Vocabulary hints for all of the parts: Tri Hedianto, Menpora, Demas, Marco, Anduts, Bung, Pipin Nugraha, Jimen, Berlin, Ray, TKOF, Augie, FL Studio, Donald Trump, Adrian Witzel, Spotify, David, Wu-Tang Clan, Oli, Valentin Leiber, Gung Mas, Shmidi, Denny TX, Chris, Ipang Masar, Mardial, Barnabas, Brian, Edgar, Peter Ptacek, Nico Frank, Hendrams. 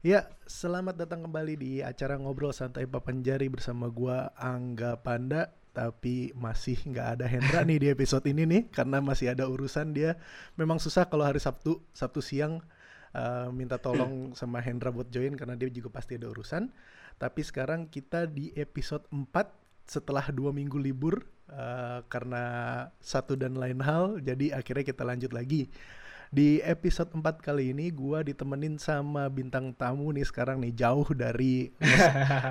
Ya, selamat datang kembali di acara Ngobrol Santai Papanjari bersama gua Angga Panda. Tapi masih nggak ada Hendra nih di episode ini nih, karena masih ada urusan dia. Memang susah kalau hari Sabtu siang minta tolong sama Hendra buat join, karena dia juga pasti ada urusan. Tapi sekarang kita di episode 4 setelah 2 minggu libur karena satu dan lain hal. Jadi akhirnya kita lanjut lagi. Di episode 4 kali ini gue ditemenin sama bintang tamu nih sekarang nih, jauh dari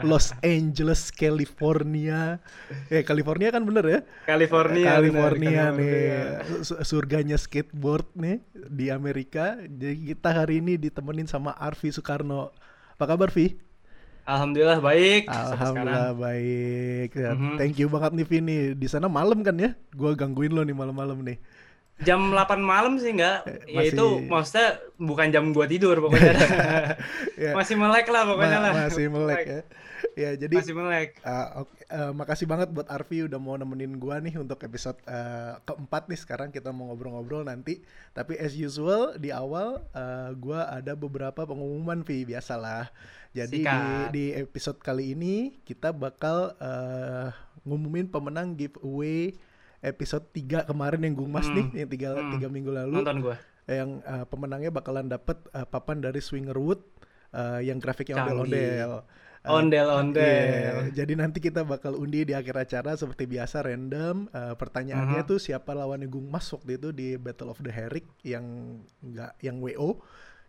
Los Angeles, California. California kan bener ya? California bener, nih, California. Surganya skateboard nih di Amerika. Jadi kita hari ini ditemenin sama Arvi Sukarno. Apa kabar, Vi? Alhamdulillah baik. Alhamdulillah baik. Thank you banget nih, Vi nih. Di sana malam kan ya? Gue gangguin lo nih malam-malam nih. Jam 8 malam sih enggak, itu maksudnya bukan jam gua tidur pokoknya. Masih melek lah pokoknya lah. Masih melek ya. Ya jadi masih melek. Makasih banget buat Arvi udah mau nemenin gua nih untuk episode keempat nih. Sekarang kita mau ngobrol-ngobrol nanti. Tapi as usual di awal gua ada beberapa pengumuman, Vi, biasalah. Jadi di episode kali ini kita bakal ngumumin pemenang giveaway episode 3 kemarin yang Gung Mas nih, yang 3 minggu lalu. Nonton gua. Yang pemenangnya bakalan dapet papan dari Swingerwood yang grafiknya ondel-ondel. Ondel-ondel. Jadi nanti kita bakal undi di akhir acara seperti biasa, random. Pertanyaannya tuh siapa lawannya Gung Mas waktu itu di Battle of the Herrick yang WO,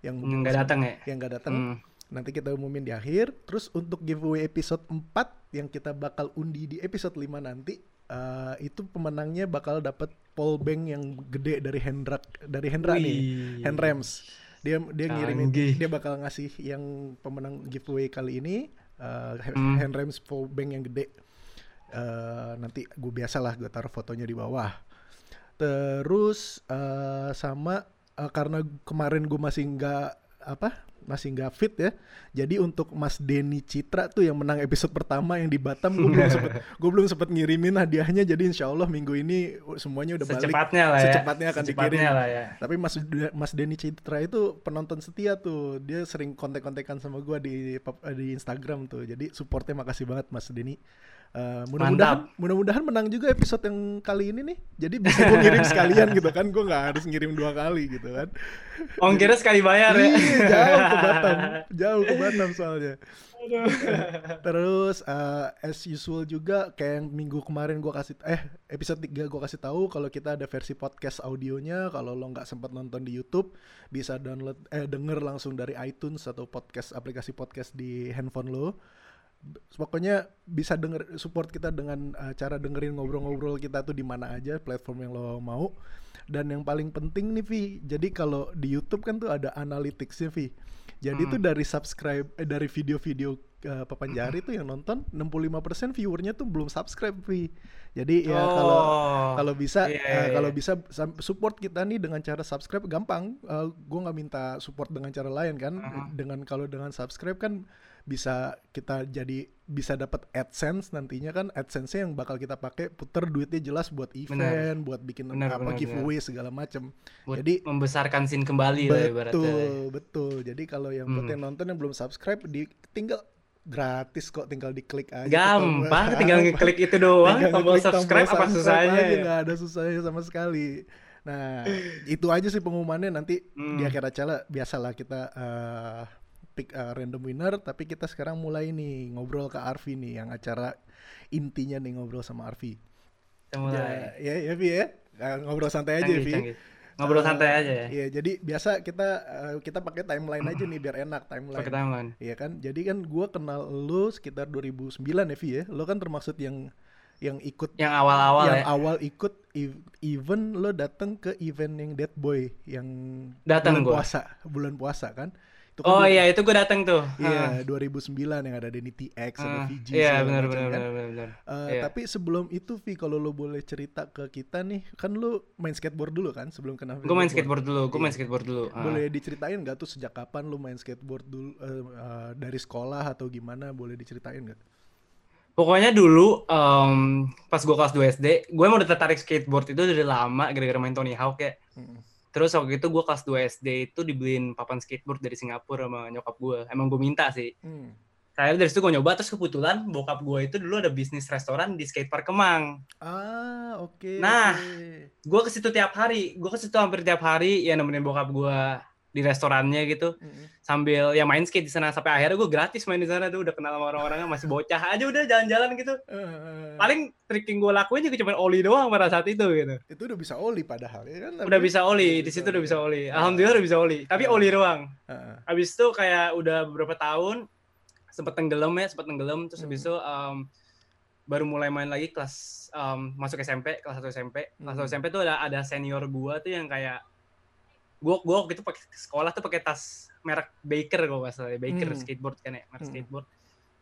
yang enggak datang ya. Yang enggak datang. Nanti kita umumin di akhir. Terus untuk giveaway episode 4 yang kita bakal undi di episode 5 nanti, itu pemenangnya bakal dapat poll bank yang gede dari Hendra nih, Hendrams. Dia ngirimin, dia bakal ngasih yang pemenang giveaway kali ini Hendrams poll bank yang gede. Nanti gue biasalah gue taruh fotonya di bawah. Terus karena kemarin gue masih nggak fit ya. Jadi untuk Mas Denny Citra tuh yang menang episode pertama yang di Batam, gue belum sempet ngirimin hadiahnya. Jadi insya Allah minggu ini semuanya udah balik. Secepatnya akan dikirim. Ya. Tapi Mas Denny Citra itu penonton setia tuh. Dia sering kontek-kontekan sama gue di Instagram tuh. Jadi supportnya makasih banget Mas Denny. Mudah-mudahan menang juga episode yang kali ini nih. Jadi bisa gue ngirim sekalian gitu kan. Gue gak harus ngirim 2 kali gitu kan. Ongkirnya sekali bayar ya. Jauh ke Batam soalnya. Terus as usual juga kayak yang minggu kemarin gue kasih episode 3 gue kasih tahu kalau kita ada versi podcast audionya. Kalau lo nggak sempat nonton di YouTube bisa download denger langsung dari iTunes atau podcast aplikasi podcast di handphone lo. Pokoknya bisa denger, support kita dengan cara dengerin ngobrol-ngobrol kita tuh di mana aja platform yang lo mau. Dan yang paling penting nih, Vi, jadi kalau di YouTube kan tuh ada analytics-nya, Vi. Jadi tuh dari dari video-video Papanjari tuh yang nonton 65% viewernya tuh belum subscribe, Vi. Jadi ya kalau bisa support kita nih dengan cara subscribe gampang. Gue nggak minta support dengan cara lain kan. Kalau dengan subscribe kan bisa dapat AdSense nantinya kan. AdSense-nya yang bakal kita pakai puter duitnya jelas buat event, buat bikin giveaway segala macem. Jadi membesarkan scene kembali lah ibaratnya. Betul. Jadi kalau yang buat yang nonton yang belum subscribe tinggal gratis kok, tinggal diklik aja. Gampang, tinggal ngeklik itu doang, tombol subscribe apa susahnya. Enggak ada susahnya sama sekali. Nah, itu aja sih pengumumannya. Nanti di akhir acara biasalah kita random winner. Tapi kita sekarang mulai nih ngobrol ke Arvi nih, yang acara intinya nih ngobrol sama Arvi. Mulai. Ya Vi ya. Ngobrol santai aja, Vi. Ngobrol santai aja ya. Iya, jadi biasa kita pakai timeline aja nih biar enak timeline. Pakai timeline. Iya kan? Jadi kan gua kenal lu sekitar 2009 ya, Vi ya. Lu kan termasuk yang ikut yang awal ikut event. Lo datang ke event yang Dead Boy yang bulan puasa kan. Oh iya, itu gue datang tuh. Iya, 2009 yang ada Denny TX, ada VG. Iya, benar. Tapi sebelum itu, Vi, kalau lo boleh cerita ke kita nih, kan lo main skateboard dulu kan sebelum kena. Gue main skateboard dulu. Boleh diceritain nggak tuh sejak kapan lo main skateboard dulu, dari sekolah atau gimana, boleh diceritain nggak? Pokoknya dulu pas gue kelas 2 SD, gue mau udah tertarik skateboard itu dari lama gara-gara main Tony Hawk ya. Terus waktu itu gue kelas 2 SD itu dibeliin papan skateboard dari Singapura sama nyokap gue. Emang gue minta sih. Saya dari situ gue nyoba, terus kebetulan bokap gue itu dulu ada bisnis restoran di skatepark Kemang. Ah, oke. Okay. Nah, gue ke situ tiap hari. Gue ke situ hampir tiap hari ya nemenin bokap gue di restorannya gitu. Sambil ya main skate di sana sampai akhirnya gue gratis main di sana tuh, udah kenal sama orang-orangnya, masih bocah aja udah jalan-jalan gitu. Paling trik yang gue lakuin juga cuma oli doang pada saat itu gitu. Itu udah bisa oli padahal ya kan? Udah bisa oli, di situ udah bisa oli. Alhamdulillah udah bisa oli, tapi oli doang. Habis itu kayak udah beberapa tahun sempat tenggelam terus habis itu baru mulai main lagi kelas masuk SMP, kelas 1 SMP. Kelas 1 SMP tuh ada senior gua tuh yang kayak gua waktu itu pakai sekolah tuh pakai tas merek Baker kalau enggak salah, Baker skateboard kan ya, merek skateboard.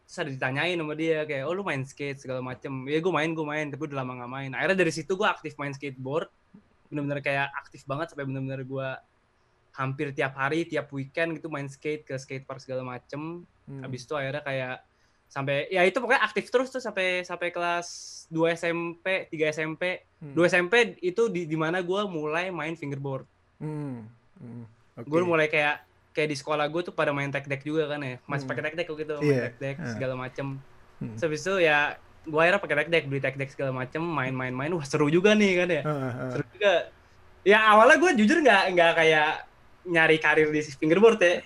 Terus ada ditanyain sama dia kayak, "Oh, lu main skate segala macem." Ya gua main, tapi udah lama enggak main. Akhirnya dari situ gua aktif main skateboard. Benar-benar kayak aktif banget sampai benar-benar gua hampir tiap hari, tiap weekend gitu main skate ke skatepark segala macem. Habis itu akhirnya kayak sampai ya itu pokoknya aktif terus tuh sampai kelas 2 SMP, 3 SMP. 2 SMP itu di mana gue mulai main fingerboard. Okay. Gue mulai kayak di sekolah gue tuh pada main tag deck juga kan ya. Masih pakai tag deck gitu, main tag deck segala macem. Terus habis itu ya gue akhirnya pakai tag deck, beli tag deck segala macem, main. Wah, seru juga nih kan ya. Seru juga. Ya awalnya gue jujur enggak kayak nyari karir di fingerboard ya.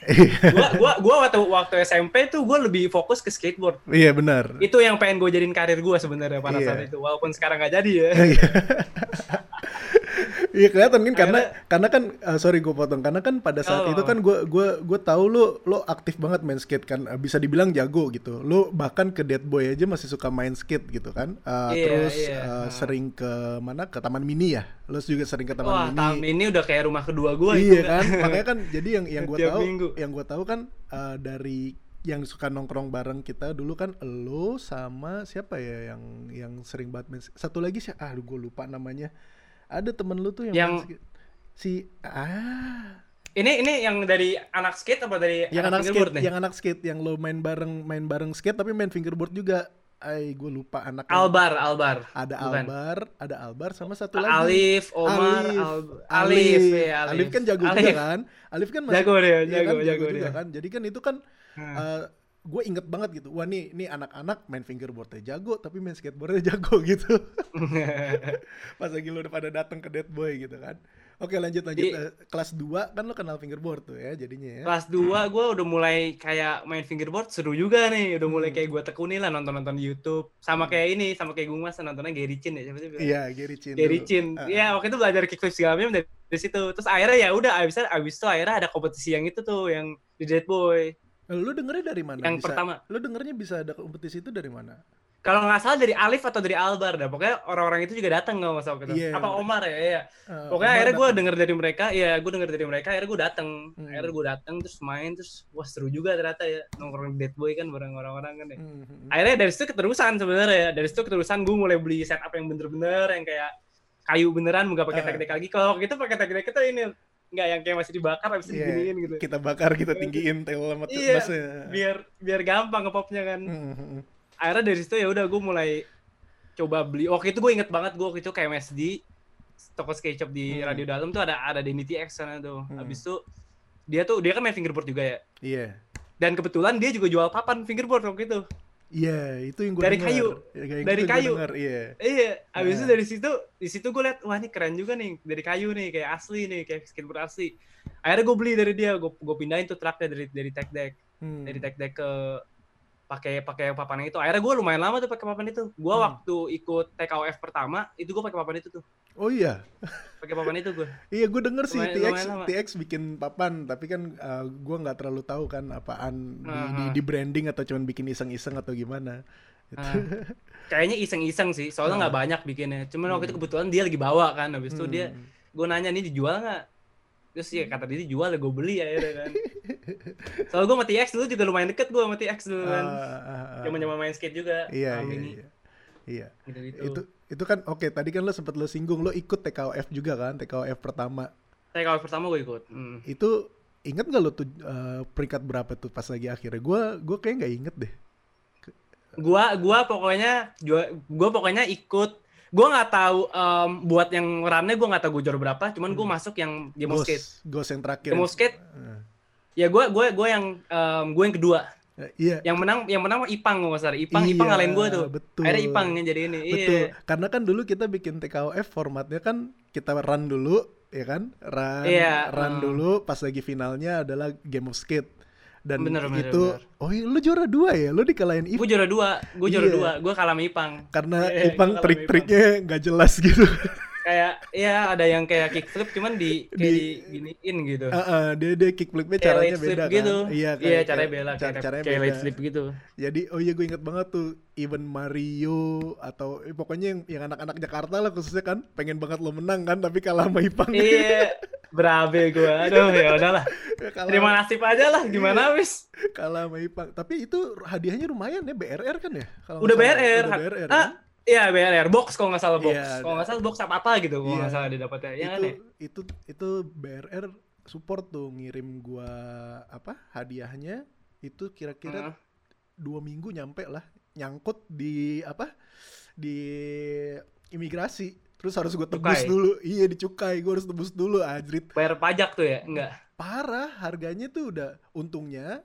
Gua waktu SMP tuh gue lebih fokus ke skateboard. Iya benar. Itu yang pengen gue jadiin karir gue sebenarnya pada saat itu, walaupun sekarang nggak jadi ya. Iya kelihatan kan karena kan sorry gue potong, karena kan pada saat itu kan gue tahu lo aktif banget main skate kan, bisa dibilang jago gitu. Lo bahkan ke Dead Boy aja masih suka main skate gitu kan. Sering ke mana, ke Taman Mini ya. Lo juga sering ke Taman Mini. Taman Mini udah kayak rumah kedua gue. Iya itu kan. Makanya kan jadi yang gue tahu kan dari yang suka nongkrong bareng kita dulu kan lo sama siapa ya yang sering banget main skate. Satu lagi sih gue lupa namanya. Ada temen lu tuh yang si ini yang dari anak skate apa dari anak fingerboard nih? Yang anak skate, yang lo main bareng skate tapi main fingerboard juga. Gue lupa anak. Albar. Ada bukan. Albar sama satu lagi. Alif Omar. Alif. Alif kan jago juga kan? Alif kan masih jago juga dia kan. Jadi kan itu kan gue inget banget gitu, wah nih anak-anak main fingerboardnya jago, tapi main skateboardnya jago gitu. Pas lagi lo udah pada datang ke Dead Boy gitu kan. Oke lanjut. Kelas 2 kan lo kenal fingerboard tuh ya jadinya ya. Kelas 2 gue udah mulai kayak main fingerboard, seru juga nih. Udah mulai kayak gue tekuni lah, nonton-nonton YouTube. Sama kayak ini, sama kayak Gung Mas, nontonnya Gary Chin ya. Iya, Gary Chin. Iya, waktu itu belajar kickflip segala macam dari situ. Terus akhirnya ya udah, abis itu akhirnya ada kompetisi yang itu tuh, yang di Dead Boy. Lu dengernya dari mana? Yang pertama. Lu dengernya bisa ada kompetisi itu dari mana? Kalau nggak salah dari Alif atau dari Albar dah. Pokoknya orang-orang itu juga datang nggak masalah gitu. Yeah. Apa Omar ya? Iya. Pokoknya akhirnya gue denger dari mereka. Iya, gue denger dari mereka. Akhirnya gue datang. Terus main. Terus wah seru juga ternyata ya. Nongkrong Dead Boy kan bareng orang-orang kan ya. Akhirnya dari situ keterusan sebenarnya ya. Dari situ keterusan gue mulai beli setup yang bener-bener. Yang kayak kayu beneran. Nggak pakai teknik lagi. Kalau gitu pakai teknik itu ini. Enggak, yang kayak masih dibakar habis diginiin gitu. Kita bakar, kita tinggiin tail sama masnya. Biar gampang ngepopnya kan. Akhirnya dari situ ya udah gue mulai coba beli. Waktu itu gue inget banget, gue waktu itu ke MSD, toko skate shop di Radio Dalam tuh ada Denny TX sana tuh. Habis itu dia kan main fingerboard juga ya. Iya. Yeah. Dan kebetulan dia juga jual papan fingerboard waktu itu. Iya, yeah, itu yang gue dari kayu. Iya. Abis itu dari situ gue liat, wah ini keren juga nih, dari kayu nih, kayak asli nih, kayak skateboard asli. Akhirnya gue beli dari dia, gue pindahin tuh truknya dari tag deck, dari tag deck ke pakai papan itu. Akhirnya gue lumayan lama tuh pakai papan itu. Gue waktu ikut TKOF pertama, itu gue pakai papan itu tuh. Oh iya. Pakai papan itu gue. Iya, gue denger sih TX bikin papan, tapi kan gue nggak terlalu tahu kan apaan di branding atau cuman bikin iseng-iseng atau gimana. Kayaknya iseng-iseng sih, soalnya nggak banyak bikinnya. Cuman waktu itu kebetulan dia lagi bawa kan, habis itu dia gue nanya nih dijual nggak? Terus ya kata dia dijual, ya gue beli akhirnya kan. Soalnya gue sama TX dulu juga lumayan deket gue sama TX dulu kan. Jaman-jaman main skate juga. Iya. Gitu-gitu. Itu kan oke, tadi kan lo singgung lo ikut TKOF juga kan, TKOF pertama gue ikut. Itu inget nggak lo tuh peringkat berapa tuh pas lagi akhirnya? Gue kayak nggak inget deh. Gue pokoknya ikut Gue nggak tahu buat yang runnya gue nggak tahu gue juara berapa, cuman gue masuk yang demo skate. Ghost yang terakhir. Demo skate. Ya gue yang kedua. Iya. Yang menang Ipang Mas Ari. Ipang ngalahin gue tuh. Betul. Akhirnya Ipang yang jadi ini. Betul. Iya. Karena kan dulu kita bikin TKOF formatnya kan kita run dulu, ya kan? Run dulu, pas lagi finalnya adalah game of skate. Dan itu, oh iya, lu juara 2 ya? Lu dikalahin Ipang? Gue juara 2, gue kalah sama Ipang. Karena Ipang trik-triknya gak jelas gitu. Kayak, ya ada yang kayak kickflip cuman diginiin gitu. Dia kickflipnya caranya beda kan. Gitu. Iya, caranya beda. Kayak light slip gitu. Jadi, oh iya gue inget banget tuh, even Mario atau pokoknya yang anak-anak Jakarta lah khususnya kan, pengen banget lo menang kan, tapi kalah sama Ipang. Iya, berabe gue. Aduh, ya udahlah. Terima nasib aja lah, gimana wis. Kalah sama Ipang. Tapi itu hadiahnya lumayan ya, BRR kan ya? Udah BRR. Iya, BRR box kalau nggak salah box, yeah, kalau nggak salah box apa gitu, kalau nggak salah dia dapatnya. Ya, itu BRR support tuh ngirim gua hadiahnya itu kira-kira 2 minggu nyampe lah, nyangkut di di imigrasi, terus harus gua tebus dulu, di cukai gua harus tebus dulu ajrit. Bayar pajak tuh ya, enggak? Parah, harganya tuh udah untungnya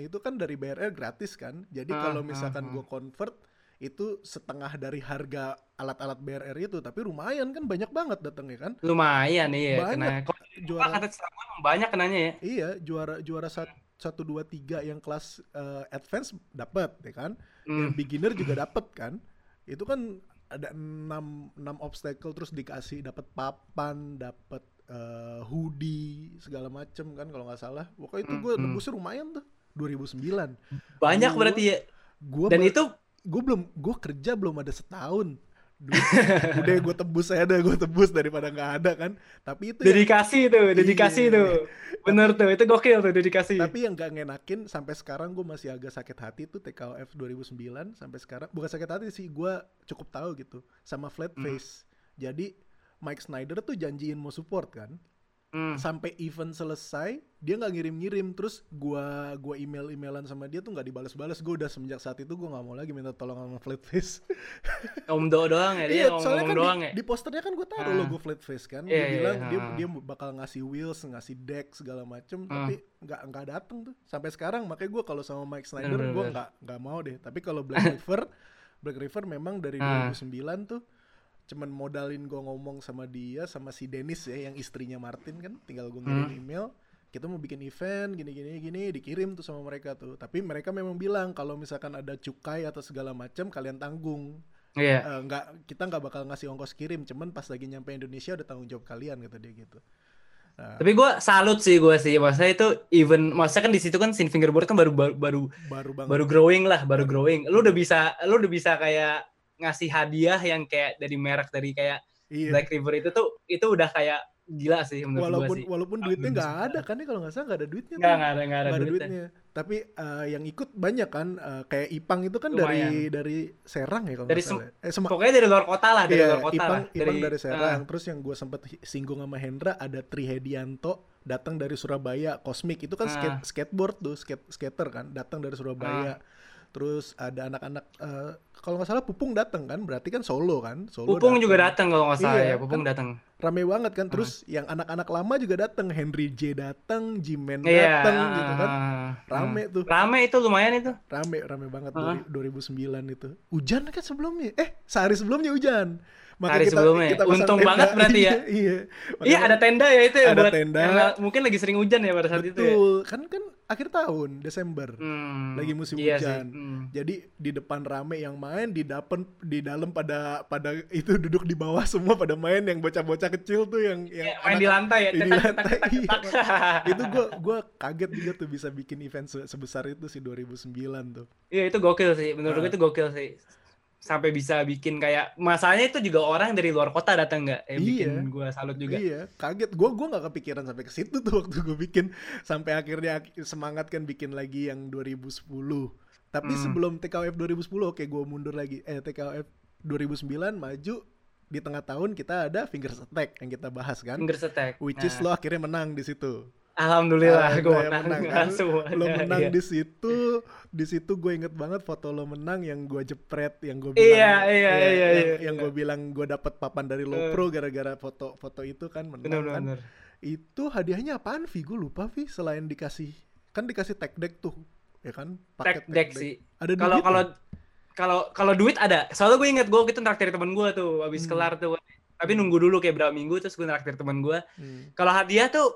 itu kan dari BRR gratis kan, jadi kalau misalkan gua convert itu setengah dari harga alat-alat BRR itu, tapi lumayan kan banyak banget datangnya kan? Lumayan iya. Banyak. Kalo juara kata Serabun banyak kenanya ya? Iya, juara 1, 2, 3 yang kelas advance dapat, ya kan? Yang beginner juga dapat kan? Itu kan ada 6 obstacle terus dikasih dapat papan, dapat hoodie segala macem kan kalau nggak salah. Pokoknya itu gue nebusnya lumayan tuh 2009. Banyak berarti ya. Dan itu gue kerja belum ada setahun. Udah gue tebus daripada nggak ada kan. Tapi itu dedikasi tuh bener tuh, itu gokil tuh dedikasi. Tapi yang nggak ngenakin sampai sekarang gue masih agak sakit hati tuh TKOF 2009 sampai sekarang, bukan sakit hati sih, gue cukup tahu gitu sama flat face. Jadi Mike Snyder tuh janjiin mau support kan. Sampai event selesai dia nggak ngirim-ngirim, terus gua email-emailan sama dia tuh nggak dibales-bales. Gue udah semenjak saat itu gue nggak mau lagi minta tolong sama Flatface. Omdo doang ya dia, soalnya kan doang di posternya kan gue taruh logo Flatface kan. Dia bilang dia bakal ngasih wheels, ngasih deck segala macem, tapi nggak dateng tuh sampai sekarang. Makanya gue kalau sama Mike Snyder gue nggak mau deh. Tapi kalau Black River memang dari 2009 tuh cuman modalin gue ngomong sama dia, sama si Dennis ya, yang istrinya Martin kan, tinggal gue ngirim email, kita mau bikin event, gini, dikirim tuh sama mereka tuh. Tapi mereka memang bilang, kalau misalkan ada cukai atau segala macam kalian tanggung. Kita nggak bakal ngasih ongkos kirim, cuman pas lagi nyampe Indonesia udah tanggung jawab kalian, kata dia gitu. Tapi gue salut sih, maksudnya itu event, maksudnya kan di situ kan scene fingerboard kan baru growing lah, growing. Lu udah bisa kayak ngasih hadiah yang kayak dari merek dari kayak Black River itu udah kayak gila sih menurut gue sih. Walaupun duitnya nggak ada kan ya, kalau nggak salah nggak ada duitnya. Nggak ada duitnya. Tapi yang ikut banyak kan, kayak Ipang itu kan lumayan. dari Serang ya kalau nggak salah. Pokoknya dari luar kota lah, Ipang dari Serang. Terus yang gue sempet singgung sama Hendra ada Tri Hedianto datang dari Surabaya, Cosmic itu kan skateboard tuh, skater kan, datang dari Surabaya. Terus ada anak-anak kalau nggak salah Pupung datang kan, berarti kan Solo kan. Pupung dateng. Juga datang kalau nggak salah ya, Pupung kan datang. Rame banget kan. Terus yang anak-anak lama juga datang, Henry J datang, Jimen datang gitu kan. Rame tuh. Rame itu lumayan itu. Rame banget 2009 itu. Hujan kan sebelumnya. Sehari sebelumnya hujan. Makanya kita untung tenda, banget berarti ya. Iya, ada tenda ya itu. Ada tenda. Mungkin lagi sering hujan ya pada saat itu. Betul. Ya. Kan akhir tahun Desember lagi musim hujan. Jadi di depan rame yang main, di dalam pada itu duduk di bawah semua pada main, yang bocah-bocah kecil tuh yang main di lantai ya. Cetak. Itu gue kaget juga tuh bisa bikin event sebesar itu sih 2009 tuh. Iya, itu gokil sih. Menurut gue itu gokil sih. Sampai bisa bikin kayak, masalahnya itu juga orang dari luar kota datang nggak? Bikin gue salut juga. Iya, kaget. Gue nggak kepikiran sampai ke situ tuh waktu gue bikin. Sampai akhirnya semangat kan bikin lagi yang 2010. Tapi sebelum TKOF 2010, oke gue mundur lagi. TKOF 2009 maju, di tengah tahun kita ada Fingers Attack yang kita bahas kan. Which is lo akhirnya menang di situ. Alhamdulillah gue menang kan? Semuanya. Lo menang iya. Di situ gue inget banget foto lo menang yang gue jepret, yang gue bilang yang gue bilang gue dapet papan dari Lopro gara-gara foto itu kan menang. Bener, kan. Bener. Itu hadiahnya apaan Vi? Gue lupa Vi, selain dikasih tech deck tuh. Ya kan? Paket tech deck sih. Ada duit. Kalau duit ada. Soalnya gue inget gue gitu nraktir temen gue tuh habis kelar tuh. Tapi nunggu dulu kayak berapa minggu terus gue nraktir temen gue. Kalau hadiah tuh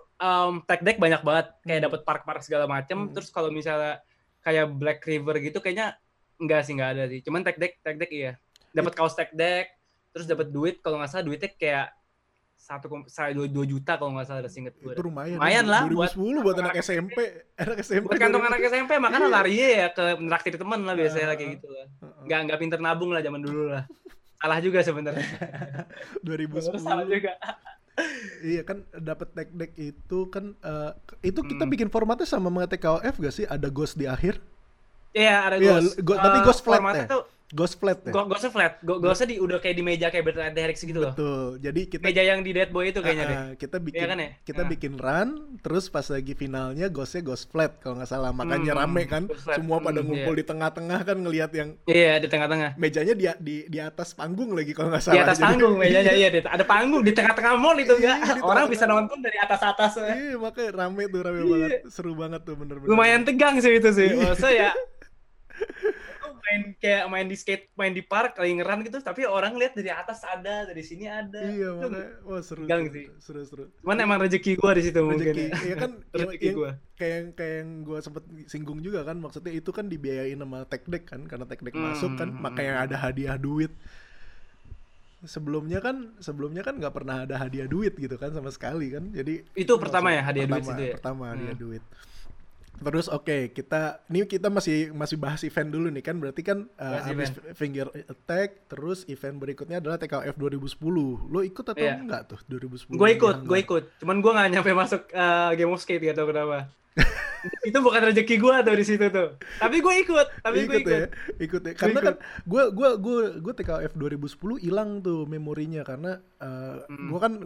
tech deck banyak banget, kayak dapat park segala macem. Terus kalau misalnya kayak Black River gitu kayaknya nggak ada sih. Cuman tech deck iya. Dapat kaos tech deck, terus dapat duit kalau nggak salah duitnya kayak 2 juta kalau nggak salah, seinget gue. Itu lumayan lah 2010 buat anak SMP. Anak SMP makanya larinya ya ke nraktir temen lah biasanya kayak gitu lah. Nggak pinter nabung lah zaman dulu lah. Salah juga sebenarnya. 2010. Salah juga. Iya kan, dapat tech deck itu kan itu kita bikin formatnya sama TKOF gak sih? Ada ghost di akhir? Iya, ada ghost. Tapi ghost flat ya. Ghostnya udah kayak di meja kayak berterek gitu loh. Betul. Jadi kita meja yang di Dead Boy itu kayaknya deh. Kita bikin ya kan ya? Bikin run, terus pas lagi finalnya ghostnya ghost flat kalau nggak salah. Makanya rame kan, semua pada ngumpul di tengah-tengah kan ngelihat yang. Iya, di tengah-tengah. Mejanya di atas panggung lagi kalau nggak salah. Di atas panggung mejanya iya, ada panggung di tengah-tengah mall itu enggak. Orang bisa nonton dari atas-atas. Iya, makanya rame banget, seru banget tuh bener-bener. Lumayan tegang sih itu sih. Maksudnya ya main di skate, main di park, lagi ngeran gitu, tapi orang lihat dari atas ada, dari sini ada. Iya, makanya wah seru. Cuman emang rezeki gua di situ mungkin. Iya kan, rezeki gua. Kayak yang gua sempet singgung juga kan, maksudnya itu kan dibiayain sama tech deck kan, karena tech deck masuk kan, makanya ada hadiah duit. Sebelumnya kan nggak pernah ada hadiah duit gitu kan sama sekali kan. Jadi itu pertama ya hadiah duit itu ya. Pertama hadiah duit. Terus kita masih bahas event dulu nih kan, berarti kan habis finger attack, terus event berikutnya adalah TKF 2010. Lo ikut atau enggak tuh 2010? Gue ikut. Cuman gue nggak nyampe masuk game of skate, gak tau kenapa. Itu bukan rezeki gue tuh di situ tuh. Tapi gue ikut. Ya? Ikut. Karena kan gue TKF 2010 hilang tuh memorinya karena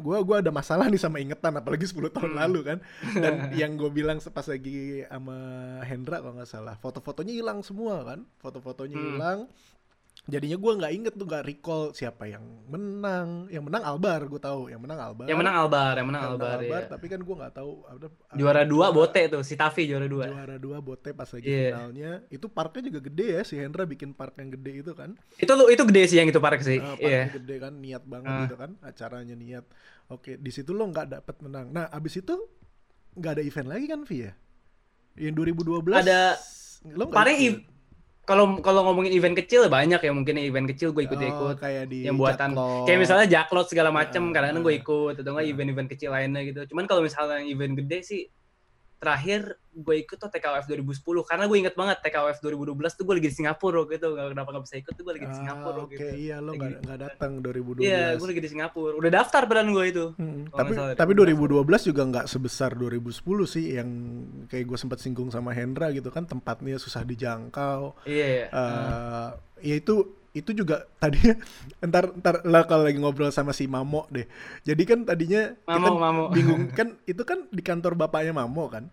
gue ada masalah nih sama ingetan, apalagi 10 tahun lalu kan. Dan yang gue bilang pas lagi sama Hendra kalau nggak salah, foto-fotonya hilang semua kan. Jadinya gue nggak inget tuh, nggak recall siapa yang menang. Yang menang Albar, tapi kan gue nggak tahu. Juara 2 bote tuh, si Tavi juara 2. Juara 2 bote pas lagi finalnya. Itu parknya juga gede ya, si Hendra bikin park yang gede itu kan. Itu gede sih yang itu park sih. Parknya gede kan, niat banget gitu kan, acaranya niat. Oke, di situ lo nggak dapet menang. Nah, abis itu nggak ada event lagi kan, Via? Yang 2012 ada. Lo paling Kalau ngomongin event kecil banyak ya, mungkin event kecil gue ikut-ikut kayak di yang buatan Jaklot. Kayak misalnya Jaklot segala macem kadang-kadang gue ikut atau enggak event-event kecil lainnya gitu. Cuman kalau misalnya event gede sih terakhir gue ikut tuh TKOF 2010 karena gue inget banget TKOF 2012 tuh gue lagi di Singapura gitu. Kenapa gak bisa ikut tuh gue lagi di Singapura gitu. Oke, iya lo gak datang 2012. Iya, gue lagi di Singapura. Udah daftar beran gue itu. Tapi 2012 juga gak sebesar 2010 sih, yang kayak gue sempat singgung sama Hendra gitu kan, tempatnya susah dijangkau. Iya. Ya itu juga tadinya entar lah kalau lagi ngobrol sama si Mamo deh. Jadi kan tadinya Mamo. Bingung kan, itu kan di kantor bapaknya Mamo kan.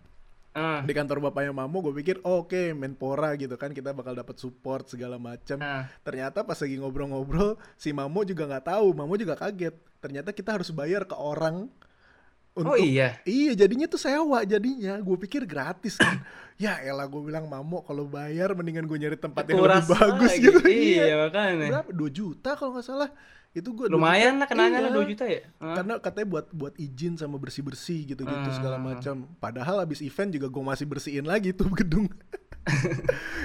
Di kantor bapaknya Mamo gue pikir oke, Menpora gitu kan, kita bakal dapat support segala macam. Ternyata pas lagi ngobrol-ngobrol si Mamo juga nggak tahu, Mamo juga kaget. Ternyata kita harus bayar ke orang untuk, iya jadinya tuh sewa jadinya, gue pikir gratis kan. Ya elah, gue bilang Mamo kalau bayar mendingan gue nyari tempat yang lebih bagus gitu. Iya makanya. Berapa? 2 juta kalau gak salah itu gue. Lumayan lah kenanya lah 2 juta ya. Karena katanya buat izin sama bersih-bersih gitu-gitu segala macam. Padahal abis event juga gue masih bersihin lagi tuh gedung.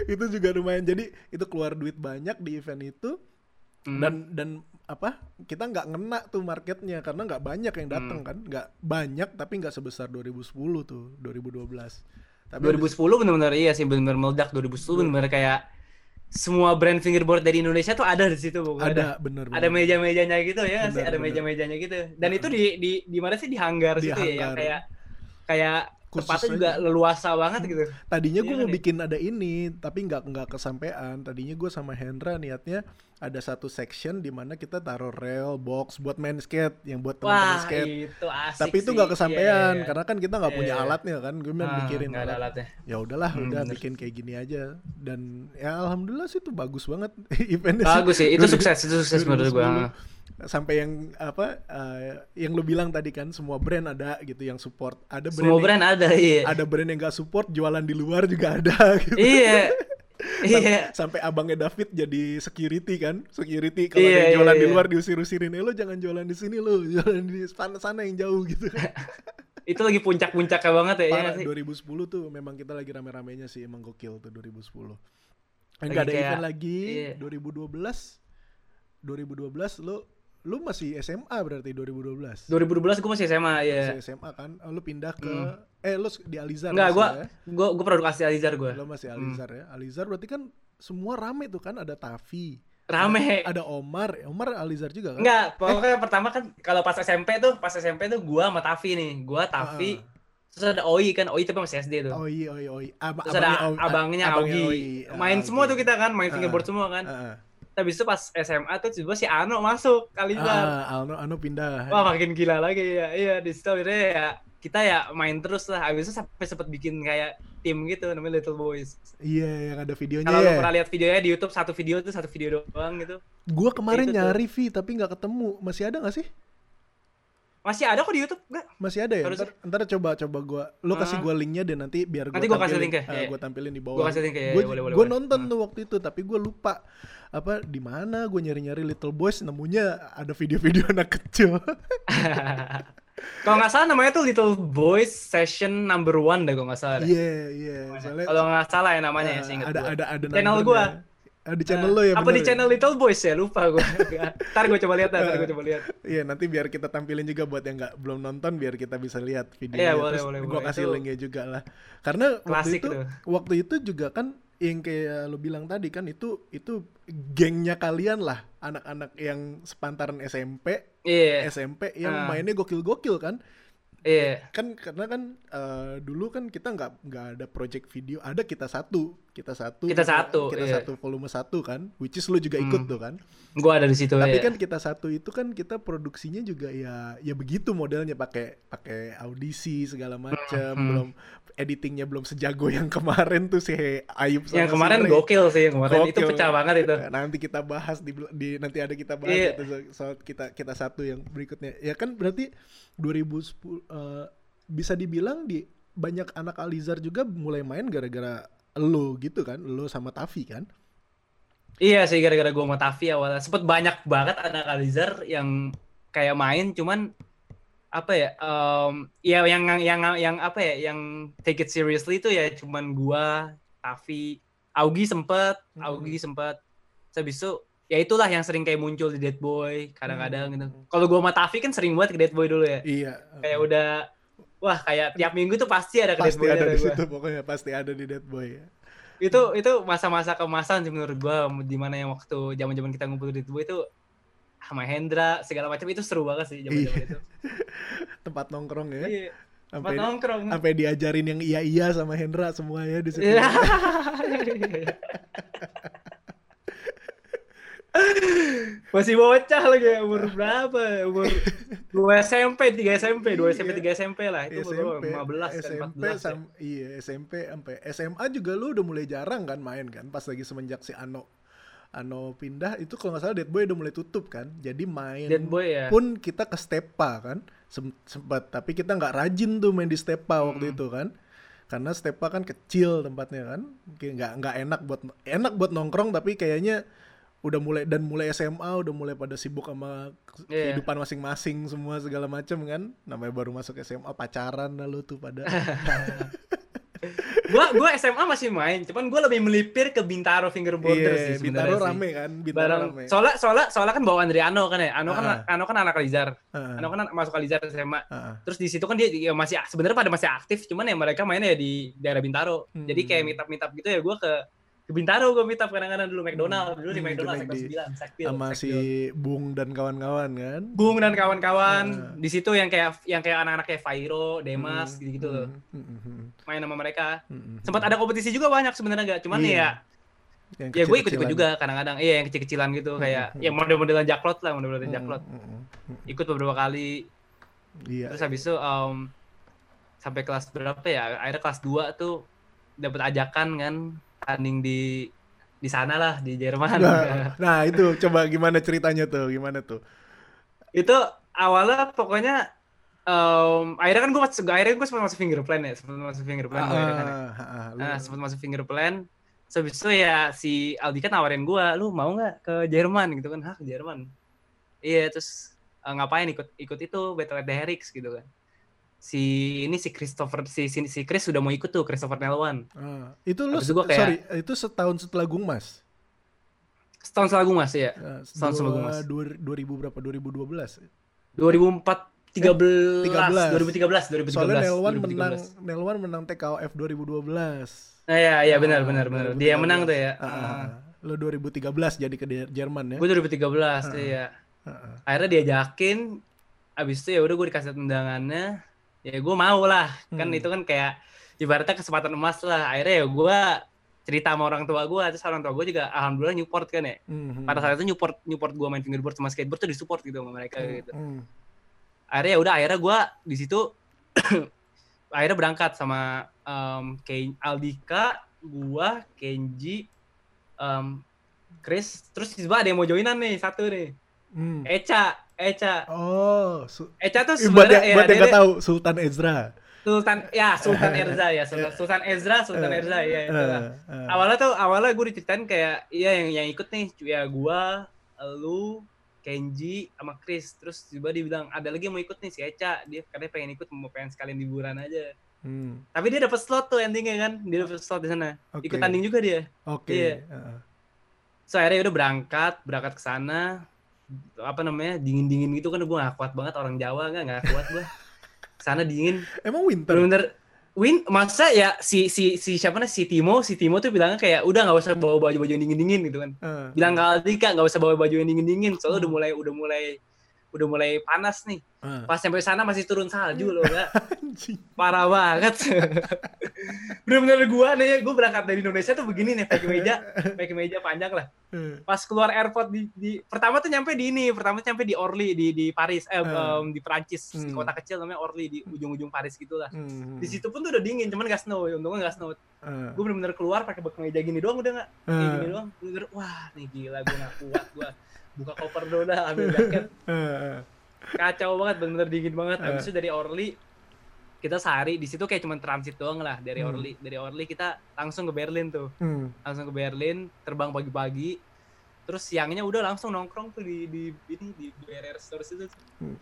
Itu juga lumayan, jadi itu keluar duit banyak di event itu. Dan kita nggak ngena tuh marketnya karena nggak banyak yang datang kan, nggak banyak tapi nggak sebesar 2010 tuh 2012. Tapi 2010 benar-benar iya sih, benar meledak 2010 benar kayak semua brand fingerboard dari Indonesia tuh ada di situ, ada benar. Ada meja-mejanya gitu ya, bener, sih ada meja-mejanya gitu. Dan itu di mana sih, di hanggar situ ya, yang kayak tempatnya juga leluasa banget gitu. Tadinya gue mau bikin ada ini, tapi nggak kesampean. Tadinya gue sama Hendra niatnya ada satu section di mana kita taruh rail box buat main skate, yang buat teman-teman skate. Itu asik, tapi itu nggak kesampean karena kan kita nggak punya alatnya kan. Gue memang mikirin alat. Ya udahlah, udah bikin kayak gini aja. Dan ya alhamdulillah sih itu bagus banget eventnya. Bagus sih, itu sukses menurut gue. Sampai yang apa yang lu bilang tadi kan, semua brand ada gitu yang support, ada brand semua yang, brand ada, iya, ada brand yang nggak support jualan di luar juga ada gitu. Iya. Sampai abangnya David jadi security kalau ada yang jualan di luar diusir-usirin, lo jangan jualan di sini, lo jualan di sana yang jauh gitu. Itu lagi puncak-puncaknya banget ya. Parah, ya 2010 tuh memang kita lagi rame-ramenya sih, emang gokil tuh 2010. Enggak ada event lagi. 2012 lu masih SMA berarti 2012? 2012 gue masih SMA, ya. Masih SMA kan, lu pindah ke... lu di Alizar. Enggak, gue produk asli Alizar gue. Lu masih Alizar ya. Alizar berarti kan semua rame tuh kan, ada Tavi. Rame. Ada Omar Alizar juga kan? Enggak, pokoknya pertama kan kalau pas SMP tuh gue sama Tavi nih. Gue, Tavi, terus ada Oi kan, Oi tapi masih SD tuh. Oi. Terus ada abangnya Ogi. Main semua tuh kita kan, main fingerboard semua kan. Habis itu pas SMA tuh juga si Ano masuk Kalibar. Ano pindah. Wah, makin gila lagi ya. Iya, di situ ya kita ya main terus lah. Habis itu sampai sempat bikin kayak tim gitu namanya Little Boys. Iya, yang ada videonya. Kalau lu pernah lihat videonya di YouTube, satu video doang gitu. Gua kemarin nyari V tapi enggak ketemu. Masih ada enggak sih? Masih ada kok di YouTube, enggak? Masih ada ya? Ntar coba gua. Lu kasih gua linknya deh nanti biar gua tampilin. Gua tampilin di bawah. Gua kasih link ya. Gua nonton tuh waktu itu tapi gua lupa apa di mana. Gua nyari-nyari Little Boys, nemunya ada video-video anak kecil. Kalau nggak salah namanya tuh Little Boys Session Number 1 dah, kalau nggak salah. Iya. Kalau nggak salah ya namanya ya, seingat gua. Ada channel gua. Di channel lo ya, apa di channel Little Boys ya, lupa gue. Ntar gue coba lihat, Iya, nanti biar kita tampilin juga buat yang nggak belum nonton, biar kita bisa lihat videonya. Terus gue kasih linknya juga lah. Karena waktu itu juga kan yang kayak lo bilang tadi kan, itu gengnya kalian lah, anak-anak yang sepantaran SMP yang mainnya gokil-gokil kan. Iya. Kan karena kan dulu kan kita nggak ada project video, ada kita satu volume 1 kan, which is lu juga ikut tuh kan. Gua ada di situ. Tapi kan kita satu itu kan kita produksinya juga ya begitu modelnya, pakai audisi segala macam, belum editingnya belum sejago yang kemarin tuh si Ayub sama yang kemarin si Ray. Gokil. Itu pecah banget itu. Nanti kita bahas nanti ada kita bahas itu soal kita satu yang berikutnya. Ya kan berarti 2010 bisa dibilang di banyak anak Alizar juga mulai main gara-gara lo gitu kan, lo sama Tavi kan? Iya sih, gara-gara gue sama Tavi awalnya. Sempet banyak banget anak Alizar yang kayak main, cuman apa ya? Ya yang apa ya? Yang take it seriously itu ya cuman gue, Tavi, Augie sempet. Habis itu ya itulah yang sering kayak muncul di Dead Boy kadang-kadang gitu. Kalau gue sama Tavi kan sering buat ke Dead Boy dulu ya. Iya. Kayak udah, wah kayak tiap minggu tuh pasti ada ke Dead Boy. Pasti ada di situ pokoknya, pasti ada di Dead Boy ya. Itu masa-masa kemasan sih menurut gue, di mana yang waktu zaman-zaman kita ngumpul di Dead Boy itu sama Hendra segala macam, itu seru banget sih zaman-zaman itu. Tempat nongkrong ya. Iya. Sampai diajarin yang iya-iya sama Hendra semuanya di situ. Iya. Masih bocah lagi, umur berapa? Umur 2 SMP, 3 SMP, 2 SMP, 3 SMP lah. Itu umur 15 kan, 14. Iya, SMP sampai SMA juga lu udah mulai jarang kan main kan, pas lagi semenjak si Ano pindah itu kalau enggak salah Dead Boy udah mulai tutup kan. Jadi main pun kita ke Stepa kan. Sempat, tapi kita enggak rajin tuh main di Stepa waktu itu kan. Karena Stepa kan kecil tempatnya kan. Enggak enak buat nongkrong, tapi kayaknya udah mulai, dan mulai SMA udah mulai pada sibuk sama kehidupan masing-masing semua segala macam kan, namanya baru masuk SMA pacaran lalu tuh pada. Gua SMA masih main, cuman gua lebih melipir ke Bintaro fingerboard sih. Bintaro rame kan, Bintaro rame. Soalnya kan bawa Andre Ano kan ya. Ano kan anak Alizar. Ano kan masuk Alizar SMA. Terus di situ kan dia ya masih sebenarnya pada masih aktif, cuman ya mereka mainnya ya di daerah Bintaro. Jadi kayak meet up gitu ya, gua ke ke Bintaro gue meet up kadang-kadang dulu McDonald dulu di McDonald sektor 9 sektor sama si Bung dan kawan-kawan kan. Bung dan kawan-kawan di situ yang kayak anak-anak kayak Fairo, Demas gitu-gitu loh. Main sama mereka. Sempat ada kompetisi juga banyak sebenarnya enggak, cuman ya gue ikut-ikut juga kadang-kadang. Iya yang kecil-kecilan gitu kayak yang model-modelan jaklot lah, model-modelan jaklot. Ikut beberapa kali. Iya. Terus habis itu sampai kelas berapa ya? Akhirnya kelas 2 tuh dapat ajakan kan tanding di sana lah di Jerman. Nah, itu coba gimana ceritanya tuh? Gimana tuh? Itu awalnya pokoknya akhirnya kan gue sempat masuk fingerplan ya, sempat masuk fingerplan. So, habis itu ya si Aldi kan nawarin gue, "Lu mau enggak ke Jerman?" gitu kan. "Hah, ke Jerman?" Iya, terus ngapain ikut itu Battle at the Herix gitu kan. Si Chris sudah mau ikut tuh, Christopher Nelwan. Itu lu itu setahun setelah Gung Mas. Setahun setelah Gung Mas ya. Setahun setelah Gung Mas. 2000 berapa? 2012. 2013. Soalnya Nelwan menang TKOF 2012. Nah, ya benar. Dia yang menang tuh ya. Lu 2013 jadi ke Jerman ya. Gue 2013 ya. Akhirnya diajakin, abis itu ya udah gue dikasih tendangannya. Ya gue mau lah, kan itu kan kayak ibaratnya kesempatan emas lah. Akhirnya ya gue cerita sama orang tua gue, terus orang tua gue juga alhamdulillah nyupport kan ya. Pada saat itu nyupport gue main fingerboard sama skateboard tuh disupport gitu sama mereka gitu. Akhirnya ya udah akhirnya gue di situ akhirnya berangkat sama Aldika, gue, Kenji, Chris, terus tiba ada yang mau joinan nih satu nih. Echa. Oh, Echa tuh sebenarnya ya, buat yang nggak tahu Sultan Ezra ya. Awalnya gue diceritain kayak iya yang ikut nih, ya gue, lu, Kenji, sama Chris. Terus tiba dia bilang ada lagi yang mau ikut nih si Echa, dia katanya pengen ikut, mau pengen sekalian liburan aja. Tapi dia dapat slot tuh endingnya kan, dia dapat slot di sana. Okay. Ikut tanding juga dia. Oke. Okay. Yeah. So akhirnya udah berangkat ke sana. Apa namanya dingin gitu kan, gue nggak kuat banget orang Jawa nggak kuat gue sana dingin. Emang winter masa ya si siapa nih si Timo tuh bilangnya kayak udah nggak usah bawa baju yang dingin gitu kan. Bilang ke Aldika nggak usah bawa baju yang dingin soalnya udah mulai panas nih. Pas sampai sana masih turun salju loh enggak. Parah banget. Bener-bener gue berangkat dari Indonesia tuh begini nih, pakai meja panjang lah. Pas keluar airport di pertama tuh nyampe di Orly di Paris, di Perancis, di kota kecil namanya Orly di ujung-ujung Paris gitulah. Di situ pun tuh udah dingin, cuman enggak snow, untungnya enggak snow. Gue bener-bener keluar pakai meja gini doang udah enggak. Gini doang. Wah, nih gila gue enggak kuat gue. Buka koper dulu dah, ambil jaket. Kacau banget, bener-bener dingin banget. Habis itu dari Orly kita sehari di situ kayak cuma transit doang lah dari Orly. Dari Orly kita langsung ke Berlin tuh. Langsung ke Berlin, terbang pagi-pagi. Terus siangnya udah langsung nongkrong tuh di BRR Store situ.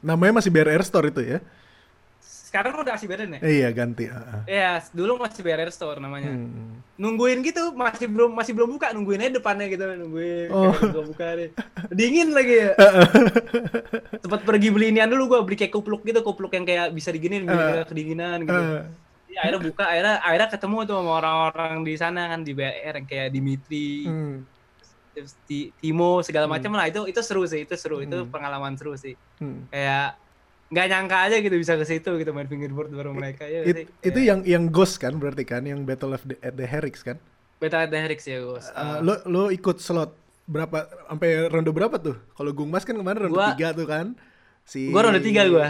Namanya masih BRR Store itu ya? Sekarang udah kasih Berlin ya? Iya, ganti. Iya, dulu masih BRR Store namanya. Nungguin gitu, masih belum buka, nungguin aja depannya gitu, belum buka deh. Dingin lagi ya. Sempat pergi beli inian dulu gua, beli kayak kupluk yang kayak bisa diginin, biar kedinginan gitu. Ya, akhirnya buka, akhirnya ketemu tuh sama orang-orang di sana kan di BRR yang kayak Dimitri, Timo segala macam lah. Itu seru sih, itu pengalaman seru sih. Kayak nggak nyangka aja gitu bisa ke situ gitu main fingerboard bareng mereka ya. Itu yang Ghost kan berarti kan yang Battle at the Herix kan? Battle at the Herix ya Ghost. Lo ikut slot berapa sampai ronde berapa tuh? Kalau Gung Mas kan kemarin ronde 3 tuh kan. Gua ronde 3 gua.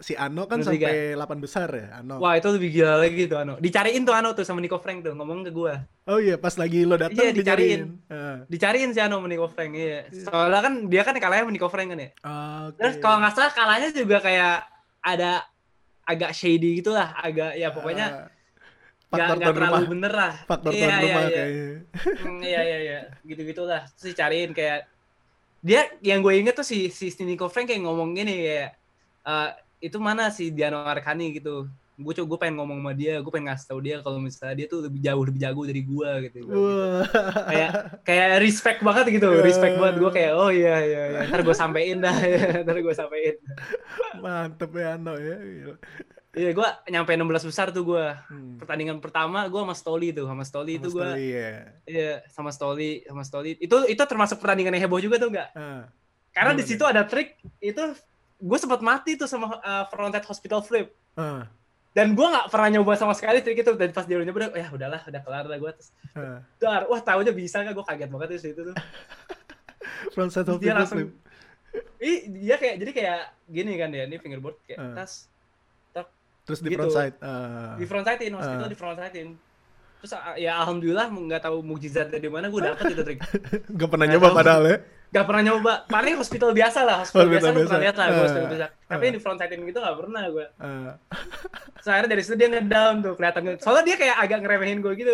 Si Ano kan sampai 8 besar ya, Ano. Wah, itu lebih gila lagi tuh Ano. Dicariin tuh Ano tuh sama Nico Frank tuh ngomong ke gua. Oh iya, pas lagi lo datang dicariin. Dicariin si Ano sama Nico Frank iya. Soalnya kan dia kan kalahnya sama Nico Frank kan ya. Okay. Terus kalau enggak salah kalahnya juga kayak ada agak shady gitu lah, agak ya pokoknya enggak terlalu bener lah. Faktor tuan rumah kayaknya. Iya. Gitu-gitulah. Terus dicariin kayak dia yang gue inget tuh si Nico Frank kayak ngomong gini kayak itu mana si Diano Arkani gitu. Gue pengen ngomong sama dia, gue pengen ngasih tau dia kalau misalnya dia tuh lebih jago dari gue gitu. Kayak respect banget gitu, gue kayak oh iya, ntar gue sampein dah. Mantep ya Ano ya. Iya, gue nyampe 16 besar tuh gue. Pertandingan pertama gue sama Stoli tuh, sama Stoli. Itu termasuk pertandingan yang heboh juga tuh enggak? Karena di situ ada trik itu gue sempat mati tuh sama fronted hospital flip. Dan gue nggak pernah nyoba sama sekali trik itu, dan pas dia nyoba udah, ya udahlah, udah kelar lah gue. Dar, wah tahunya bisa nggak? Gue kaget banget itu tuh. Frontside hospital flip. Iya kayak jadi kayak gini kan ya, ini fingerboard kayak terus di gitu. Frontside. Di frontsidein, hospital di frontsidein. Terus ya alhamdulillah nggak tahu mukjizatnya di mana gue dapet itu trik. Gak pernah nyoba padahal ya. Gak pernah nyoba, paling hospital biasa lah, hospital biasa. Pernah lihat lah gue hospital biasa. Tapi yang di frontsidein gitu gak pernah gue. So, akhirnya dari situ dia ngedown tuh kelihatannya. Soalnya dia kayak agak ngeremehin gue gitu.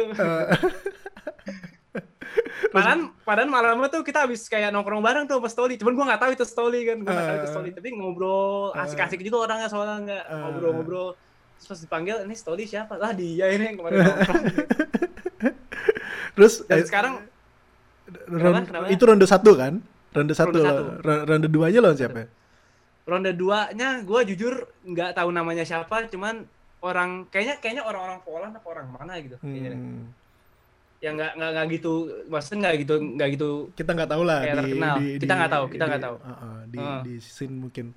Padahal malamnya tuh kita habis kayak nongkrong bareng tuh sama Stoli. Cuman gue gak tahu itu Stoli kan, gue gak tahu itu Stoli. Tapi ngobrol, asik-asik juga orangnya soalnya gak, ngobrol-ngobrol. Terus pas dipanggil, ini Stoli siapa? Lah dia ini yang kemarin nongkrong. Terus sekarang... Kenapa? Itu ronde 1 kan? Ronde 2-nya lawan siapa? Ronde 2-nya gue jujur nggak tahu namanya siapa, cuman orang kayaknya orang-orang Poland atau orang mana gitu. Ya nggak gitu, maksudnya nggak gitu. Kita nggak tahu lah. Kita nggak tahu. Di scene mungkin.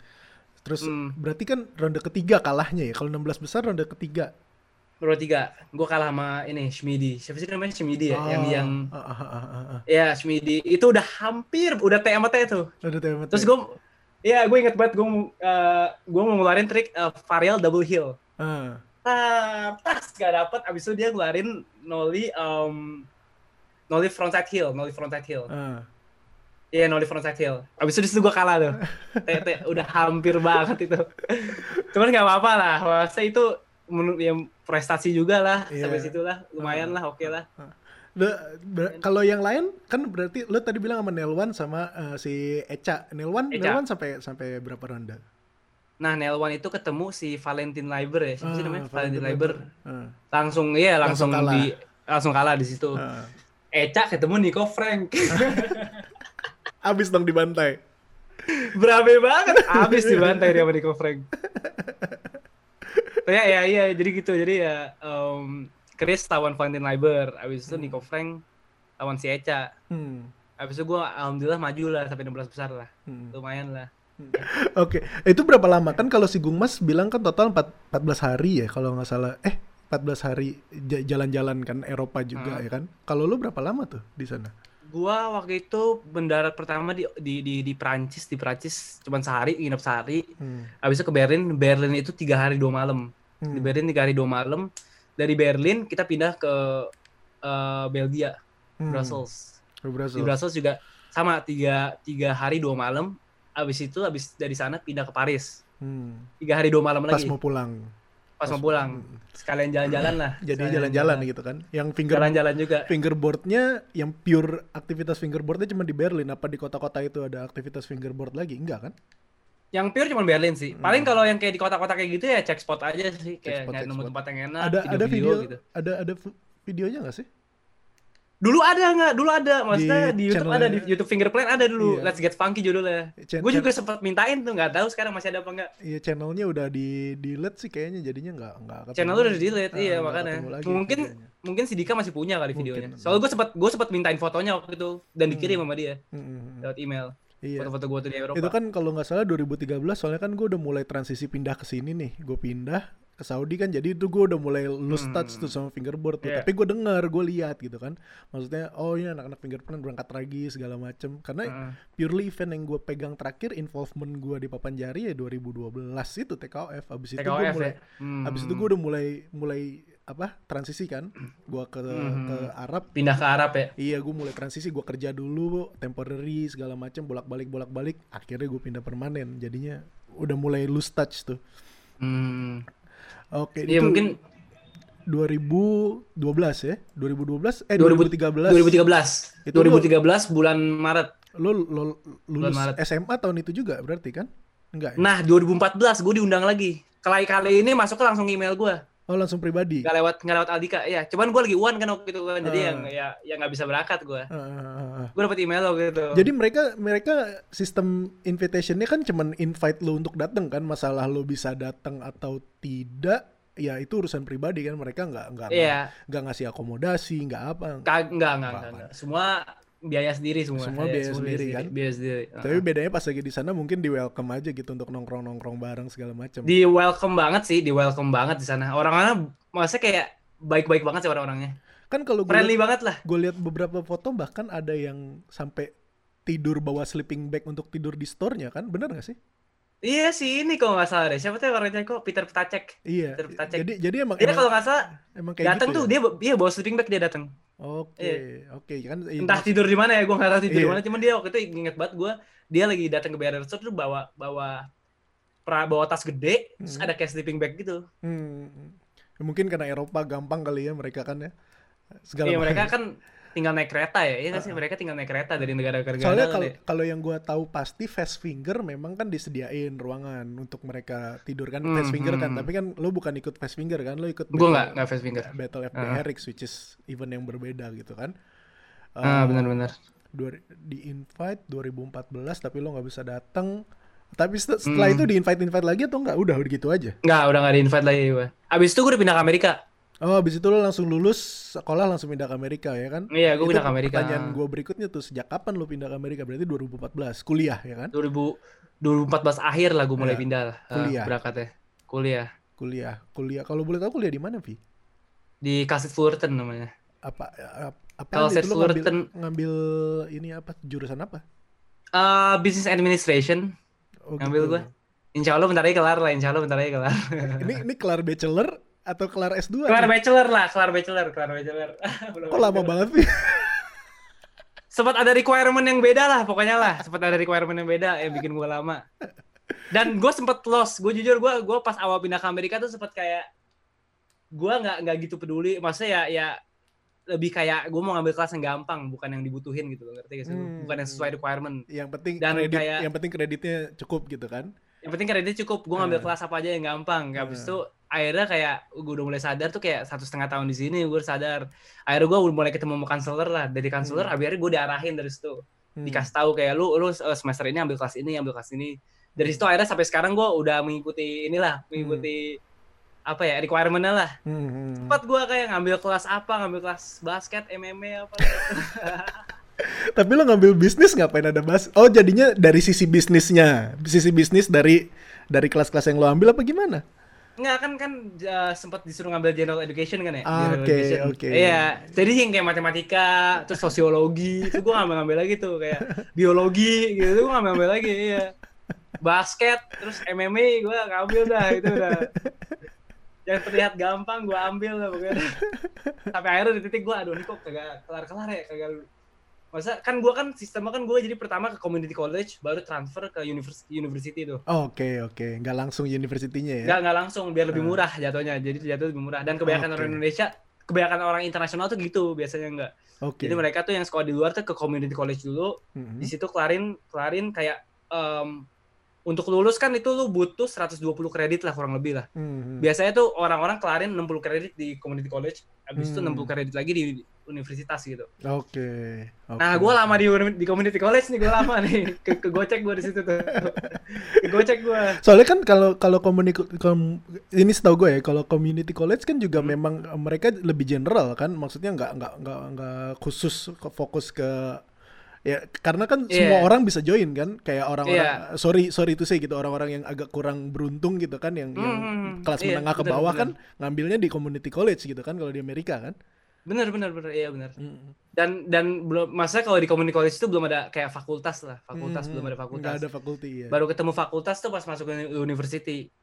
Terus berarti kan ronde ketiga kalahnya ya? Kalau 16 besar ronde ketiga. Bro 3, gue kalah sama ini, Shmidi. Siapa sih namanya Shmidi ya? Ya, Shmidi. Itu udah hampir, udah TMT tuh. Terus gue inget banget, gue mau ngeluarin trik Varial Double Heel. Tas, gak dapet. Abis itu dia ngeluarin Nolly Frontside Heel. Iya, Oli frontside heel. Abis itu disitu gue kalah tuh. Udah hampir banget itu. Cuman gak apa-apa lah. Maksudnya itu yang prestasi juga lah, sampai situ lah, lumayan lah, oke lah. Kalau yang lain kan berarti lo tadi bilang sama Nelwan sama si Echa. Nelwan sampai berapa ronde? Nah, Nelwan itu ketemu si Valentin Leiber ya, siapa sih namanya? Valentin Leiber. Langsung kalah di situ. Echa ketemu Nico Frank. Abis dong dibantai. Berabe banget, abis dibantai dia sama Nico Frank. Ya, jadi gitu. Jadi ya Chris lawan Valentin Leiber, abis itu Nico Frank lawan si Echa. Abis itu gue alhamdulillah maju lah sampai 16 besar lah. Lumayan lah. Oke, itu berapa lama? Kan kalau si Gung Mas bilang kan total 14 hari ya kalau nggak salah. 14 hari jalan-jalan kan Eropa juga ya kan? Kalau lu berapa lama tuh di sana? Gua waktu itu mendarat pertama di Perancis, cuman sehari, nginep sehari. Habis itu ke Berlin itu 3 hari 2 malam. Di Berlin 3 hari 2 malam. Dari Berlin kita pindah ke Belgia, Brussels. Di Brussels juga sama 3 hari 2 malam. Habis dari sana pindah ke Paris. 3 hari 2 malam lagi. Pas mau pulang. Sekalian jalan-jalan lah. Jadi jalan-jalan gitu kan. Yang jalan-jalan juga. Fingerboardnya, yang pure aktivitas fingerboardnya cuma di Berlin. Apa di kota-kota itu ada aktivitas fingerboard lagi? Enggak kan? Yang pure cuma Berlin sih. Paling kalau yang kayak di kota-kota kayak gitu ya cek spot aja sih. Kayak nemu tempat yang enak, video gitu. Ada videonya nggak sih? Dulu ada. Maksudnya di YouTube ada, di YouTube Fingerplan ada dulu. Iya. Let's Get Funky judulnya. Gue juga sempat mintain tuh, nggak tahu sekarang masih ada apa nggak. Iya, channelnya udah di-delete sih kayaknya, jadinya nggak ketemu. Channel udah di-delete, iya makanya. Mungkin si Dika masih punya kali videonya. Soalnya gue sempat mintain fotonya waktu itu dan dikirim sama dia lewat email. Iya. Foto-foto gue tuh di Eropa. Itu kan kalau nggak salah 2013, soalnya kan gue udah mulai transisi pindah ke sini nih. Gue pindah ke Saudi kan, jadi itu gue udah mulai lose touch tuh sama fingerboard tuh. Tapi gue dengar, gue lihat gitu kan, maksudnya ini anak-anak fingerprint berangkat lagi segala macem, karena purely event yang gue pegang terakhir involvement gue di Papanjari ya 2012 itu TKOF. Abis itu gue udah mulai transisi kan, gue ke Arab, pindah ke Arab ya. Iya, gue mulai transisi, gue kerja dulu temporary segala macem, bolak-balik, akhirnya gue pindah permanen, jadinya udah mulai lose touch tuh. Oke, ya, itu mungkin 2012 ya? 2013. Itu 2013 bulan Maret. Lo lulus Maret. SMA tahun itu juga berarti kan? Enggak. Ya? Nah, 2014 gue diundang lagi. Kali ini masuknya langsung email gue. Oh, langsung pribadi? Nggak lewat Aldika, ya. Cuman gue lagi uan kan waktu itu kan, jadi yang nggak bisa berangkat gue. Gue dapet email waktu itu. Jadi mereka sistem invitation-nya kan cuman invite lo untuk datang kan, masalah lo bisa datang atau tidak, ya itu urusan pribadi kan, mereka nggak ngasih akomodasi, nggak apa. Nggak. Semua biaya sendiri semua biaya sendiri kan. Biaya sendiri. Tapi bedanya pas lagi di sana mungkin di welcome aja gitu untuk nongkrong-nongkrong bareng segala macam. Di welcome banget sih, di welcome banget di sana. Orang-orang maksudnya kayak baik-baik banget sih orang-orangnya. Kan kalau friendly banget lah. Gue lihat beberapa foto bahkan ada yang sampai tidur bawa sleeping bag untuk tidur di store-nya kan, benar enggak sih? Iya sih, ini kok nggak salah deh. Siapa tuh orangnya kok Peter Ptacek? Iya. Peter Ptacek. Jadi emang. Dia kalau nggak salah emang kayak datang gitu tuh ya? dia bawa sleeping bag dia datang. Oke. Kan entah tidur di mana ya, gue nggak tahu tidur di mana. Cuman dia waktu itu inget banget gue, dia lagi datang ke Barrier Store tuh bawa tas gede, terus ada kayak sleeping bag gitu. Mungkin karena Eropa gampang kali ya mereka kan ya. Iya mereka kan tinggal naik kereta ya, nggak sih mereka tinggal naik kereta dari negara-negara. Soalnya kalau yang gue tahu pasti fast finger memang kan disediain ruangan untuk mereka tidur kan, fast finger kan, tapi kan lo bukan ikut fast finger kan, lo ikut. Gue nggak fast finger. Battle FPRX which is event yang berbeda gitu kan. Benar-benar. Di invite 2014 tapi lo nggak bisa datang. Tapi setelah itu di invite lagi atau nggak? Udah gitu aja. Udah nggak di invite lagi gue. Abis itu gue udah pindah ke Amerika. Oh, abis itu lo langsung lulus sekolah langsung pindah ke Amerika ya kan? Iya, gue pindah ke Amerika. Pertanyaan gue berikutnya tuh, sejak kapan lo pindah ke Amerika? Berarti 2014, kuliah ya kan? 2014 akhir lah gue mulai pindah lah. Kuliah. Berangkatnya. Kuliah. Kalau boleh tahu kuliah di mana, Vi? Di Calcit Fullerton namanya. Apa? Calcit Fullerton. Ngambil ini apa? Jurusan apa? Business Administration. Oh, ngambil gitu. Gue. Insya Allah bentar lagi kelar. ini kelar bachelor atau kelar S2? Kelar bachelor. Kok lama banget sih? Sempat ada requirement yang beda lah, pokoknya lah. Yang bikin gue lama. Dan gue sempat lost. Gue jujur, gue pas awal pindah ke Amerika tuh sempat kayak gue nggak gitu peduli. Maksudnya ya lebih kayak gue mau ngambil kelas yang gampang, bukan yang dibutuhin gitu. Ngerti gak sih? Bukan yang sesuai requirement. Yang penting kreditnya cukup gitu kan? Yang penting kreditnya cukup. Gue ngambil kelas apa aja yang gampang. Habis itu akhirnya kayak gue udah mulai sadar tuh, kayak 1,5 tahun di sini gue sadar. Akhirnya gue udah mulai ketemu sama konselor lah. Dari konselor akhirnya gue diarahin dari situ. Dikasih tahu kayak lu semester ini ambil kelas ini, Dari situ akhirnya sampai sekarang gue udah mengikuti inilah, apa ya, requirement-nya lah. Cepat gue kayak ngambil kelas basket, MMA apa. Tapi lo ngambil bisnis ngapain ada basket? Oh, jadinya dari sisi bisnisnya. Sisi bisnis dari kelas-kelas yang lo ambil apa gimana? Nggak kan sempat disuruh ngambil general education kan ya. Oke. Iya, jadi yang kayak matematika, terus sosiologi, itu gue ngambil lagi tuh, kayak biologi gitu gue ngambil lagi, iya. Basket, terus MMA gue ngambil dah, itu udah. Yang terlihat gampang gue ambil lah pokoknya. Tapi akhirnya di titik gue, aduh ini kok kagak kelar-kelar ya, Masa kan gue sistemnya gue jadi pertama ke community college baru transfer ke university tuh. Oke. Nggak langsung university-nya ya? Nggak langsung, biar lebih murah jatuhnya. Jadi jatuh lebih murah. Dan kebanyakan orang Indonesia, kebanyakan orang internasional tuh gitu biasanya nggak. Jadi mereka tuh yang sekolah di luar tuh ke community college dulu. Di situ kelarin kayak untuk lulus kan itu lu butuh 120 kredit lah kurang lebih lah. Biasanya tuh orang-orang kelarin 60 kredit di community college, habis itu 60 kredit lagi di universitas gitu. Oke. Nah, gue lama di community college nih, gue lama nih. Kegocek gue di situ tuh. Soalnya kan kalau ini setahu gue ya, kalau community college kan juga memang mereka lebih general kan, maksudnya nggak khusus fokus ke ya, karena kan semua orang bisa join kan, kayak orang-orang sorry to say gitu, orang-orang yang agak kurang beruntung gitu kan, yang kelas menengah ke bawah kan ngambilnya di community college gitu kan kalau di Amerika kan. Benar. Iya benar. Dan belum, masa kalau di community college itu belum ada kayak fakultas lah. Belum ada fakultas. Enggak ada fakulti ya. Baru ketemu fakultas tuh pas masuk ke university.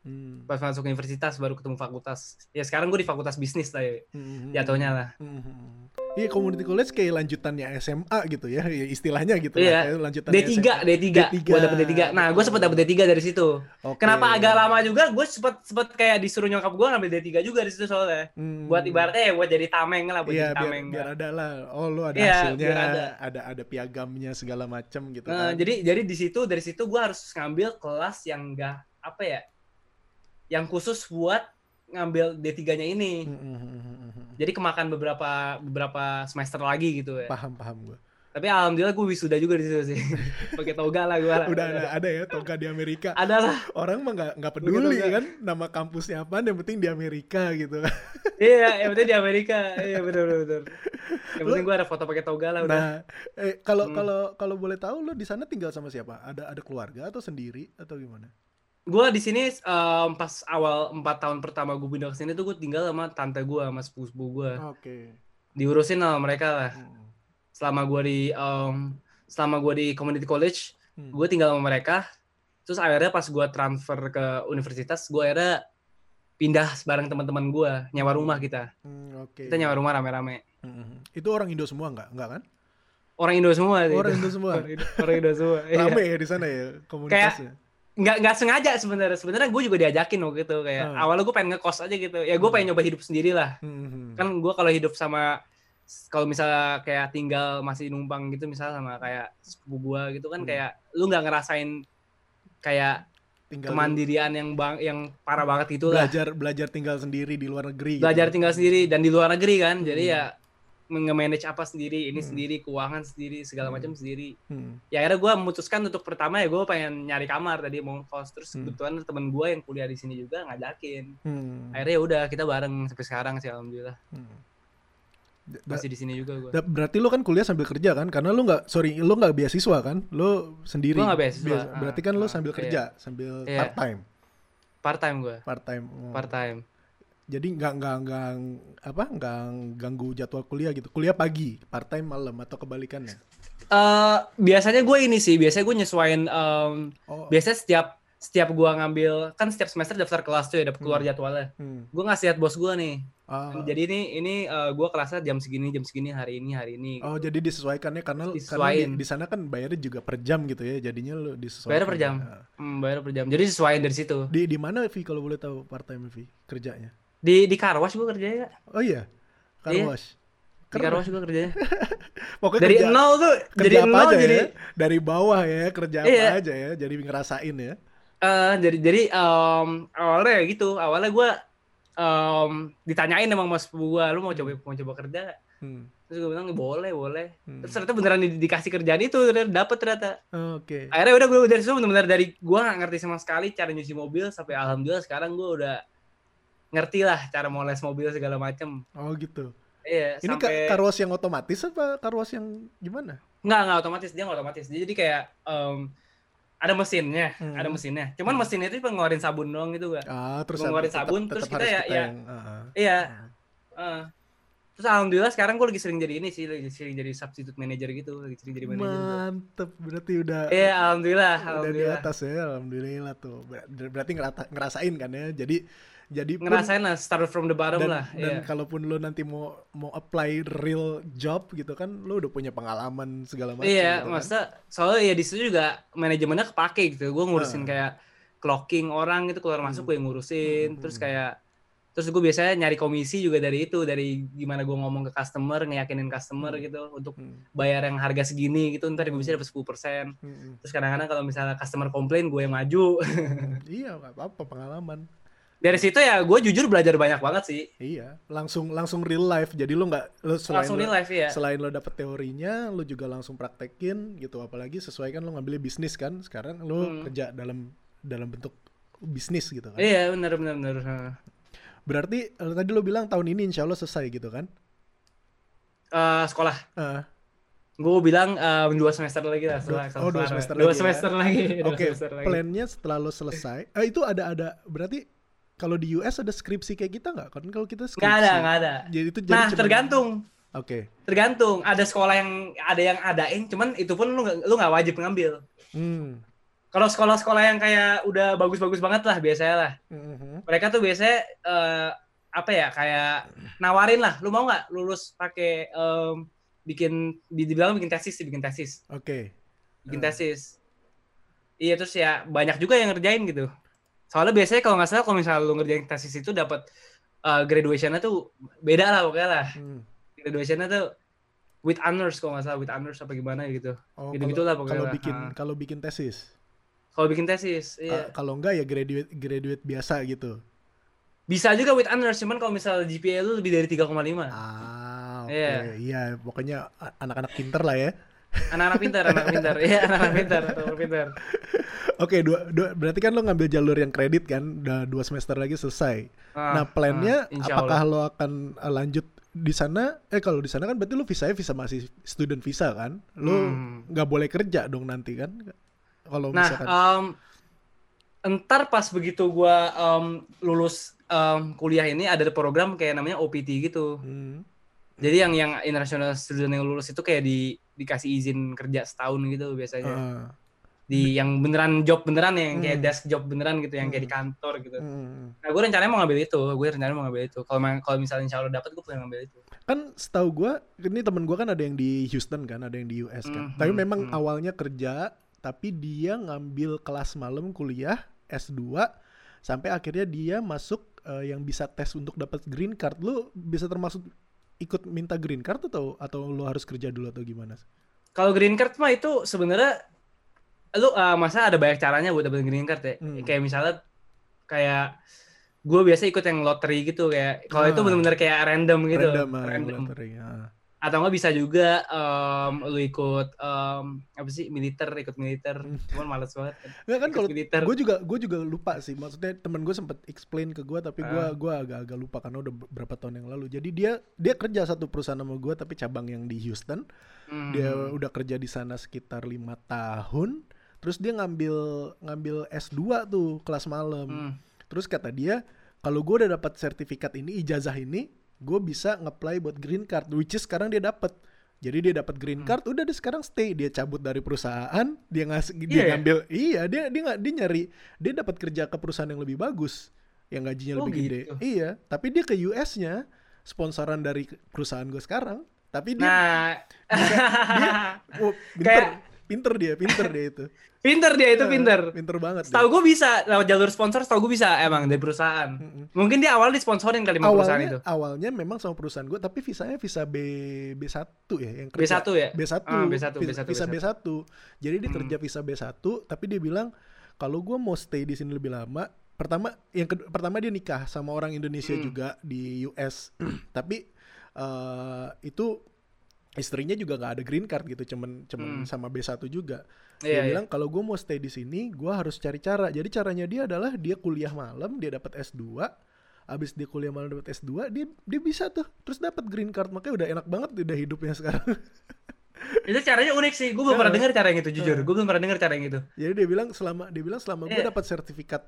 Pas masuk ke universitas baru ketemu fakultas. Ya sekarang gue di fakultas bisnis lah ya. Jatuhnya lah. Iya, community college kayak lanjutannya SMA gitu ya. Istilahnya gitu lah. Lanjutannya D3. Gue dapet D3. Nah, gue sempet dapet D3 dari situ. Okay. Kenapa agak lama juga? Gue sempet kayak disuruh nyokap gue ngambil D3 juga di situ soalnya. Buat ibaratnya ya buat jadi tameng lah. Iya, biar ada lah. Oh, lu ada hasilnya, ada piagamnya segala macam gitu kan. Jadi dari situ gue harus ngambil kelas yang enggak apa ya, yang khusus buat ngambil D3-nya ini. Jadi kemakan beberapa semester lagi gitu ya. Paham gue. Tapi alhamdulillah gue wisuda juga di situ sih. Pakai toga lah gue. Udah ada ya toga di Amerika. Ada lah. Orang mah nggak peduli kan nama kampusnya apa, yang penting di Amerika gitu. Iya, yang penting di Amerika. Iya benar. Yang penting gue ada foto pakai toga lah udah. Nah, kalau boleh tahu lo di sana tinggal sama siapa? Ada keluarga atau sendiri atau gimana? Gue di sini pas awal 4 tahun pertama gue pindah ke sini tuh gue tinggal sama tante gue, sama sepupu gue. Oke. Diurusin sama mereka lah. Selama gue di community college, gue tinggal sama mereka. Terus akhirnya pas gue transfer ke universitas, gue akhirnya pindah bareng teman-teman gue, nyewa rumah kita. Kita nyewa rumah rame-rame. Itu orang Indo semua nggak kan? Orang Indo semua. Orang Indo semua. Rame ya di sana ya komunitasnya. Kayak, nggak sengaja sebenarnya gue juga diajakin waktu itu kayak awalnya gue pengen ngekos aja gitu ya, gue pengen nyoba hidup sendiri lah. Kan gue kalau hidup sama, kalau misalnya kayak tinggal masih numpang gitu misalnya sama kayak sepupu gue gitu kan, kayak lu nggak ngerasain kayak tinggal kemandirian dulu. yang parah banget gitu lah, belajar tinggal sendiri di luar negeri, belajar gitu. Tinggal sendiri dan di luar negeri kan, jadi ya nge-manage apa sendiri, ini sendiri, keuangan sendiri, segala macam sendiri. Ya akhirnya gue memutuskan untuk pertama ya gue pengen nyari kamar tadi mau kos, terus kebetulan temen gue yang kuliah di sini juga ngajakin. Akhirnya ya udah kita bareng sampai sekarang sih alhamdulillah. Masih di sini juga gue. Berarti lo kan kuliah sambil kerja kan? Karena lo nggak beasiswa kan? Lo sendiri. Gue nggak beasiswa. Berarti kan lo sambil kerja, sambil part time. Jadi nggak ganggu jadwal kuliah gitu. Kuliah pagi, part time malam atau kebalikannya? Biasanya gue ini sih, biasanya gue nyesuaiin. Biasanya setiap gue ngambil, kan setiap semester daftar kelas tuh ya, dapat keluar jadwalnya. Gue ngasih lihat bos gue nih. Jadi ini gue kelasnya jam segini hari ini. Oh gitu. Jadi disesuaikannya karena di sana kan bayarnya juga per jam gitu ya, jadinya lo disesuaikan. Bayar per jam. Bayar per jam. Jadi sesuaiin dari situ. Di mana Vi kalau boleh tahu part time Vi kerjanya? Di karwash gue kerjanya. Oh iya, karwash. Iya. Di karwash gue kerjanya. Pokoknya dari nol tuh, jadi dari bawah ya, kerja apa aja ya, jadi ngerasain ya. Jadi awalnya gitu, gue ditanyain emang mas gue, lu mau coba kerja? Terus gue bilang boleh. Terus ternyata beneran dikasih kerjaan itu, dapet ternyata. Oke. Akhirnya udah gue dari situ bener-bener gue nggak ngerti sama sekali cara nyuci mobil sampai alhamdulillah sekarang gue udah ngerti lah cara moles mobil segala macem. Oh gitu. Iya. Ini sampai... karwas yang otomatis apa karwas yang gimana? Nggak otomatis, dia nggak otomatis. Jadi kayak ada mesinnya. Cuman mesinnya itu pengeluarin sabun doang gitu gak? Terus pengeluarin sabun, terus kita Terus alhamdulillah sekarang gue lagi sering jadi ini sih, lagi sering jadi substitute manager gitu, lagi sering jadi manager. Mantep, berarti udah. Iya, alhamdulillah. Udah di atas ya, alhamdulillah tuh. Berarti ngerasain kan ya, jadi ngerasain lah, start from the bottom lah. Dan kalaupun lo nanti mau apply real job gitu kan, lo udah punya pengalaman segala macam. Iya, gitu maksudnya kan? Soalnya ya di situ juga manajemennya kepake gitu. Gue ngurusin kayak clocking orang gitu, keluar masuk gue yang ngurusin. Terus gue biasanya nyari komisi juga dari itu, dari gimana gue ngomong ke customer, ngeyakinin customer gitu untuk bayar yang harga segini gitu, ntar gue bisa dapat 10%. Terus kadang-kadang kalau misalnya customer komplain, gue yang maju. Iya, nggak apa-apa, pengalaman. Dari situ ya gue jujur belajar banyak banget sih. Iya, langsung real life. Jadi lo nggak selain lo dapet teorinya, lo juga langsung praktekin gitu. Apalagi sesuai kan lo ngambilnya bisnis kan. Sekarang lo kerja dalam bentuk bisnis gitu kan. Iya benar. Berarti tadi lo bilang tahun ini insya Allah selesai gitu kan? Sekolah. Gue bilang 2 semester lagi lah setelah. 2 semester lagi. Oke. Plannya setelah lo selesai, itu ada berarti. Kalau di US ada skripsi kayak kita nggak? Kan kalau kita skripsi nggak ada. Jadi itu tergantung. Oke. Tergantung. Ada sekolah yang adain, cuman itu pun lu nggak wajib ngambil. Kalau sekolah-sekolah yang kayak udah bagus-bagus banget lah biasanya lah. Mereka tuh biasanya kayak nawarin lah. Lu mau nggak lulus pakai bikin tesis. Oke. Bikin tesis. Iya terus ya banyak juga yang ngerjain gitu. Soalnya biasanya kalau nggak salah kalau misalnya lu ngerjain tesis itu dapat graduation-nya tuh beda lah pokoknya lah. Graduation-nya tuh with honors kalau nggak salah, with honors apa gimana gitu. Oh, gitu lah pokoknya. Kalau bikin tesis. Iya. Kalau enggak ya graduate biasa gitu. Bisa juga with honors, cuman kalau misalnya GPA lu lebih dari 3,5. Ah, okay. Yeah. Iya, pokoknya anak-anak pinter lah ya. Anak-anak pintar, iya anak-anak pintar. Oke, dua, berarti kan lo ngambil jalur yang kredit kan, udah 2 semester lagi selesai. Nah, plannya apakah lo akan lanjut di sana? Kalau di sana kan berarti lo visanya visa masih student visa kan, lo nggak boleh kerja dong nanti kan? Kalau misalkan. Entar pas begitu gue lulus kuliah ini ada program kayak namanya OPT gitu. Jadi yang international student yang lulus itu kayak dikasih izin kerja setahun gitu biasanya. Di yang beneran job beneran yang kayak desk job beneran gitu yang kayak di kantor gitu. Nah, gue rencananya mau ngambil itu. Kalau misalnya insyaallah dapat gue pengen ngambil itu. Kan setahu gue ini temen gue kan ada yang di Houston kan, ada yang di US kan. Tapi memang awalnya kerja tapi dia ngambil kelas malam kuliah S2 sampai akhirnya dia masuk yang bisa tes untuk dapat green card. Lu bisa termasuk ikut minta green card atau lu harus kerja dulu atau gimana? Kalau green card mah itu sebenarnya lu masa ada banyak caranya buat dapetin green card ya. Kayak misalnya kayak gue biasa ikut yang lottery gitu kayak kalau itu benar-benar kayak random gitu. Random. Lottery, ya. Atau nggak bisa juga lu ikut militer, cuman males banget kan. Nggak kan kalau gue juga lupa sih, maksudnya temen gue sempet explain ke gue tapi gue agak lupa karena udah berapa tahun yang lalu. Jadi dia kerja satu perusahaan sama gue tapi cabang yang di Houston. Dia udah kerja di sana sekitar 5 tahun, terus dia ngambil S2 tuh kelas malam. Terus kata dia kalau gue udah dapat sertifikat ini, ijazah ini, gue bisa nge-apply buat green card, which is sekarang dia dapat. Jadi dia dapat green card, udah dia sekarang stay, dia cabut dari perusahaan, dia dapat kerja ke perusahaan yang lebih bagus, yang gajinya lebih gede. Iya, tapi dia ke US-nya sponsoran dari perusahaan gue sekarang, tapi dia pinter banget. Setahu gue bisa lewat jalur sponsor, setahu gue bisa emang dari perusahaan. Mungkin dia awalnya disponsorin kali sama perusahaan itu. Awalnya memang sama perusahaan gue, tapi visanya visa B1 ya yang kerja. B1 ya? B1. Jadi dia kerja visa B1, tapi dia bilang kalau gue mau stay di sini lebih lama, pertama dia nikah sama orang Indonesia juga di US. Tapi itu istrinya juga nggak ada green card gitu, cuman sama B1 juga. Dia bilang kalau gue mau stay di sini, gue harus cari cara. Jadi caranya dia adalah dia kuliah malam, dia dapat S2. Abis dia kuliah malam dapat S2, dia bisa tuh terus dapat green card. Makanya udah enak banget udah hidupnya sekarang. Itu caranya unik sih. Gue belum pernah dengar cara yang itu, jujur. Gue belum pernah dengar cara yang itu. Jadi dia bilang selama gue dapat sertifikat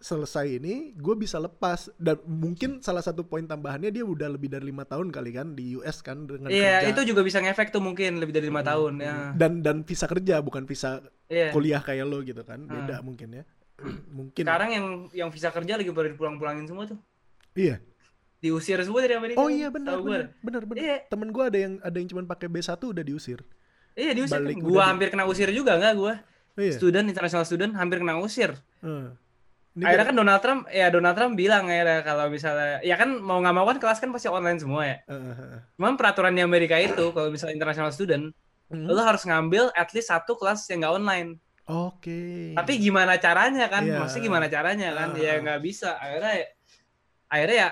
selesai ini, gue bisa lepas. Dan mungkin salah satu poin tambahannya dia udah lebih dari 5 tahun kali kan di US kan dengan kerja. Iya, itu juga bisa ngefek tuh mungkin lebih dari 5 tahun ya. Dan visa kerja bukan visa kuliah kayak lo gitu kan. Beda mungkin ya. Mungkin. Sekarang yang visa kerja lagi baru dipulang-pulangin semua tuh. Iya. Diusir semua dari Amerika. Oh iya benar. Iya. Temen gue ada yang cuma pakai B1 udah diusir. Iya, diusir. Gue hampir kena usir juga enggak gue. Iya. International student hampir kena usir. Akhirnya kan Donald Trump bilang ya kalau misalnya, ya kan mau nggak mau kan kelas kan pasti online semua ya. Cuman peraturan di Amerika itu kalau misalnya international student, lo harus ngambil at least 1 kelas yang nggak online. Oke. Tapi gimana caranya kan? Yeah. Maksudnya gimana caranya kan? Ya nggak bisa. Akhirnya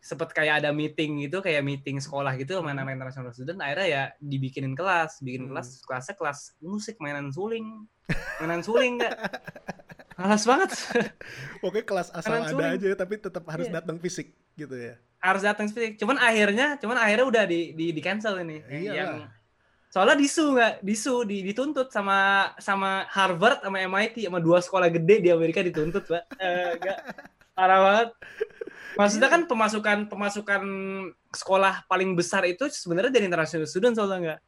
sempet kayak ada meeting gitu, kayak meeting sekolah gitu sama anak-anak international student. Akhirnya ya dibikinin kelas, kelasnya kelas musik, mainan suling nggak? Alas banget. Pokoknya kelas asal ada aja tapi tetap harus datang fisik gitu ya. Harus datang fisik. Cuman akhirnya udah di cancel ini. Iyalah. Yang soalnya dituntut sama Harvard sama MIT sama 2 sekolah gede di Amerika dituntut, Pak. Parah banget. Maksudnya kan pemasukan sekolah paling besar itu sebenarnya dari international student soalnya enggak.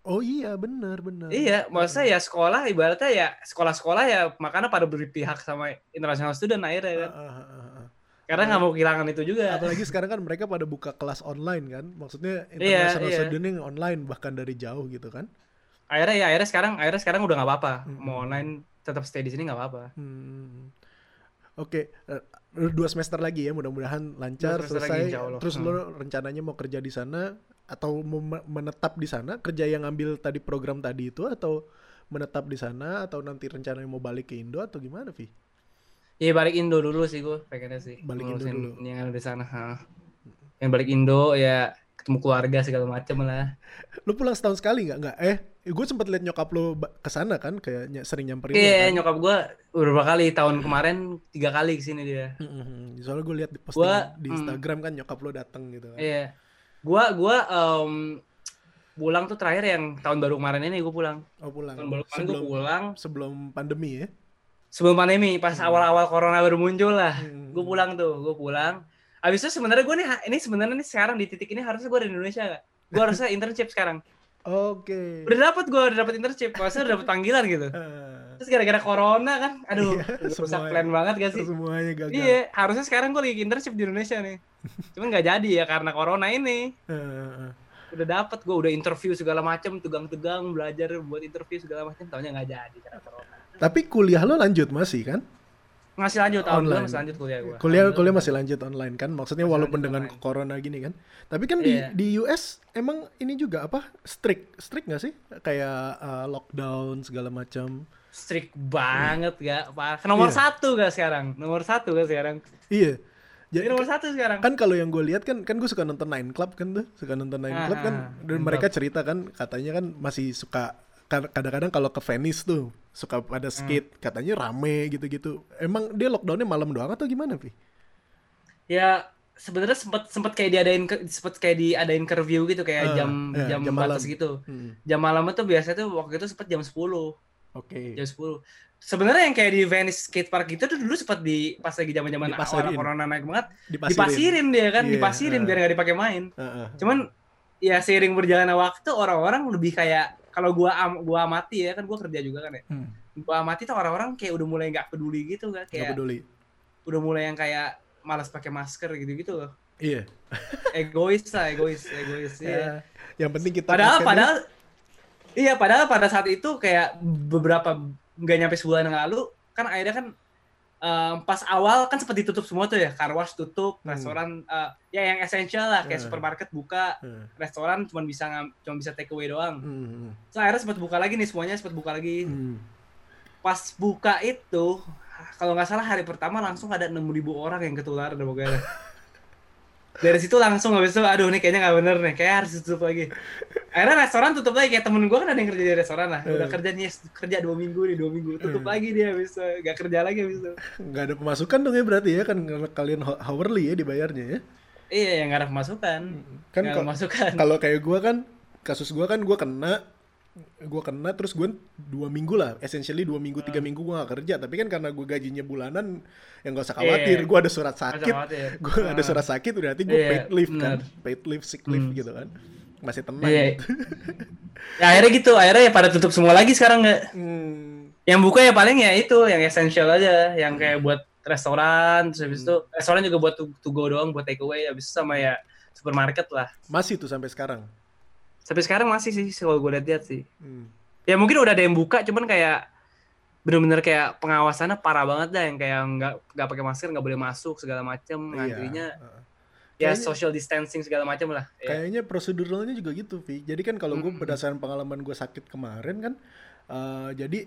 Oh iya, benar. Iya, maksudnya ya sekolah ibaratnya ya sekolah-sekolah ya makanya pada berpihak sama international student akhirnya kan. Karena nggak mau kehilangan itu juga. Apalagi sekarang kan mereka pada buka kelas online kan, maksudnya international student yang online bahkan dari jauh gitu kan. Akhirnya sekarang udah nggak apa-apa, mau online tetap stay di sini nggak apa-apa. Oke, 2 semester lagi ya, mudah-mudahan lancar selesai. Terus lo rencananya mau kerja di sana? Atau menetap di sana, kerja yang ngambil tadi program tadi itu, atau menetap di sana, atau nanti rencananya mau balik ke Indo atau gimana, Vi? Iya, balik Indo dulu sih gue pengennya sih. Balik Indo dulu. Yang ada di sana. Yang balik Indo ya ketemu keluarga segala macam lah. Lu pulang setahun sekali enggak? Gue sempet liat nyokap lu kesana kan, kayak sering nyamperin. Iya, kan? Nyokap gue beberapa kali, tahun kemarin 3 kali kesini dia. Soalnya gue liat posting di Instagram kan nyokap lu dateng gitu. Iya, gue pulang tuh terakhir yang tahun baru kemarin ini gue pulang. Oh pulang. Tahun baru kemarin gue pulang. Sebelum pandemi ya? Sebelum pandemi, pas awal-awal corona baru muncul lah. Gue pulang tuh, Abis itu sebenarnya gue nih, ini sebenarnya nih sekarang di titik ini harusnya gue di Indonesia gak? Gue harusnya internship sekarang. Oke. Udah dapet internship, maksudnya udah dapet panggilan gitu. Terus gara-gara corona kan, aduh, rusak plan banget gak sih? Semuanya gagal. Iya, harusnya sekarang gue lagi internship di Indonesia nih. Cuman nggak jadi ya karena corona ini. Udah dapet, gue udah interview segala macem, tegang-tegang, belajar buat interview segala macem, taunya nggak jadi karena corona. Tapi kuliah lo lanjut masih kan? Masih lanjut online. Masih lanjut kuliah gue. Kuliah masih lanjut online kan? Maksudnya masih walaupun dengan online. Corona gini kan. Tapi kan di US emang ini juga apa? Strict enggak sih? Kayak lockdown segala macam. Strict banget enggak? Nomor 1 enggak sekarang? Iya. Jadi nomor 1 sekarang. Kan kalau yang gue lihat kan gue suka nonton 9 Club kan tuh. Dan mereka cerita kan katanya kan masih suka kadang-kadang kalau ke Venice tuh suka ada skate, katanya rame gitu-gitu. Emang dia lockdownnya malam doang atau gimana, Pi? Ya sebenarnya sempat kayak diadain curfew gitu kayak jam batas malam. Gitu. Jam malam itu biasanya tuh waktu itu sempat jam 10. Oke. Jam 10. Sebenarnya yang kayak di Venice skate park gitu tuh dulu sempat di pas lagi zaman-zaman awal corona naik banget, dipasirin dia kan, biar enggak dipakai main. Cuman ya seiring berjalannya waktu orang-orang lebih kayak kalau gua amati ya kan, gua kerja juga kan ya. Gua amati tuh orang-orang kayak udah mulai nggak peduli gitu kan, kayak udah mulai yang kayak malas pakai masker gitu-gitu loh. Iya. Egois. Iya. Yang penting kita. Padahal pada saat itu kayak beberapa nggak nyampe sebulan yang lalu kan akhirnya kan pas awal kan sempat ditutup semua tuh ya, car wash tutup, restoran ya yang essential lah kayak supermarket buka, restoran cuma bisa take away doang. So, akhirnya sempat buka lagi. Pas buka itu kalau nggak salah hari pertama langsung ada 6,000 orang yang ketularan pokoknya. Dari situ langsung habis itu aduh nih kayaknya nggak bener nih, kayak harus tutup lagi. Akhirnya restoran tutup lagi, kayak temen gue kan ada yang kerja di restoran lah, udah kerja 2 minggu tutup lagi dia, habis itu nggak kerja lagi habis itu. Nggak ada pemasukan dong ya berarti ya, kan kalian hourly ya dibayarnya ya? Iya yang nggak ada pemasukan. Kan kalau kayak gue kan, kasus gue kan gue kena terus gue 2 minggu lah, essentially 2 minggu 3 minggu gue gak kerja, tapi kan karena gue gajinya bulanan yang gak usah khawatir, gue ada surat sakit, udah nanti gue paid leave kan, sick leave gitu kan, masih tenang gitu. Ya akhirnya ya pada tutup semua lagi sekarang gak, yang buka ya paling ya itu, yang essential aja, yang kayak buat restoran, terus habis itu restoran juga buat to go doang, buat take away, habis itu sama ya supermarket lah. Masih tuh sampai sekarang? Tapi sekarang masih sih kalau gue lihat sih. Ya mungkin udah ada yang buka, cuman kayak bener-bener kayak pengawasannya parah banget dah, yang kayak nggak pakai masker nggak boleh masuk segala macem, ngantrinya ya social distancing segala macem lah. Kayaknya proseduralnya juga gitu, Vi. Jadi kan kalau gue berdasarkan pengalaman gue sakit kemarin kan, jadi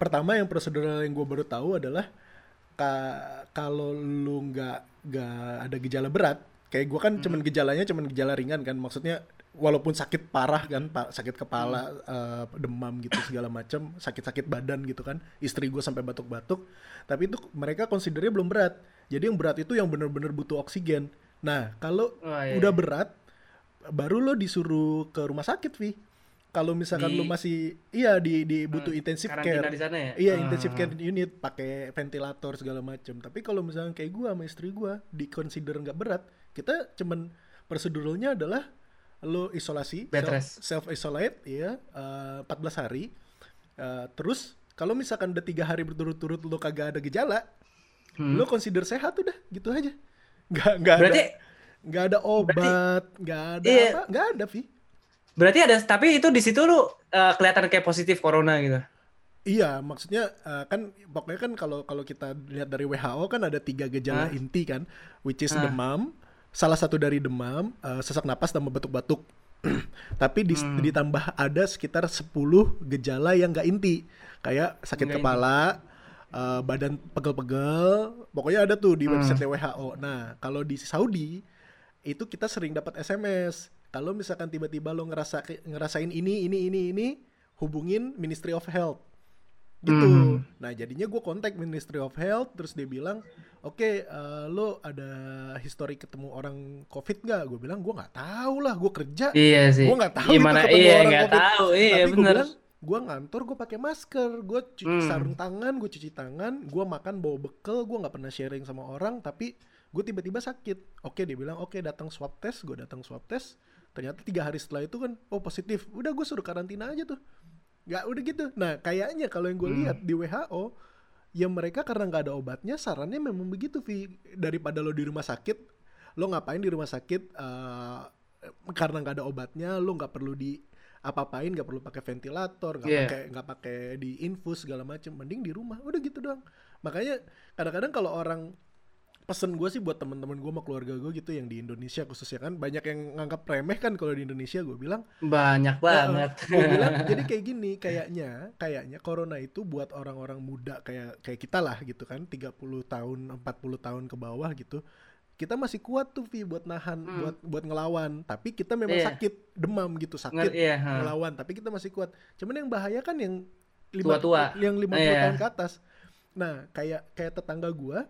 pertama yang prosedural yang gue baru tahu adalah kalau lu nggak ada gejala berat, kayak gue kan cuman gejala ringan kan, maksudnya walaupun sakit parah kan, sakit kepala, demam gitu segala macam, sakit-sakit badan gitu kan, istri gue sampai batuk-batuk, tapi itu mereka considernya belum berat. Jadi yang berat itu yang benar-benar butuh oksigen. Nah kalau udah berat, baru lo disuruh ke rumah sakit, Vi. Kalau misalkan lo masih di butuh intensive care, di sana ya? Iya intensive care unit, pakai ventilator segala macam. Tapi kalau misalkan kayak gue sama istri gue, di consider nggak berat, kita cuman proseduralnya adalah lo isolasi, self-isolate, 14 hari. Terus, kalau misalkan udah 3 hari berturut-turut lo kagak ada gejala, lo consider sehat udah, gitu aja. Nggak ada obat, nggak ada apa, nggak ada, Vi. Berarti ada, tapi itu di situ lo kelihatan kayak positif corona gitu. Iya, maksudnya kan pokoknya kan kalau kita lihat dari WHO kan ada 3 gejala inti kan, which is demam. Salah satu dari demam, sesak napas tambah batuk-batuk. Tapi ditambah ada sekitar 10 gejala yang nggak inti, kayak sakit kepala, badan pegel-pegel, pokoknya ada tuh di website WHO. Nah, kalau di Saudi itu kita sering dapat SMS. Kalau misalkan tiba-tiba lo ngerasain ini, hubungin Ministry of Health. Gitu. Nah, jadinya gue kontak Ministry of Health, terus dia bilang, "Oke, lo ada histori ketemu orang COVID nggak?" Gue bilang, "Gue nggak tahu lah, gue kerja." Iya sih. Gue nggak tahu gimana ketemu orang COVID. Tahu, iya, tapi bener. Gue ngantor, gue pakai masker, gue cuci sarung tangan, gue cuci tangan, gue makan bawa bekal, gue nggak pernah sharing sama orang, tapi gue tiba-tiba sakit. Oke, dia bilang oke, datang swab test, gue datang swab test, ternyata 3 hari setelah itu kan, oh positif, udah gue suruh karantina aja tuh, nggak udah gitu. Nah kayaknya kalau yang gue lihat di WHO, ya mereka karena nggak ada obatnya, sarannya memang begitu, Vi. Daripada lo di rumah sakit, lo ngapain di rumah sakit karena nggak ada obatnya, lo nggak perlu di apa-apain, nggak perlu pakai ventilator, nggak pakai di infus segala macem, mending di rumah, udah gitu doang. Makanya kadang-kadang kalau orang, pesan gue sih buat teman-teman gue sama keluarga gue gitu yang di Indonesia khususnya kan, banyak yang nganggap remeh kan kalau di Indonesia. Gue bilang banyak banget. Gue bilang jadi kayak gini, kayaknya corona itu buat orang-orang muda kayak kita lah gitu kan, 30 tahun 40 tahun ke bawah gitu. Kita masih kuat tuh, Vi, buat nahan, buat ngelawan. Tapi kita memang sakit, demam gitu, sakit, ngelawan. Tapi kita masih kuat. Cuman yang bahaya kan yang tua-tua, yang 50 tahun ke atas. Nah, kayak tetangga gue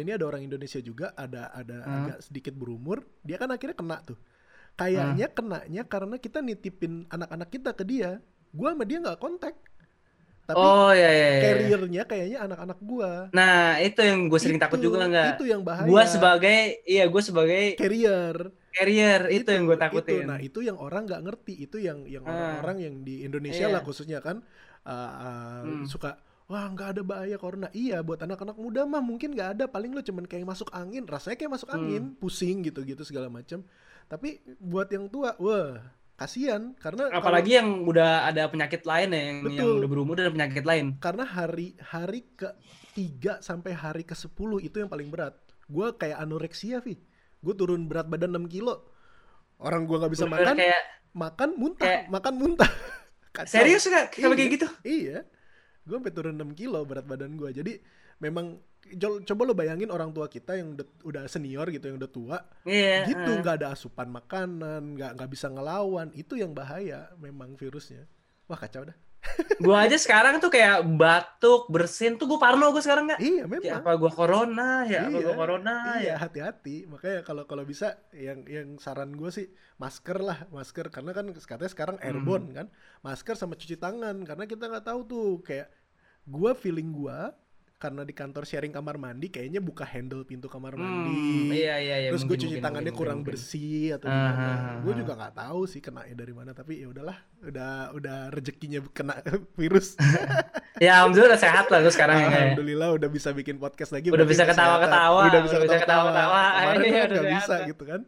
ini ada orang Indonesia juga, ada agak sedikit berumur. Dia kan akhirnya kena tuh. Kayaknya kenanya karena kita nitipin anak-anak kita ke dia. Gue sama dia nggak kontak. Tapi carrier-nya kayaknya anak-anak gua. Nah, itu yang gua sering takut juga, enggak? Itu yang bahaya. Gua sebagai carrier itu yang gua takutin. Itu. Nah, itu yang orang enggak ngerti, itu yang orang-orang yang di Indonesia lah khususnya kan suka, wah enggak ada bahaya corona. Iya, buat anak-anak muda mah mungkin enggak ada, paling lo cuman kayak masuk angin, rasanya kayak masuk angin, pusing gitu-gitu segala macam. Tapi buat yang tua, wah kasian, karena apalagi yang udah ada penyakit lain ya, yang udah berumur dan penyakit lain. Karena hari ke-3 sampai hari ke-10 itu yang paling berat. Gue kayak anoreksia, Vi. Gue turun berat badan 6 kilo. Orang gue gak bisa makan muntah. Serius gak kalau kayak gitu? Iya. Gue sampai turun 6 kilo berat badan gue. Jadi memang coba lo bayangin orang tua kita yang udah senior gitu, yang udah tua, gitu nggak ada asupan makanan, nggak bisa ngelawan, itu yang bahaya memang virusnya. Wah kacau dah. Gue aja sekarang tuh kayak batuk, bersin tuh gue parno gue sekarang nggak? Iya memang. Ya, apa gue corona ya? Iya, apa gue corona? Iya, hati-hati. Makanya kalau bisa yang saran gue sih masker lah, masker, karena kan katanya sekarang airborne kan, masker sama cuci tangan, karena kita nggak tahu tuh. Kayak gue feeling gue, karena di kantor sharing kamar mandi, kayaknya buka handle pintu kamar mandi. Iya, terus gue cuci tangannya kurang bersih atau gimana. Gue juga nggak tahu sih kenanya dari mana, tapi ya udahlah, udah rezekinya kena virus. Ya alhamdulillah udah sehat lah gue sekarang. Alhamdulillah udah bisa bikin podcast lagi. Udah bisa ketawa-ketawa. Kemarin kan nggak bisa gitu kan.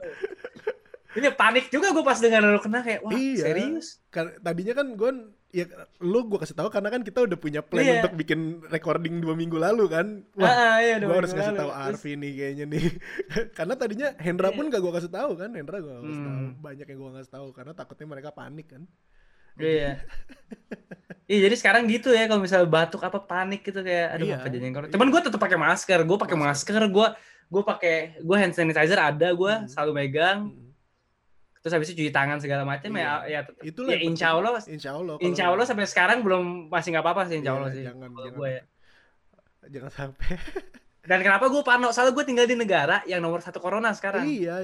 Ini panik juga gue pas dengar lo kena, kayak wah serius. Tadinya kan gue, ya lo gue kasih tahu karena kan kita udah punya plan untuk bikin recording 2 minggu lalu kan. Wah gue harus kasih tahu Arvi nih kayaknya nih. Karena tadinya Hendra pun gak gue kasih tahu kan. Hendra gue gak kasih tahu, banyak yang gue gak kasih tahu karena takutnya mereka panik kan. Iya. Iya jadi sekarang gitu ya, kalau misalnya batuk apa panik gitu kayak aduh apa jadinya corona. Cuman gue tetap pakai masker, gue pakai hand sanitizer ada, gue selalu megang. Terus habis itu cuci tangan segala macam ya Insya Allah sampai sekarang belum, masih nggak apa-apa sih Insya Allah sih. Jangan sampai. Dan kenapa gue parno? Soalnya gue tinggal di negara yang nomor 1 corona sekarang. Iya,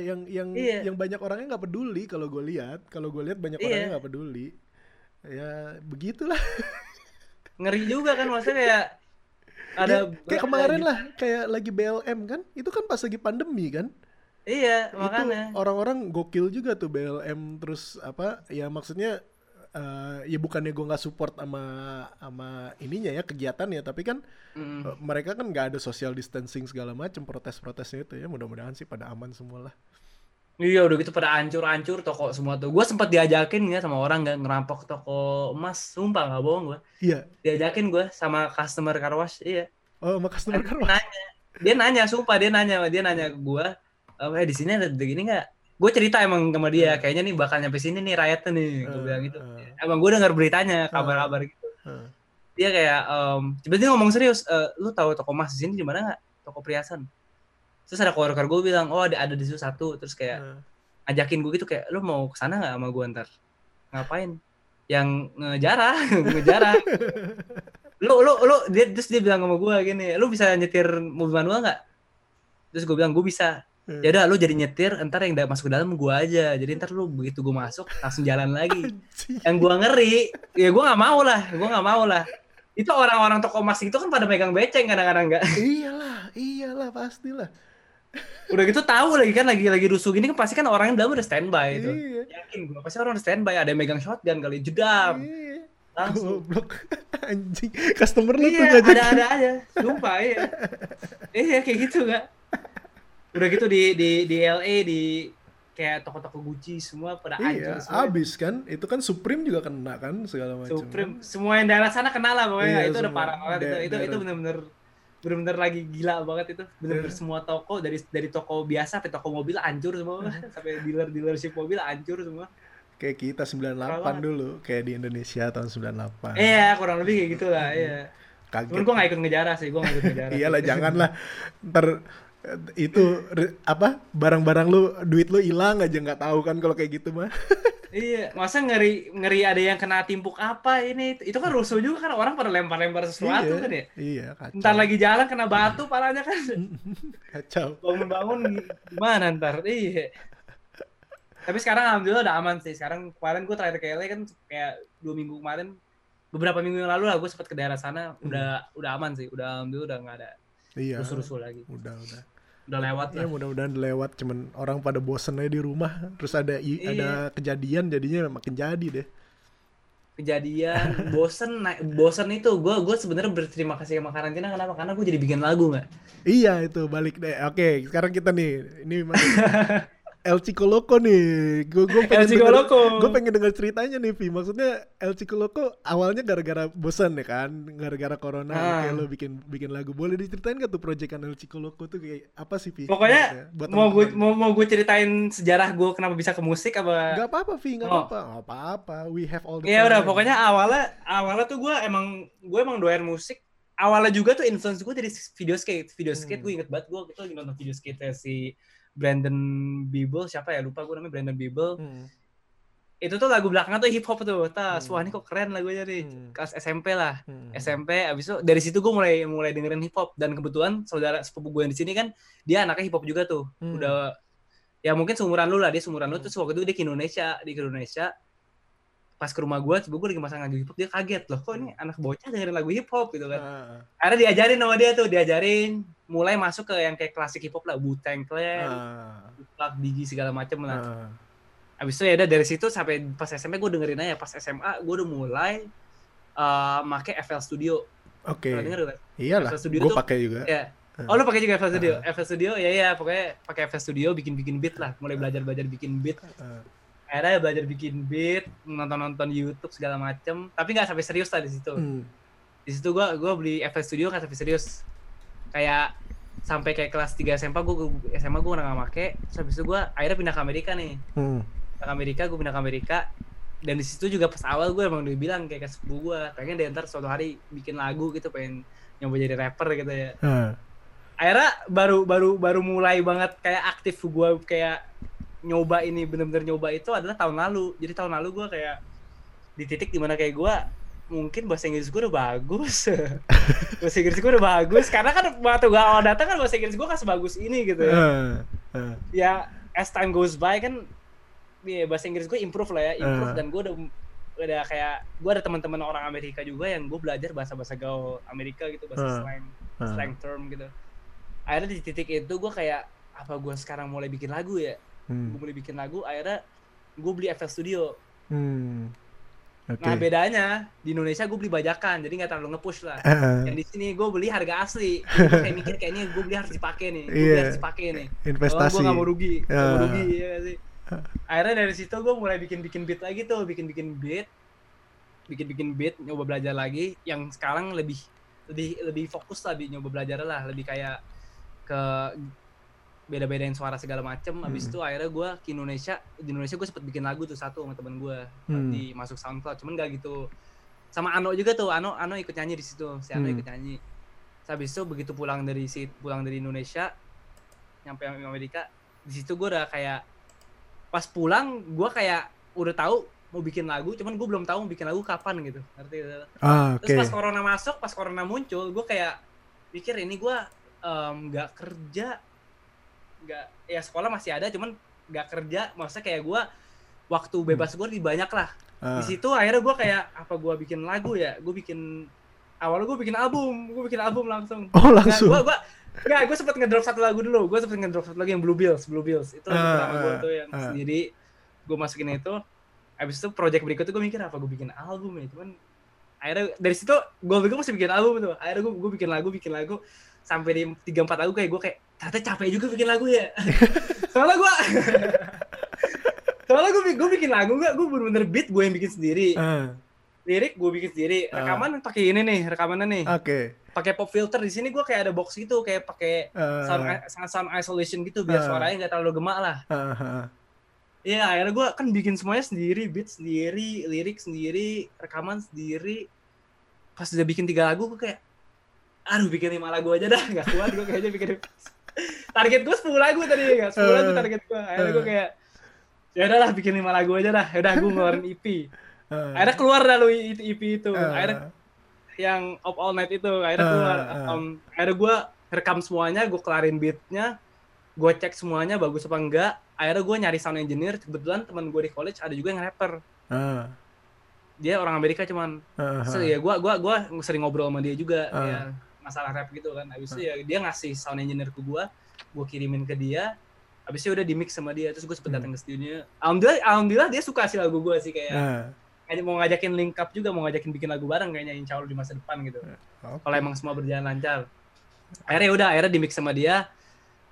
yang banyak orangnya nggak peduli kalau gue lihat. Kalau gue lihat banyak orangnya nggak peduli. Ya begitulah. Ngeri juga kan maksudnya kayak ada. Kayak kemarin lah, kayak lagi BLM kan? Itu kan pas lagi pandemi kan? Iya, makanya. Itu orang-orang gokil juga tuh BLM, terus apa? Ya maksudnya ya bukannya gue nggak support sama ininya ya, kegiatan ya, tapi kan mereka kan nggak ada social distancing segala macam, protes-protesnya itu ya. Mudah-mudahan sih pada aman semualah. Iya udah gitu pada ancur-ancur toko semua tuh. Gue sempat diajakin ya sama orang nggak ngerampok toko emas, sumpah nggak bohong gue. Iya. Diajakin gue sama customer car wash, iya. Oh, sama customer car wash. Dia nanya ke gue. Di sini ada begini nggak? Gue cerita emang sama dia, kayaknya nih bakal nyampe sini nih riotnya nih, gue bilang gitu. Emang gue dengar beritanya, kabar-kabar gitu. Dia kayak tiba-tiba ngomong serius, lu tahu toko emas di sini di mana nggak? Toko perhiasan. Terus ada coworker gue bilang, oh ada di situ satu. Terus kayak ajakin gue gitu kayak, lu mau kesana nggak sama gue ntar? Ngapain? Yang ngejarah, ngejarah. Lu dia, terus dia bilang sama gue gini, lu bisa nyetir mobil manual nggak? Terus gue bilang gue bisa. Ya udah lu jadi nyetir, entar yang masuk ke dalam gua aja. Jadi entar lu begitu gua masuk langsung jalan lagi. Yang gua ngeri, ya gua enggak mau lah. Itu orang-orang toko emas itu kan pada megang beceng kadang-kadang enggak. Iyalah, pastilah. Udah gitu tahu lagi kan lagi rusuh gini kan pasti kan orang yang dalam udah standby itu. Yakin gua pasti orang udah standby, ada yang megang shotgun kali jedam. Langsung blok anjing. Customer lu tuh enggak jadi. Ada aja. Sumpah ya. Iya kayak gitu enggak. Udah gitu di LA di kayak toko-toko Gucci semua pada anjing semua. Abis kan, itu kan Supreme juga kena kan segala macam. Supreme, semua yang daerah sana kena lah pokoknya. Itu udah parah banget itu benar-benar lagi gila banget itu. Benar-benar semua toko dari toko biasa sampai toko mobil hancur semua. Sampai dealership mobil hancur semua. Kayak kita 98 dulu, kayak di Indonesia tahun 98. Iya, kurang lebih kayak gitulah, iya. Kaget. Gue enggak ikut ngejarah sih, Iyalah, janganlah. Ntar itu apa barang-barang lu duit lu hilang aja nggak tahu kan kalau kayak gitu mah. Iya masa ngeri ada yang kena timpuk apa ini itu kan rusuh juga kan orang pada lempar-lempar sesuatu kan ya. Iya kacau. Ntar lagi jalan kena batu parahnya kan. Kacau. Bangun-bangun gimana ntar. Iya. Tapi sekarang alhamdulillah udah aman sih. Sekarang kemarin gue terakhir ke LA kan kayak 2 minggu kemarin, beberapa minggu yang lalu lah gue sempat ke daerah sana udah aman sih. Udah alhamdulillah udah nggak ada. Iya. Rusuh-rusuh lagi. Udah lewat lah. Ya mudah-mudahan lewat, cuman orang pada bosen aja di rumah. Terus ada kejadian jadinya makin jadi deh. Kejadian bosen itu gue sebenarnya berterima kasih sama karantina kenapa? Karena gue jadi bikin lagu enggak? Iya itu balik deh. Oke, sekarang kita nih ini El Chico Loco nih. Gue pengen dengar ceritanya nih, Vi. Maksudnya El Chico Loco awalnya gara-gara bosan ya kan? Gara-gara corona kayak lo bikin lagu. Boleh diceritain gak tuh proyekan El Chico Loco tuh kayak apa sih, Vi? Pokoknya mau gue ceritain sejarah gue kenapa bisa ke musik apa? Gak apa-apa, Vi. Gak apa-apa. We have all the time. Ya udah, pokoknya awalnya tuh gue emang doyan musik. Awalnya juga tuh influence gue dari video skate. Gue inget banget gue gitu nonton video skate si Brandon Beeble, Brandon Beeble. Itu tuh lagu belakangnya tuh hip hop tuh. Wah ini kok keren lagunya nih. Kelas SMP lah. SMP abis itu dari situ gue mulai dengerin hip hop dan kebetulan saudara sepupu gue yang di sini kan dia anaknya hip hop juga tuh. Udah ya mungkin seumuran lu terus waktu itu dia ke Indonesia. Pas ke rumah gue, coba gue lagi masang lagu hip-hop, dia kaget loh, kok ini anak bocah dengerin lagu hip-hop gitu kan. Akhirnya diajarin sama dia tuh, mulai masuk ke yang kayak klasik hip-hop lah, Wu-Tang Clan, Tupac, Biggie, segala macem lah. Abis itu ya udah dari situ sampai pas SMA gue dengerin aja, pas SMA gue udah mulai make FL Studio. Oke, iyalah, gue pakai juga. Ya. Oh lu pakai juga FL Studio? FL Studio, ya pokoknya pakai FL Studio bikin-bikin beat lah, mulai belajar bikin beat. Akhirnya belajar bikin beat, nonton YouTube segala macem, tapi nggak sampai serius lah di situ. Di situ gue beli FL Studio nggak sampai serius, kayak sampai kayak kelas 3 SMA gue nggak make. Terus habis itu gue akhirnya pindah ke Amerika nih. Gue pindah ke Amerika dan di situ juga pas awal gue emang dibilang kayak sepupu gue pengen deh ntar suatu hari bikin lagu gitu, pengen nyoba jadi rapper gitu ya. Akhirnya baru mulai banget kayak aktif gue kayak nyoba ini, benar-benar nyoba itu adalah tahun lalu. Jadi tahun lalu gue kayak di titik dimana kayak gue mungkin bahasa Inggris gue udah bagus. Karena kan waktu gue awal datang kan bahasa Inggris gue kan sebagus ini gitu ya. Ya as time goes by kan bahasa Inggris gue improve. Dan gue udah kayak gue ada teman-teman orang Amerika juga yang gue belajar bahasa gaul Amerika gitu, bahasa slang term gitu. Akhirnya di titik itu gue kayak apa gue sekarang mulai bikin lagu ya. Gue mulai bikin lagu, akhirnya gue beli FL Studio. Okay. Nah bedanya di Indonesia gue beli bajakan, jadi nggak terlalu nge-push lah. Yang di sini gue beli harga asli. Kayak mikir kayaknya gue beli harus dipakai nih, investasi. Gue nggak mau rugi, ya sih. Akhirnya dari situ gue mulai bikin beat lagi tuh, bikin beat, nyoba belajar lagi. Yang sekarang lebih fokus lah, nyoba belajar lah, lebih kayak ke beda-bedain suara segala macem. Abis itu akhirnya gue ke Indonesia. Di Indonesia gue sempet bikin lagu tuh satu sama temen gue. Masuk SoundCloud. Cuman gak gitu sama Ano juga tuh. Ano ikut nyanyi di situ. Si Ano ikut nyanyi. Habis itu begitu pulang dari Indonesia nyampe Amerika, di situ gue udah kayak pas pulang gue kayak udah tahu mau bikin lagu, cuman gue belum tahu mau bikin lagu kapan gitu, ngerti? Terus pas corona muncul gue kayak pikir ini gue nggak kerja, nggak, ya sekolah masih ada cuman nggak kerja, maksudnya kayak gue waktu bebas gue lebih banyak lah. Di situ akhirnya gue kayak apa gue bikin lagu ya, gue bikin album langsung. Oh langsung? Nah, gue sempet ngedrop satu lagu dulu, yang Blue Bills itu lagu pertama gue tuh yang sendiri, gue masukin itu. Abis itu project berikutnya gue mikir apa gue bikin album ya, cuman akhirnya dari situ gue pikir masih bikin album tuh, akhirnya gue bikin lagu sampai di 3-4 lagu kayak gue ternyata capek juga bikin lagu ya. soalnya gue bikin lagu nggak, gue bener-bener beat gue yang bikin sendiri. Lirik gue bikin sendiri, rekaman pakai ini nih, rekamannya nih. Okay. Pakai pop filter. Di sini gue kayak ada box gitu, kayak pakai sound isolation gitu biar suaranya nggak terlalu gemak lah. Iya, akhirnya gue kan bikin semuanya sendiri, beat sendiri, lirik sendiri, rekaman sendiri. Pas udah bikin 3 lagu gue kayak, aduh bikin 5 lagu aja dah, nggak kuat gue kayaknya bikin. Target gue 10 lagu tadi, nggak 10 lagu target gue. Akhirnya gue kayak, ya udahlah bikin 5 lagu aja dah. Yaudah gue ngeluarin EP. Akhirnya keluar lalu EP itu, akhirnya yang Of All Night itu, akhirnya keluar. Akhirnya gue rekam semuanya, gue kelarin beatnya, gue cek semuanya bagus apa enggak. Akhirnya gue nyari sound engineer, kebetulan teman gue di college ada juga yang rapper. Dia orang Amerika cuman, ya gue sering ngobrol sama dia juga, ya, masalah rap gitu kan. Abis itu ya dia ngasih sound engineer ke gue kirimin ke dia. Abisnya udah di mix sama dia, terus gue sempet datang ke studionya. Alhamdulillah dia suka sih lagu gue sih kayak. Mau ngajakin link up juga, mau ngajakin bikin lagu bareng kayaknya insya Allah di masa depan gitu. Okay. Kalau emang semua berjalan lancar. Akhirnya di mix sama dia.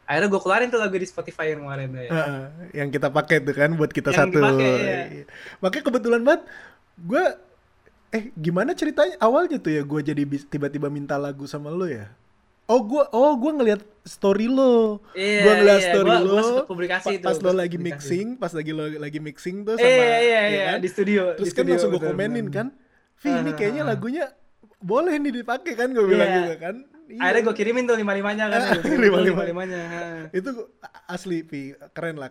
Akhirnya gue keluarin tuh lagu di Spotify yang kemarin ya. Yang kita pakai tuh kan buat kita yang satu. Dipake, ya. Makanya kebetulan banget gue gimana ceritanya awalnya tuh ya gue jadi tiba-tiba minta lagu sama lo ya. Oh gue ngeliat story lo, gue ngeliat story lo. Pas lo lagi mixing, tuh sama, kan? Di studio. Terus di kan studio, langsung gue komenin kan, Vi ini kayaknya lagunya boleh nih dipakai kan, gue bilang juga kan. Iya. Akhirnya gue kirimin tuh 5-5-nya kan. 5-5-nya. Itu asli Vi, keren lah.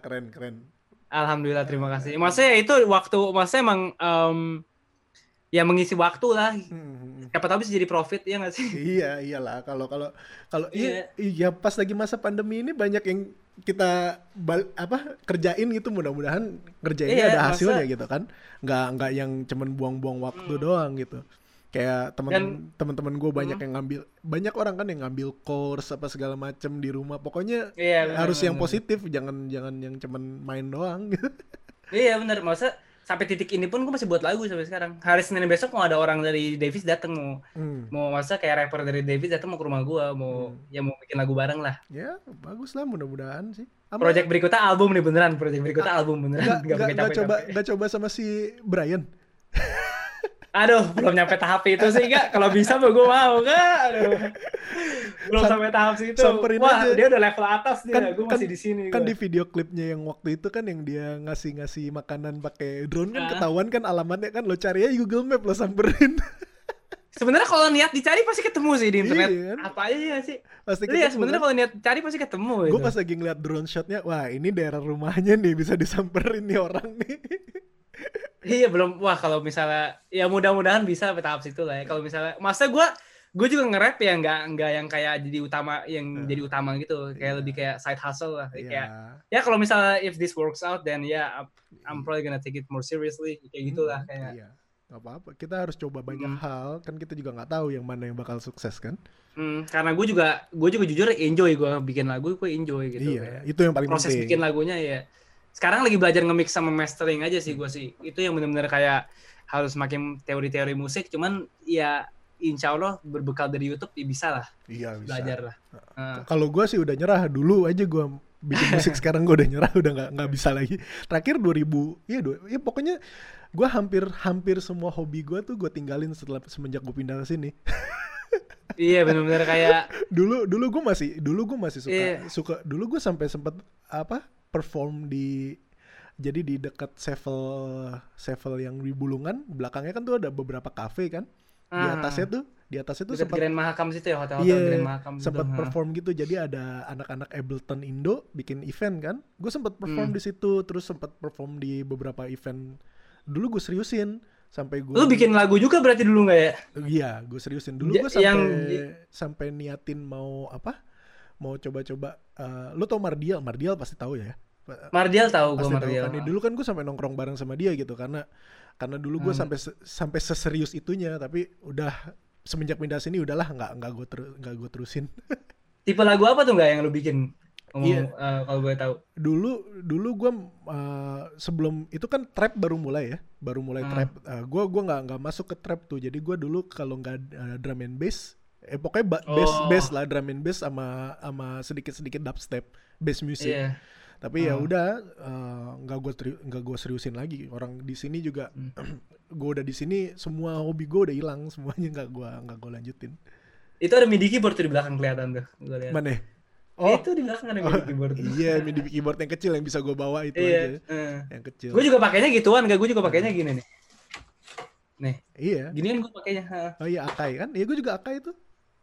Alhamdulillah, terima kasih. Maksudnya itu waktu, maksudnya emang ya mengisi waktu lah. Siapa tahu bisa jadi profit ya nggak sih? Iya iyalah kalau iya pas lagi masa pandemi ini banyak yang kita kerjain gitu, mudah-mudahan kerjainnya ada hasilnya gitu kan, nggak yang cuman buang-buang waktu doang gitu. Kayak teman-teman gue banyak yang ngambil, banyak orang kan yang ngambil course apa segala macem di rumah, pokoknya harus yang positif, jangan yang cuman main doang. Iya benar, masa sampai titik ini pun gue masih buat lagu sampai sekarang. Hari Senin besok mau ada orang dari Davis datang, mau masa kayak rapper dari Davis datang mau ke rumah gue, mau bikin lagu bareng lah. Ya bagus lah, mudah-mudahan sih. Project berikutnya album nih beneran, Gak coba sama si Brian. Aduh, belum nyampe tahap itu sih enggak. Kalau bisa mah gue mau enggak. Aduh. Belum sampai tahap situ. Wah, aja. Dia udah level atas dia. Gue masih di sini. Kan gua. Di video klipnya yang waktu itu kan yang dia ngasih makanan pakai drone kan ketahuan kan alamatnya kan, lo cari aja Google Map, lo samperin. Sebenarnya kalau niat dicari pasti ketemu sih di internet. Iya, kan? Apa aja ya sih? Pasti ketemu. Iya, sebenarnya kalau niat cari pasti ketemu. Gue pas lagi ngeliat drone shotnya, wah ini daerah rumahnya nih, bisa disamperin nih orang nih. Iya belum, wah kalau misalnya ya mudah-mudahan bisa sampai tahap situ lah ya. Kalau misalnya masa gue juga nge-rap ya nggak yang kayak jadi utama, gitu, kayak lebih kayak side hustle lah, kayak ya kalau misalnya if this works out then I'm probably gonna take it more seriously, kayak gitulah kayak. Iya. Gak apa-apa, kita harus coba banyak hal kan, kita juga nggak tahu yang mana yang bakal sukses kan. Karena gue juga jujur enjoy, gue bikin lagu gue enjoy gitu. Iya, kayak. Itu yang paling penting. Proses bikin lagunya ya. Sekarang lagi belajar nge-mix sama mastering aja sih gue sih. Itu yang benar-benar kayak harus makin teori-teori musik. Cuman ya insya Allah berbekal dari YouTube ya bisa lah. Iya bisa. Belajar lah. Kalau gue sih udah nyerah. Dulu aja gue bikin musik sekarang gue udah nyerah. Udah gak bisa lagi. Terakhir 2000. Ya pokoknya gue hampir semua hobi gue tuh gue tinggalin semenjak gue pindah ke sini. Iya benar-benar kayak. Dulu gue masih suka. Dulu gue sampai sempat perform di Jadi di dekat Sevel yang di Bulungan, belakangnya kan tuh ada beberapa kafe kan. Di atasnya tuh sempat Grand Mahakam situ ya, hotel-hotel Grand Mahakam gitu. Sempat perform gitu. Jadi ada anak-anak Ableton Indo bikin event kan. Gue sempat perform di situ, terus sempat perform di beberapa event. Dulu gue seriusin sampai gue. Lu bikin lagu juga berarti dulu nggak ya? Iya, gue seriusin dulu. Gue sampai niatin mau apa? Mau coba-coba. Lu tau Mardial pasti tahu ya. Mardial tahu gue Mardial. Kan. Dulu kan gue sampai nongkrong bareng sama dia gitu karena dulu gue sampai seserius itunya, tapi udah semenjak pindah sini udahlah nggak gue terusin. Tipe lagu apa tuh nggak yang lu bikin? Kalau gue tahu. Dulu gue sebelum itu kan trap baru mulai trap. Gue nggak masuk ke trap tuh. Jadi gue dulu kalau nggak drum and bass, pokoknya bass lah, drum and bass sama sedikit dubstep bass music. Yeah. Tapi ya udah nggak gue seriusin lagi. Orang di sini juga gue udah di sini, semua hobi gue udah hilang semuanya, nggak gue lanjutin. Itu ada MIDI keyboard tuh di belakang kelihatan tuh, gue lihat. Mana? Oh, itu di belakang ada MIDI keyboard. Iya, MIDI keyboard yang kecil yang bisa gue bawa itu aja. Yang kecil. Gue juga pakainya gituan, gue juga pakainya gini nih. Nih. Iya. Gini kan gue pakainya. Oh iya, Akai kan? Iya, gue juga Akai tuh.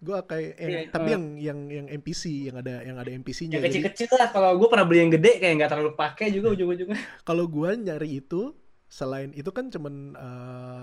Gue kayak tapi yang MPC, yang ada MPC-nya. Yang kecil-kecil lah, kalau gue pernah beli yang gede kayak nggak terlalu pakai juga ujung-ujungnya. Kalau gue nyari itu, selain itu kan cuman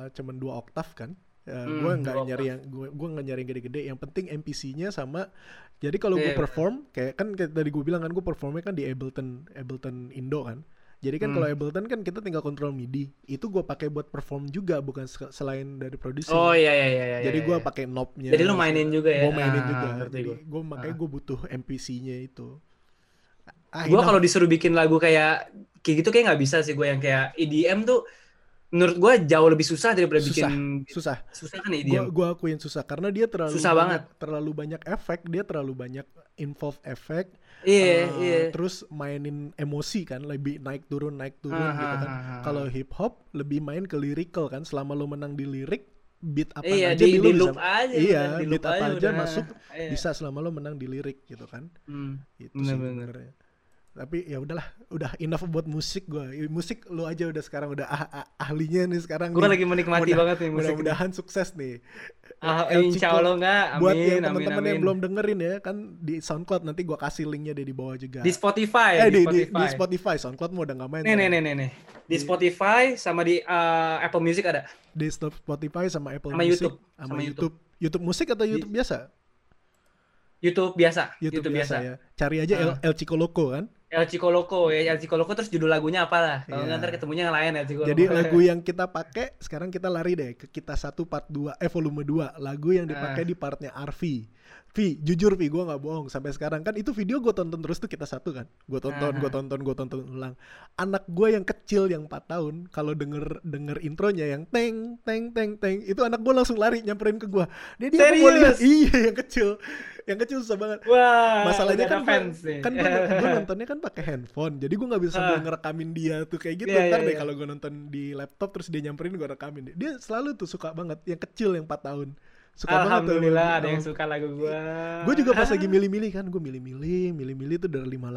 2 oktav kan. Gue nggak nyari yang gede-gede. Yang penting MPC-nya sama. Jadi kalau gue perform kayak kan tadi gue bilang kan, gue performnya kan di Ableton Indo kan. Jadi kan kalau Ableton kan kita tinggal kontrol MIDI. Itu gue pakai buat perform juga, bukan selain dari produksi. Oh iya. Jadi gue pakai knob-nya. Jadi lu mainin juga ya? Gue mainin juga. Jadi gue makanya gue butuh MPC-nya itu. Gue kalau disuruh bikin lagu kayak gitu kayak nggak bisa sih gue, yang kayak EDM tuh. Menurut gue jauh lebih susah daripada susah kan EDM. Gue akuin susah karena dia terlalu banyak efek, dia terlalu banyak involve efek. Iya. Terus mainin emosi kan, lebih naik turun gitu kan. Kalau hip hop lebih main ke lyrical kan, selama lo menang di lirik, beat apa aja di loop aja. Iya, beat apa aja masuk bisa selama lo menang di lirik gitu kan. Itu sebenarnya. Tapi ya udahlah, udah enough buat musik gue. Musik lu aja udah sekarang udah ahlinya nih sekarang. Gue lagi menikmati banget nih musik. Mudah-mudahan sukses nih. Insya Allah enggak. Amin. Buat yang teman-teman yang belum dengerin ya kan di SoundCloud, nanti gue kasih linknya deh di bawah juga. Di Spotify. Di Spotify. SoundCloud mau udah nggak main. Nih. Di Spotify sama di Apple Music ada. Di Spotify sama Apple Music. Sama YouTube. YouTube musik atau YouTube biasa? YouTube biasa. Ya. Cari aja El Chico Loco kan? El Chico Loco terus judul lagunya apalah. Kalau ntar ketemunya yang lain El Chico Loco. Jadi lagu yang kita pakai sekarang, kita lari deh ke kita 1 part 2 volume 2, lagu yang dipakai di partnya Arvi. Jujur Vi, gue nggak bohong sampai sekarang kan, itu video gue tonton terus tuh kita 1 kan. Gue tonton ulang. Anak gue yang kecil yang 4 tahun kalau denger intronya yang teng teng teng teng, itu anak gue langsung lari nyamperin ke gue. Dia mau lihat. Iya, yang kecil susah banget. Wah, masalahnya kan gue nontonnya kan pakai handphone, jadi gue nggak bisa sambil ngerekamin dia tuh kayak gitu. Ntar deh kalau gue nonton di laptop terus dia nyamperin gue rekamin. Dia selalu tuh suka banget yang kecil yang 4 tahun. Suka alhamdulillah banget, ada yang suka lagu gue. Gue juga pas lagi milih-milih kan, gue milih-milih tuh dari 5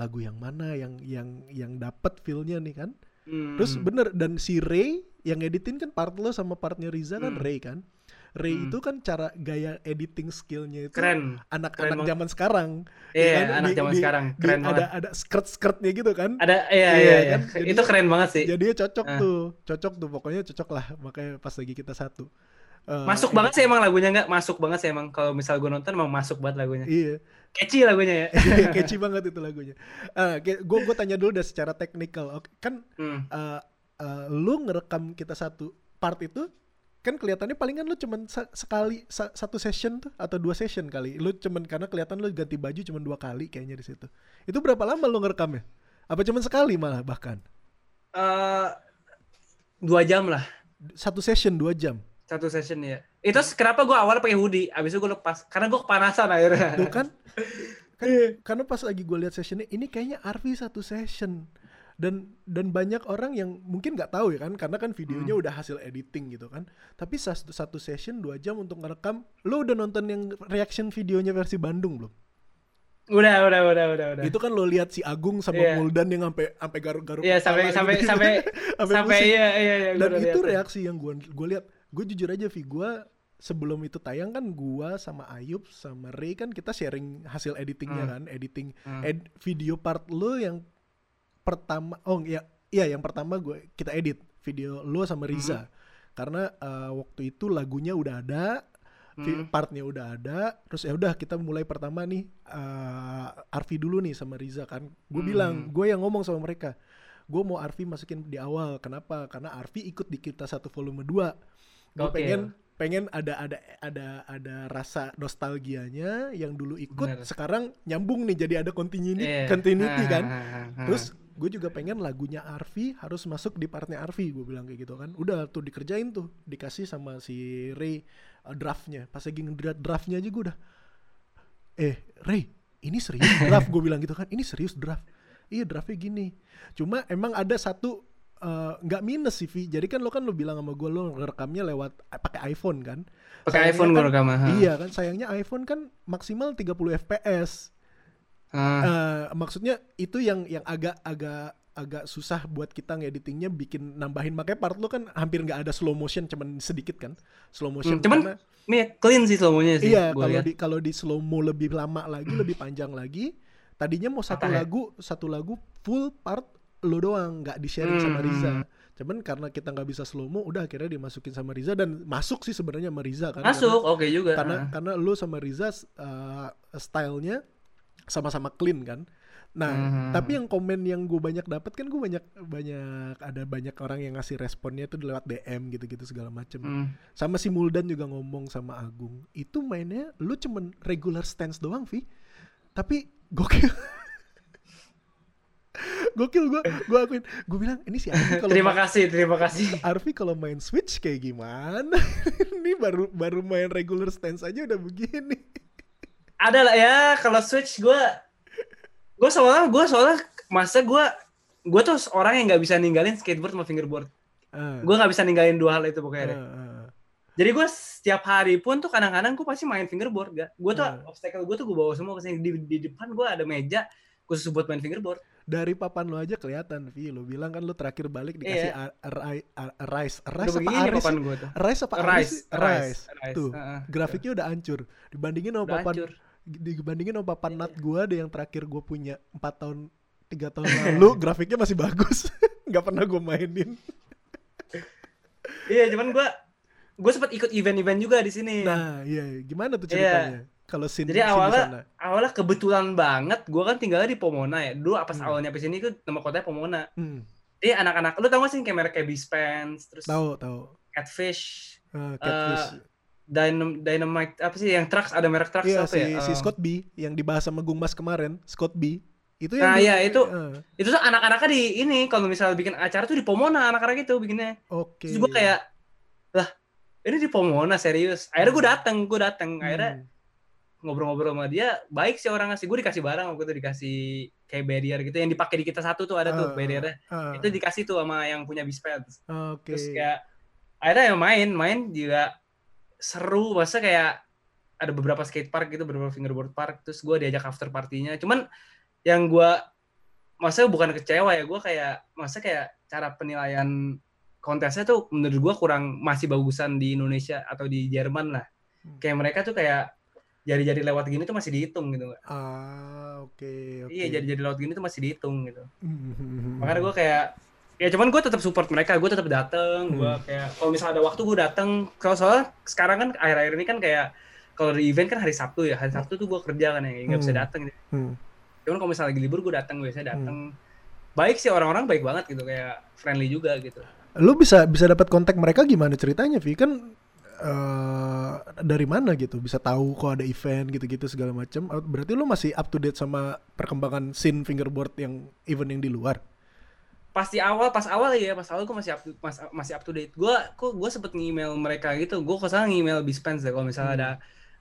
lagu yang mana yang dapat feel-nya nih kan. Terus bener, dan si Ray yang editin kan part lo sama partnya Riza kan, Ray kan. Ray itu kan cara gaya editing skillnya itu keren. Anak-anak zaman sekarang. Iya, kan? Anak zaman sekarang keren banget. Ada skirt-skirtnya gitu kan? Ada, iya. Kan? Jadi, itu keren banget sih. Jadi cocok tuh, pokoknya cocok lah. Makanya pas lagi kita 1. Masuk banget sih emang lagunya, nggak? Masuk banget sih emang, kalau misal gue nonton emang masuk banget lagunya. Iya. Catchy lagunya ya. Catchy banget itu lagunya. Gue tanya dulu udah secara teknikal, kan? Lu ngerekam kita 1 part itu kan kelihatannya palingan lu cuman sekali 1 session tuh atau 2 session kali. Lu cuman karena kelihatan lu ganti baju cuman 2 kali kayaknya di situ. Itu berapa lama lu ngerekamnya? Apa cuman sekali malah bahkan? 2 jam lah. 1 session 2 jam. 1 session ya. Itu kenapa gue awal pakai hoodie, abis itu gue lepas karena gue kepanasan akhirnya. Tuh kan karena pas lagi gue lihat sessionnya ini kayaknya Arvi 1 session. Dan banyak orang yang mungkin nggak tahu ya kan, karena kan videonya udah hasil editing gitu kan, tapi 1 session 2 jam untuk ngerekam. Lo udah nonton yang reaction videonya versi Bandung belum? Udah. Itu kan lo lihat si Agung sama Muldan yang sampai garuk-garuk. Iya, sampai iya. Dan itu liat reaksi yang gue lihat. Gue jujur aja, Vi, gue sebelum itu tayang kan gue sama Ayub sama Ray kan kita sharing hasil editingnya kan, video part lo yang pertama. Yang pertama kita edit video lo sama Riza. Karena waktu itu lagunya udah ada, partnya udah ada, terus ya udah kita mulai pertama nih Arvi dulu nih sama Riza kan. Gue bilang, gue yang ngomong sama mereka, gue mau Arvi masukin di awal. Kenapa? Karena Arvi ikut di kita 1 volume 2. Gue pengen ada rasa nostalgianya yang dulu ikut. Bener. Sekarang nyambung nih, jadi ada continuity kan. Terus gue juga pengen lagunya Arvi harus masuk di partnya Arvi, gue bilang kayak gitu kan. Udah tuh dikerjain tuh, dikasih sama si Ray draftnya. Pas lagi draftnya aja gue udah, Ray, ini serius draft, gue bilang gitu kan, ini serius draft. Iya, draftnya gini. Cuma emang ada satu nggak minus sih, Vi. Jadi kan lo bilang sama gue lo ngerekamnya lewat pakai iPhone kan. Pakai iPhone gue rekam. Iya kan, sayangnya iPhone kan maksimal 30 fps. Maksudnya itu yang agak susah buat kita ngeditingnya, bikin nambahin. Makanya part lu kan hampir nggak ada slow motion, cuman sedikit kan slow motion. Cuman clean sih slow motionnya sih. Iya, kalau di slow mo lebih lama lagi, lebih panjang lagi. Tadinya mau satu lagu full part lu doang, nggak di sharing sama Riza. Cuman karena kita nggak bisa slow mo, udah akhirnya dimasukin sama Riza. Dan masuk sih sebenarnya sama Riza kan. Masuk, oke juga. Karena lu sama Riza stylenya sama-sama clean kan. Nah, tapi yang komen yang gue banyak dapat kan, gue banyak ada banyak orang yang ngasih responnya itu lewat DM gitu-gitu segala macem. Sama si Muldan juga ngomong sama Agung. Itu mainnya lu cuman regular stance doang, Vi. Tapi gokil. Gue akuin. Gue bilang ini si Arvi kalau terima kasih. Arvi kalau main Switch kayak gimana? Ini baru main regular stance aja udah begini. Ada lah ya, kalau Switch gue soalnya masa gue tuh orang yang nggak bisa ninggalin skateboard sama fingerboard. Gue nggak bisa ninggalin dua hal itu pokoknya. Jadi gue setiap hari pun tuh kadang-kadang gue pasti main fingerboard. Gue tuh obstacle gue tuh gue bawa semua kesini. Di depan gue ada meja khusus buat main fingerboard. Dari papan lo aja kelihatan, Vi. Lo bilang kan lo terakhir balik dikasih Rise. Tuh grafiknya udah hancur dibandingin sama papan. Dibandingin sama papan nat gue ada yang terakhir gue punya 3 tahun lalu, grafiknya masih bagus. Gak pernah gue mainin. Iya, cuman gue sempat ikut event-event juga di sini. Nah, iya. Gimana tuh ceritanya? Kalau sini. Jadi awalnya kebetulan banget gue kan tinggalnya di Pomona ya. Dulu apa awalnya di sini itu nama kotanya Pomona. Jadi anak-anak, lu tau gak sih kamera kayak Bispens, terus tahu. Catfish. Dynamite apa sih yang trucks, ada merek trucks apa ya? Si Scott B yang dibahas sama Gung Mas kemarin, Scott B. Itu yang itu tuh anak-anaknya di ini kalau misalnya bikin acara tuh di Pomona anak-anak itu bikinnya. Oke. Terus gue kayak, lah ini di Pomona serius. Akhirnya gue datang. Akhirnya ngobrol-ngobrol sama dia, baik sih orang ngasih. Gue dikasih barang, waktu itu dikasih kayak barrier gitu yang dipakai di kita satu tuh ada tuh barriernya. Itu dikasih tuh sama yang punya Bispens. Oke. Terus kayak akhirnya main juga seru, masa kayak ada beberapa skatepark gitu, beberapa fingerboard park, terus gue diajak after partinya. Cuman yang gue, masa bukan kecewa ya, gue kayak, masa kayak cara penilaian kontesnya tuh menurut gue kurang, masih bagusan di Indonesia atau di Jerman lah. Kayak mereka tuh kayak jari-jari lewat gini tuh masih dihitung gitu. Oke. Iya, jari-jari lewat gini tuh masih dihitung gitu. Makanya gue kayak, ya cuman gue tetap support mereka, gue tetap datang, gue kayak kalau misalnya ada waktu gue datang. Kalau soalnya sekarang kan akhir-akhir ini kan kayak kalau di event kan hari Sabtu tuh gue kerja kan ya, nggak bisa datang. Cuman kalau misalnya lagi libur gue datang, biasanya datang. Baik sih orang-orang, baik banget gitu, kayak friendly juga gitu. Lu bisa dapat kontak mereka gimana ceritanya, Vi? Kan dari mana gitu bisa tahu kok ada event gitu-gitu segala macam? Berarti lu masih up to date sama perkembangan scene fingerboard yang event yang di luar? Pas awal gue masih up to date. Gue sempet nge-email mereka gitu. Gue kesana nge-email Bispens ya, kalau misalnya ada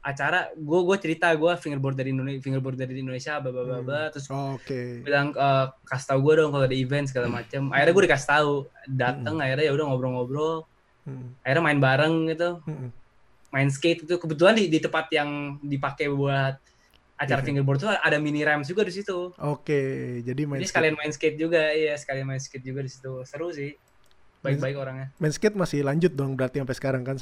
acara, gue cerita gue fingerboard dari Indonesia bla bla bla. Terus bilang kasih tahu gue dong kalau ada event segala macam. Akhirnya gue dikasih tahu, datang. Akhirnya ya udah ngobrol-ngobrol. Akhirnya main bareng gitu. Main skate itu kebetulan di tempat yang dipakai buat acara fingerboard itu ada mini ramps juga di situ. Oke, jadi main. Jadi sekalian main skate juga, iya sekalian main skate juga di situ, seru sih. Baik-baik orangnya. Main skate masih lanjut dong berarti sampai sekarang kan,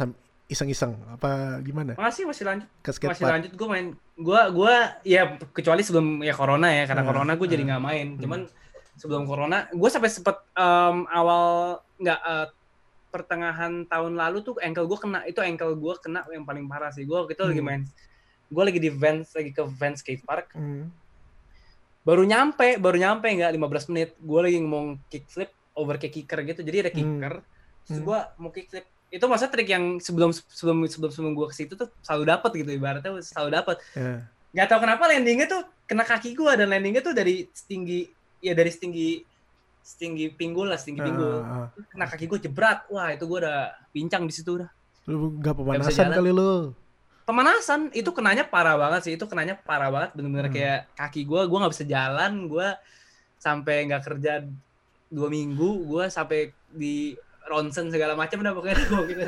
iseng-iseng apa gimana? Masih lanjut. Ke skate masih part. Lanjut gue main. Gue ya kecuali sebelum ya corona ya, karena corona gue jadi nggak main. Cuman sebelum corona gue sampai sempet awal nggak pertengahan tahun lalu tuh ankle gue kena yang paling parah sih. Gue gitu lagi main. Gue lagi di Vans, lagi ke Vans skate park. Baru nyampe nggak 15 menit. Gue lagi mau kickflip over ke kicker gitu. Jadi ada kicker. Terus gue mau kickflip. Itu masa trik yang sebelum gue ke situ tuh selalu dapat gitu, ibaratnya selalu dapat. Nggak tahu kenapa landingnya tuh kena kaki gue, dan landingnya tuh dari setinggi pinggul lah, setinggi pinggul. Kena kaki gue jebrat. Wah, itu gue udah pincang di situ udah. Lu nggak pemanasan kali lu? Pemanasan itu kenanya parah banget sih, bener-bener kayak kaki gue nggak bisa jalan, gue sampai nggak kerja 2 minggu, gue sampai di ronsen segala macam dah pokoknya gitu.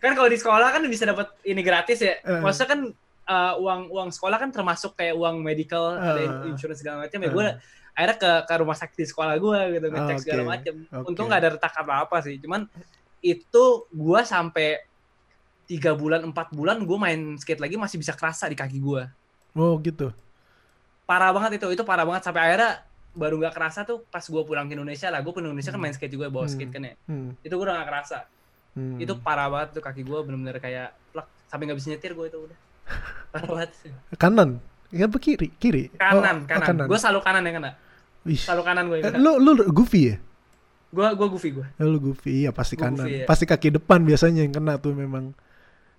Kan kalau di sekolah kan bisa dapat ini gratis ya. Maksudnya kan uang sekolah kan termasuk kayak uang medical, ada insurance segala macam ya. Gue akhirnya ke rumah sakit di sekolah gue gitu ngecek segala macam. Untung nggak ada retak apa-apa sih. Cuman itu gue sampai 3 bulan 4 bulan gue main skate lagi masih bisa kerasa di kaki gue. Oh gitu. Parah banget itu parah banget, sampai akhirnya baru nggak kerasa tuh pas gue pulang ke Indonesia lah. Gue ke Indonesia kan main skate juga, bawa skate kan ya. Itu gue udah nggak kerasa. Itu parah banget tuh, kaki gue benar-benar kayak plak, sampai nggak bisa nyetir gue itu udah. Parah banget. Kanan? Ya apa kiri? Kanan. Gue selalu kanan yang kena. Selalu kanan gue. Lu goofy ya? Gue goofy gue. Lu goofy ya pasti gua kanan. Goofy, ya. Pasti kaki depan biasanya yang kena tuh memang.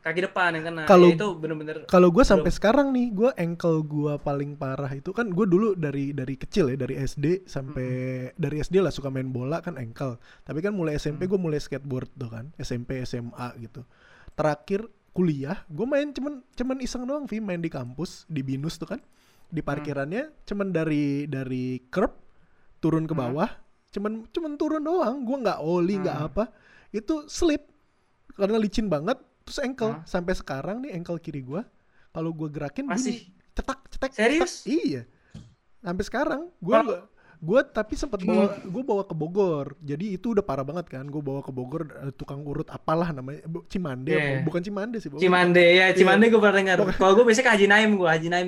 Kaki depan yang kena. Kalau ya, itu bener-bener. Kalau gue sampai sekarang nih, gue ankle gue paling parah itu kan gue dulu dari kecil ya, dari SD sampai dari SD lah suka main bola kan ankle. Tapi kan mulai SMP gue mulai skateboard tuh kan, SMP SMA gitu. Terakhir kuliah gue main cuman iseng doang, main di kampus di Binus tuh kan, di parkirannya cuman dari curb turun ke bawah, cuman turun doang, gue nggak ollie nggak apa, itu slip karena licin banget. Terus ankle sampai sekarang nih ankle kiri gue kalau gue gerakin masih cetak. Serius? Iya. Sampai sekarang gue tapi sempat bawa ke Bogor. Jadi itu udah parah banget kan. Gue bawa ke Bogor tukang urut apalah namanya, Cimande bukan Cimande sih. Cimande ya, Cimande gue pernah dengar. Kalau gue biasanya ke Haji Naim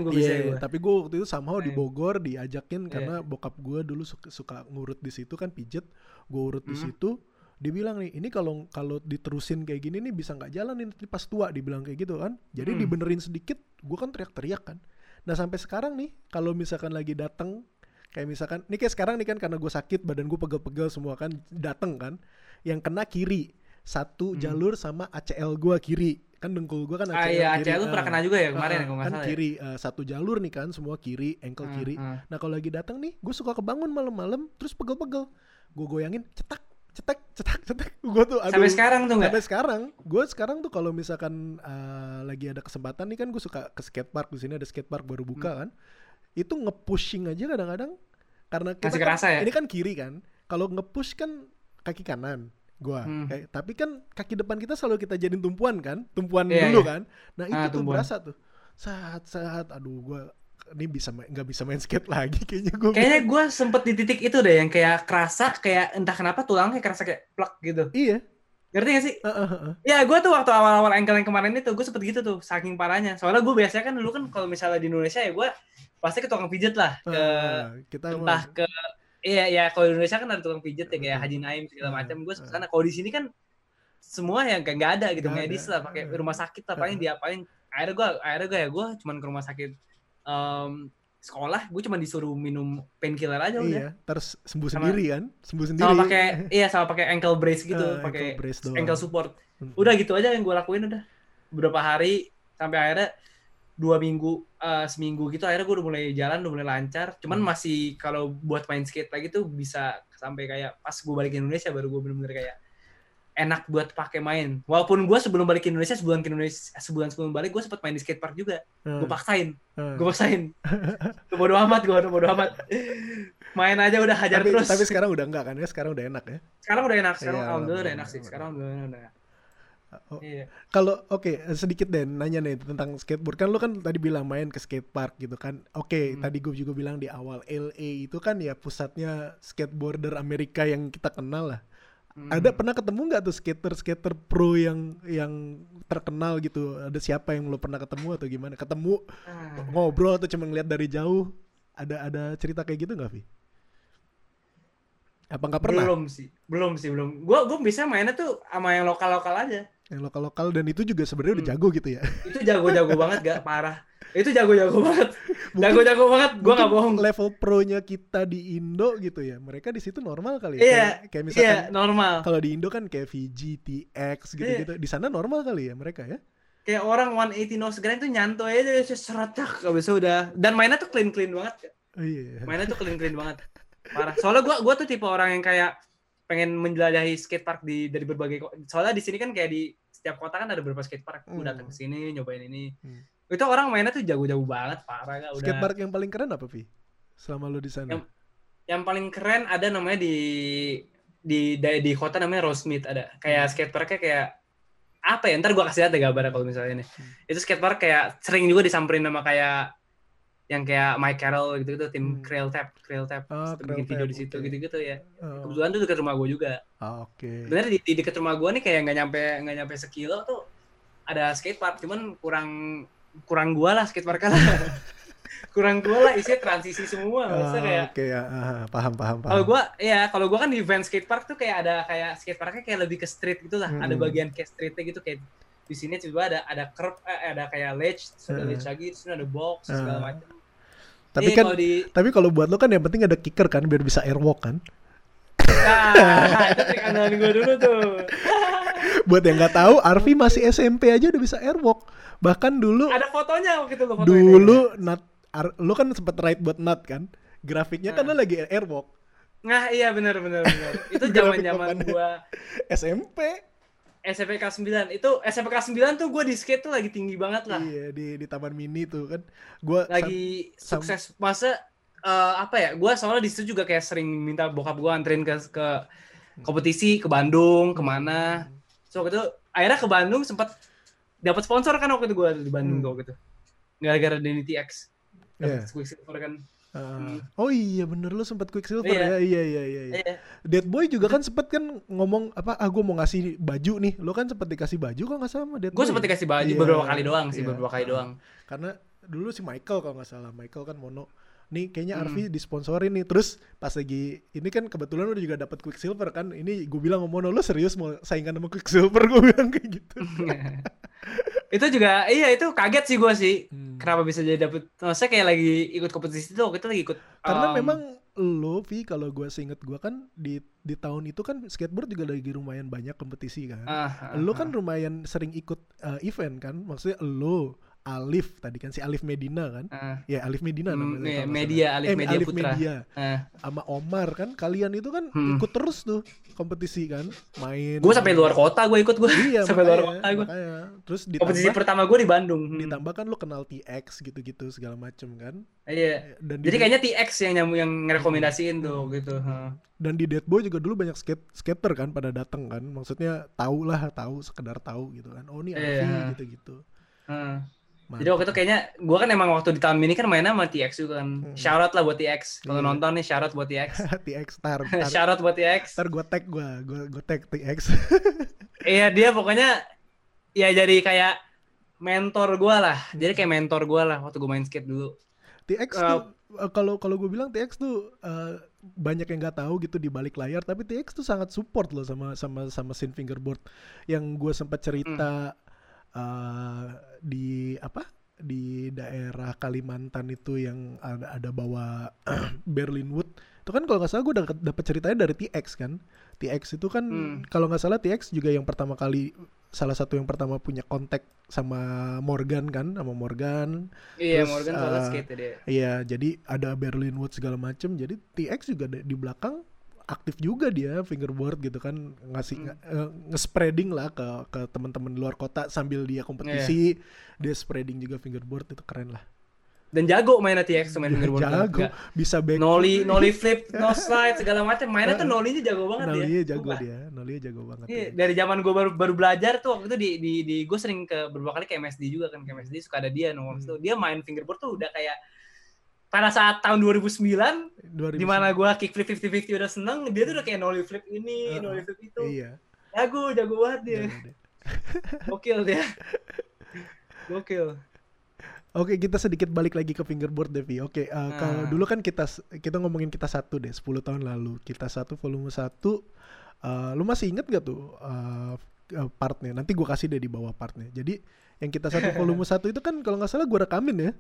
gue biasanya. Iya, tapi gue waktu itu somehow di Bogor diajakin karena bokap gue dulu suka ngurut di situ kan, pijet. Gue urut di situ. Dia bilang nih, ini kalau diterusin kayak gini nih bisa nggak jalan nih pas tua, dibilang kayak gitu kan. Jadi dibenerin sedikit, gue kan teriak-teriak kan. Nah sampai sekarang nih, kalau misalkan lagi dateng, kayak misalkan, nih kayak sekarang nih kan karena gue sakit, badan gue pegel-pegel semua kan, dateng kan, yang kena kiri, satu jalur sama ACL gue kiri. Kan dengkul gue kan ACL iya, kiri. ACL lu pernah kena juga ya kemarin kalau nggak salah kan kiri, satu jalur nih kan, semua kiri, ankle kiri. Nah kalau lagi dateng nih, gue suka kebangun malam-malam, terus pegel-pegel. Gue goyangin, cetak. Gue tuh aduh, sampai sekarang tuh nggak? Sampai sekarang, gue sekarang tuh kalau misalkan lagi ada kesempatan nih kan, gue suka ke skatepark, di sini ada skatepark baru buka kan, itu nge-pushing aja kadang-kadang karena kita kerasa, kan, ya? Ini kan kiri kan, kalau nge-push kan kaki kanan gue, tapi kan kaki depan kita selalu kita jadiin tumpuan yeah, dulu kan, nah itu tuh berasa tuh saat aduh gue ini nggak bisa main skate lagi kayaknya gue. Kayaknya gue sempet di titik itu deh yang kayak kerasa kayak entah kenapa tulangnya kerasa kayak plek gitu. Iya. Ngerti gak sih? Ya gue tuh waktu awal-awal ankle yang kemarin itu gue sempet gitu tuh saking parahnya. Soalnya gue biasanya kan dulu kan kalau misalnya di Indonesia ya gue pasti ke tukang pijet lah. Kalau di Indonesia kan ada tukang pijet ya kayak Haji Naim segala macam. Gue sana kalau di sini kan semua yang nggak ada gitu, medis lah, pakai rumah sakit lah paling diapain. Akhirnya gue cuman ke rumah sakit. Sekolah gue cuma disuruh minum painkiller aja udah. Iya, terus sembuh sendiri. Sama pakai ankle brace gitu, pakai ankle support. Udah gitu aja yang gue lakuin udah. Beberapa hari sampai akhirnya 2 minggu, seminggu gitu akhirnya gue udah mulai jalan, udah mulai lancar. Cuman masih kalau buat main skate lagi tuh bisa sampai kayak pas gue balik ke Indonesia baru gue bener-bener kayak enak buat pakai main. Walaupun gue sebelum balik ke Indonesia, sebulan sebelum balik gue sempat main di skatepark juga. Gue paksain. Bodo amat. Main aja udah hajar terus. Tapi sekarang udah enggak kan? Sekarang udah enak ya? Sekarang udah enak sih. Sekarang udah enak. Iya. Kalau oke, sedikit deh nanya nih tentang skateboard. Kan lu kan tadi bilang main ke skatepark gitu kan. Oke, tadi gue juga bilang di awal LA itu kan ya pusatnya skateboarder Amerika yang kita kenal lah. Ada pernah ketemu nggak tuh skater-skater pro yang terkenal gitu? Ada siapa yang lu pernah ketemu atau gimana? Ketemu ngobrol atau cuma ngeliat dari jauh? Ada cerita kayak gitu nggak, Vi? Apa nggak pernah? Belum sih. Gue bisa mainnya tuh sama yang lokal-lokal aja. Yang lokal-lokal, dan itu juga sebenarnya udah jago gitu ya. Itu jago-jago banget, gak parah. Itu jago-jago banget. Jago-jago banget, gue gak bohong. Level pro-nya kita di Indo gitu ya. Mereka di situ normal kali ya. Iya, kayak misalkan normal. Kalau di Indo kan kayak VG, TX gitu-gitu. Di sana normal kali ya mereka ya. Kayak orang 180 nose grind tuh nyantai aja, seratak abis itu udah. Dan mainnya tuh clean-clean banget. Iya. Mainnya tuh clean-clean banget. Parah. Soalnya gue tuh tipe orang yang kayak pengen menjelajahi skatepark dari berbagai kota. Soalnya di sini kan kayak di setiap kota kan ada beberapa skatepark. Aku datang ke sini nyobain ini. Itu orang mainnya tuh jago-jago banget, parah gak udah. Skatepark yang paling keren apa, Pi? Selama lu di sana. Yang paling keren ada namanya di kota namanya Rosemead ada. Kayak skateparknya kayak apa ya? Ntar gua kasih lihat deh gambarnya kalau misalnya nih. Itu skatepark kayak sering juga disamperin sama kayak yang kayak Mike Carroll gitu-gitu, tim Creole Tap, bikin video di situ gitu-gitu ya. Kebetulan tuh dekat rumah gue juga. Oke. Bener di dekat rumah gue nih kayak nggak nyampe sekilo tuh ada skatepark, cuman kurang gue lah skateparknya lah. Kurang gue lah, isinya transisi semua. Maksudnya kayak. Paham. Kalau gue kan di event skatepark tuh kayak ada kayak skateparknya kayak lebih ke street gitulah, ada bagian kayak streetnya gitu kayak. Di sini coba ada curb, ada kayak ledge, ada ledge lagi, terus ada box segala macam. Tapi kan tapi kalau buat lo kan yang penting ada kicker kan biar bisa airwalk kan. Nah, itu trik andalan gue dulu tuh. Buat yang nggak tahu, Arvi masih SMP aja udah bisa airwalk. Bahkan dulu ada fotonya waktu itu lo fotoin. Dulu lo kan sempat ride buat Nat kan. Grafiknya kan lo lagi airwalk. Nah, iya benar. Itu zaman-zaman gua SMP kelas 9. Itu SMP kelas 9 tuh gue di skate tuh lagi tinggi banget lah. Iya, di Taman Mini tuh kan. Gua lagi sukses masa gue soalnya di situ juga kayak sering minta bokap gue anterin ke kompetisi ke Bandung, kemana. So waktu itu akhirnya ke Bandung sempat dapat sponsor kan waktu itu gue di Bandung tuh gitu. Gara-gara Denny TX. Dapat Quicksilver kan. Oh iya bener lu sempat Quicksilver ya. Iya. Dead Boy juga kan sempet kan ngomong gue mau ngasih baju nih. Lu kan sempet dikasih baju kok enggak sama Dead Boy. Gue sempet dikasih baju beberapa kali doang. Karena dulu si Michael kalau enggak salah, Michael kan mono. Nih kayaknya Arvi disponsorin nih. Terus pas lagi ini kan kebetulan udah juga dapat Quicksilver kan. Ini gue bilang sama Mono, lu serius mau saingan sama Quicksilver? Gue bilang kayak gitu. Itu juga itu kaget sih gue sih. Kenapa bisa jadi dapet? Maksudnya kayak lagi ikut kompetisi itu waktu itu lagi ikut. Karena memang lo Vi kalau gue seinget gue kan di tahun itu kan skateboard juga lagi lumayan banyak kompetisi kan. Lo kan lumayan sering ikut event kan. Maksudnya lo Alif tadi kan si Alif Medina kan? Ya Alif Medina namanya. Alif Putra. Media. Sama Omar kan kalian itu kan ikut terus tuh kompetisi kan, main. Gue sampai luar kota gue ikut gue. Iya, sampai luar kota gue. Terus kompetisi pertama gue di Bandung. Ditambah kan lu kenal TX gitu-gitu segala macem kan? Iya. Jadi kayaknya TX yang ngerekomendasiin tuh gitu. Dan di Dead Boy juga dulu banyak skater kan pada datang kan. Maksudnya tahu sekedar tahu gitu kan. Oh ini Alif gitu-gitu. Mantap. Jadi waktu itu kayaknya gue kan emang waktu di tahun ini kan mainnya sama TX juga kan. Shout out lah buat TX. Kalau nonton nih shout out buat TX. TX tar. Shout out buat TX. Ntar gue tag TX. Iya dia pokoknya ya jadi kayak mentor gue lah. Jadi kayak mentor gue lah waktu gue main skate dulu. TX tuh kalau gue bilang TX tuh banyak yang nggak tahu gitu di balik layar, tapi TX tuh sangat support loh sama scene fingerboard yang gue sempat cerita. Di daerah Kalimantan itu yang ada bawa Berlin Wood itu kan kalau nggak salah gue dapet ceritanya dari TX kan. TX itu kan kalau nggak salah TX juga yang pertama kali salah satu punya kontak sama Morgan kan, sama Morgan. Iya terus, Morgan kalau skate dia. Iya jadi ada Berlin Wood segala macem. Jadi TX juga di belakang aktif juga dia fingerboard gitu kan, ngasih nge-spreading lah ke teman-teman luar kota sambil dia kompetisi, dia spreading juga fingerboard itu keren lah. Dan jago mainnya TX, main Swingerwood. Jago, bisa back. Nolly flip, no slide, segala macam. Mainnya tuh Nolly-nya jago banget dia. Nolly-nya jago banget. Iya, dari zaman gue baru belajar tuh waktu itu di gue sering ke beberapa kali ke MSD juga kan, ke MSD suka ada dia nongol tuh. Dia main fingerboard tuh udah kayak pada saat tahun 2009 di mana gue kick flip 50-50 udah seneng, dia tuh udah kayak Nolly flip ini, Nolly flip itu. Iya. Jago banget dia. Gokil dia. Gokil. Oke, kita sedikit balik lagi ke fingerboard Devi. Oke, kalau dulu kan kita ngomongin kita satu deh, 10 tahun lalu. Kita satu volume 1. Lu masih inget gak tuh partnya? Nanti gua kasih deh di bawah partnya. Jadi yang kita satu volume 1 itu kan kalau gak salah gua rekamin ya.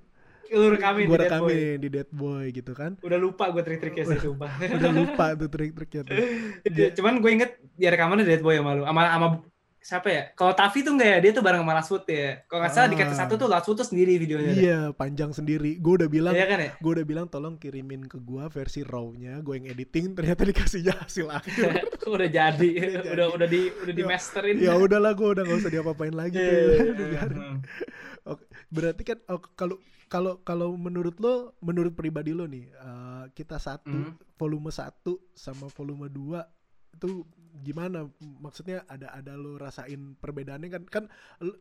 Lu rekamin di Dead Boy gitu kan. Udah lupa gua trik-triknya sih, sumpah. Udah lupa tuh trik-triknya tuh. Cuman gue inget di rekamannya Dead Boy sama lu. Sama siapa ya? Kalau Tavi tuh enggak ya, dia tuh bareng sama Laswood ya. Kalau nggak salah di kata satu tuh Laswood tuh sendiri videonya. Iya, deh. Panjang sendiri. Gue udah bilang, gue udah bilang tolong kirimin ke gue versi raw-nya, gue yang editing. Ternyata dikasihnya hasil akhir. Udah jadi, udah di masterin. Ya udahlah, gue udah nggak usah diapa-apain lagi. Oke, berarti kan kalau menurut lo, menurut pribadi lo nih, kita satu volume 1 sama volume 2 itu gimana, maksudnya ada lo rasain perbedaannya kan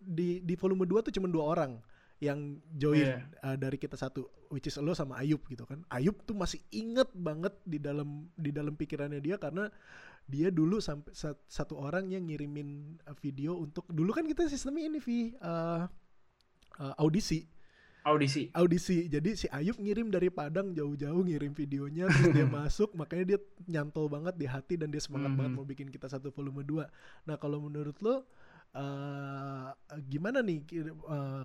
di volume 2 tuh cuma 2 orang yang join dari kita satu, which is lo sama Ayub gitu kan. Ayub tuh masih inget banget di dalam pikirannya dia, karena dia dulu sampai satu orang yang ngirimin video untuk, dulu kan kita sistemnya ini audisi. Jadi si Ayub ngirim dari Padang jauh-jauh, ngirim videonya, terus dia masuk, makanya dia nyantol banget di hati dan dia semangat banget mau bikin kita satu volume 2. Nah, kalau menurut lo gimana nih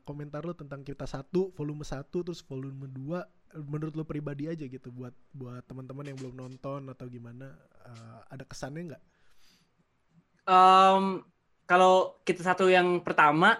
komentar lo tentang kita satu volume 1 terus volume 2, menurut lo pribadi aja gitu, buat teman-teman yang belum nonton atau gimana, ada kesannya nggak? Kalau kita satu yang pertama,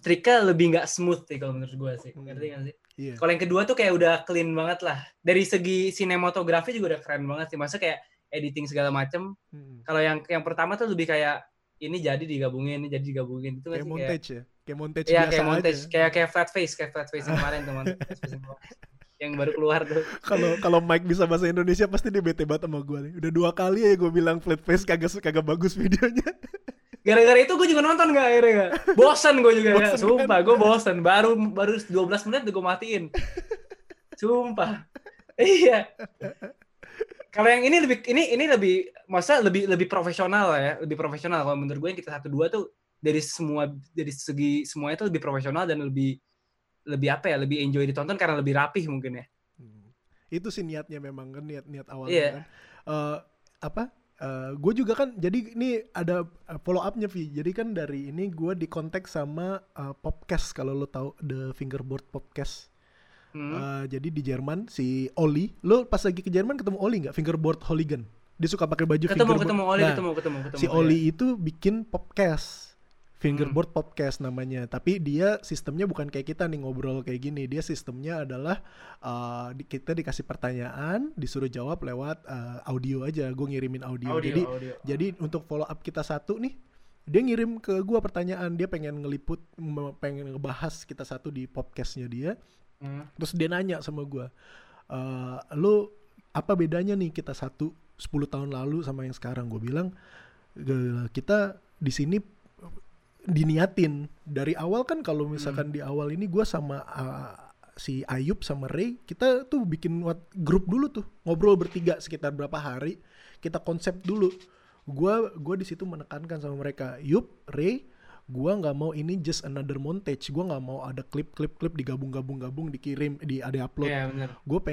triknya lebih nggak smooth sih kalau menurut gue sih, ngerti nggak sih? Yeah. Kalau yang kedua tuh kayak udah clean banget lah. Dari segi sinematografi juga udah keren banget sih, maksudnya kayak editing segala macem. Kalau yang pertama tuh lebih kayak ini jadi digabungin, ini jadi digabungin, itu nggak sih? Montage kayak, ya? Kayak montage biasa aja. Iya, kayak montage, kayak flat face yang kemarin teman. Yang baru keluar tuh. Kalau Mike bisa bahasa Indonesia pasti dia bete banget sama gue nih. Udah 2 kali ya gue bilang flat face kagak bagus videonya. Gara-gara itu gue juga nonton gak akhirnya gak? Bosan gue juga gak? Sumpah gue bosan. Baru 12 menit udah gue matiin. Sumpah. Iya. Kalau yang ini lebih maksudnya lebih profesional ya. Lebih profesional kalau menurut gue yang kita 1-2 tuh dari segi semuanya tuh lebih profesional dan lebih apa ya? Lebih enjoy ditonton karena lebih rapih mungkin ya. Itu sih niatnya memang kan, niat awalnya kan. Gue juga kan, jadi ini ada follow up-nya Vi. Jadi kan dari ini gue di kontak sama podcast, kalau lo tahu The Fingerboard Podcast. Jadi di Jerman si Oli, lo pas lagi ke Jerman ketemu Oli nggak? Fingerboard Hooligan. Dia suka pakai baju fingerboard. Ketemu Oli. Si Oli itu bikin podcast. Fingerboard Podcast namanya. Tapi dia sistemnya bukan kayak kita nih ngobrol kayak gini. Dia sistemnya adalah kita dikasih pertanyaan, disuruh jawab lewat audio aja. Gue ngirimin audio. Jadi untuk follow up kita satu nih, dia ngirim ke gue pertanyaan. Dia pengen ngebahas kita satu di podcastnya dia. Terus dia nanya sama gue, lo apa bedanya nih kita satu 10 tahun lalu sama yang sekarang? Gue bilang, kita di sini diniatin dari awal kan. Kalau misalkan di awal ini gue sama si Ayub sama Ray, kita tuh bikin grup dulu tuh, ngobrol bertiga sekitar berapa hari, kita konsep dulu. Gue di situ menekankan sama mereka, Ayub, Ray, gue nggak mau ini just another montage, gue nggak mau ada klip digabung dikirim ada upload. Gue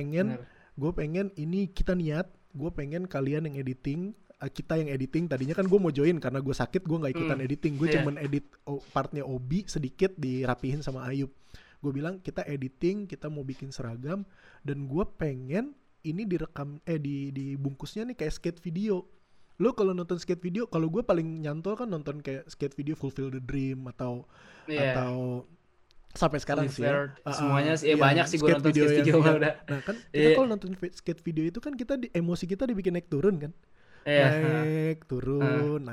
pengen ini kita niat, gue pengen kalian yang editing. Kita yang editing, tadinya kan gue mau join, karena gue sakit gue gak ikutan editing, gue cuman edit partnya Obi sedikit dirapihin sama Ayub. Gue bilang kita editing, kita mau bikin seragam, dan gue pengen ini direkam dibungkusnya nih kayak skate video. Lo kalau nonton skate video, kalau gue paling nyantol kan nonton kayak skate video Fulfill the Dream atau sampai sekarang sih ya. Semuanya sih banyak sih gue nonton skate video udah. Nah kan kita kalau nonton skate video itu kan kita emosi kita dibikin naik turun kan. naik turun,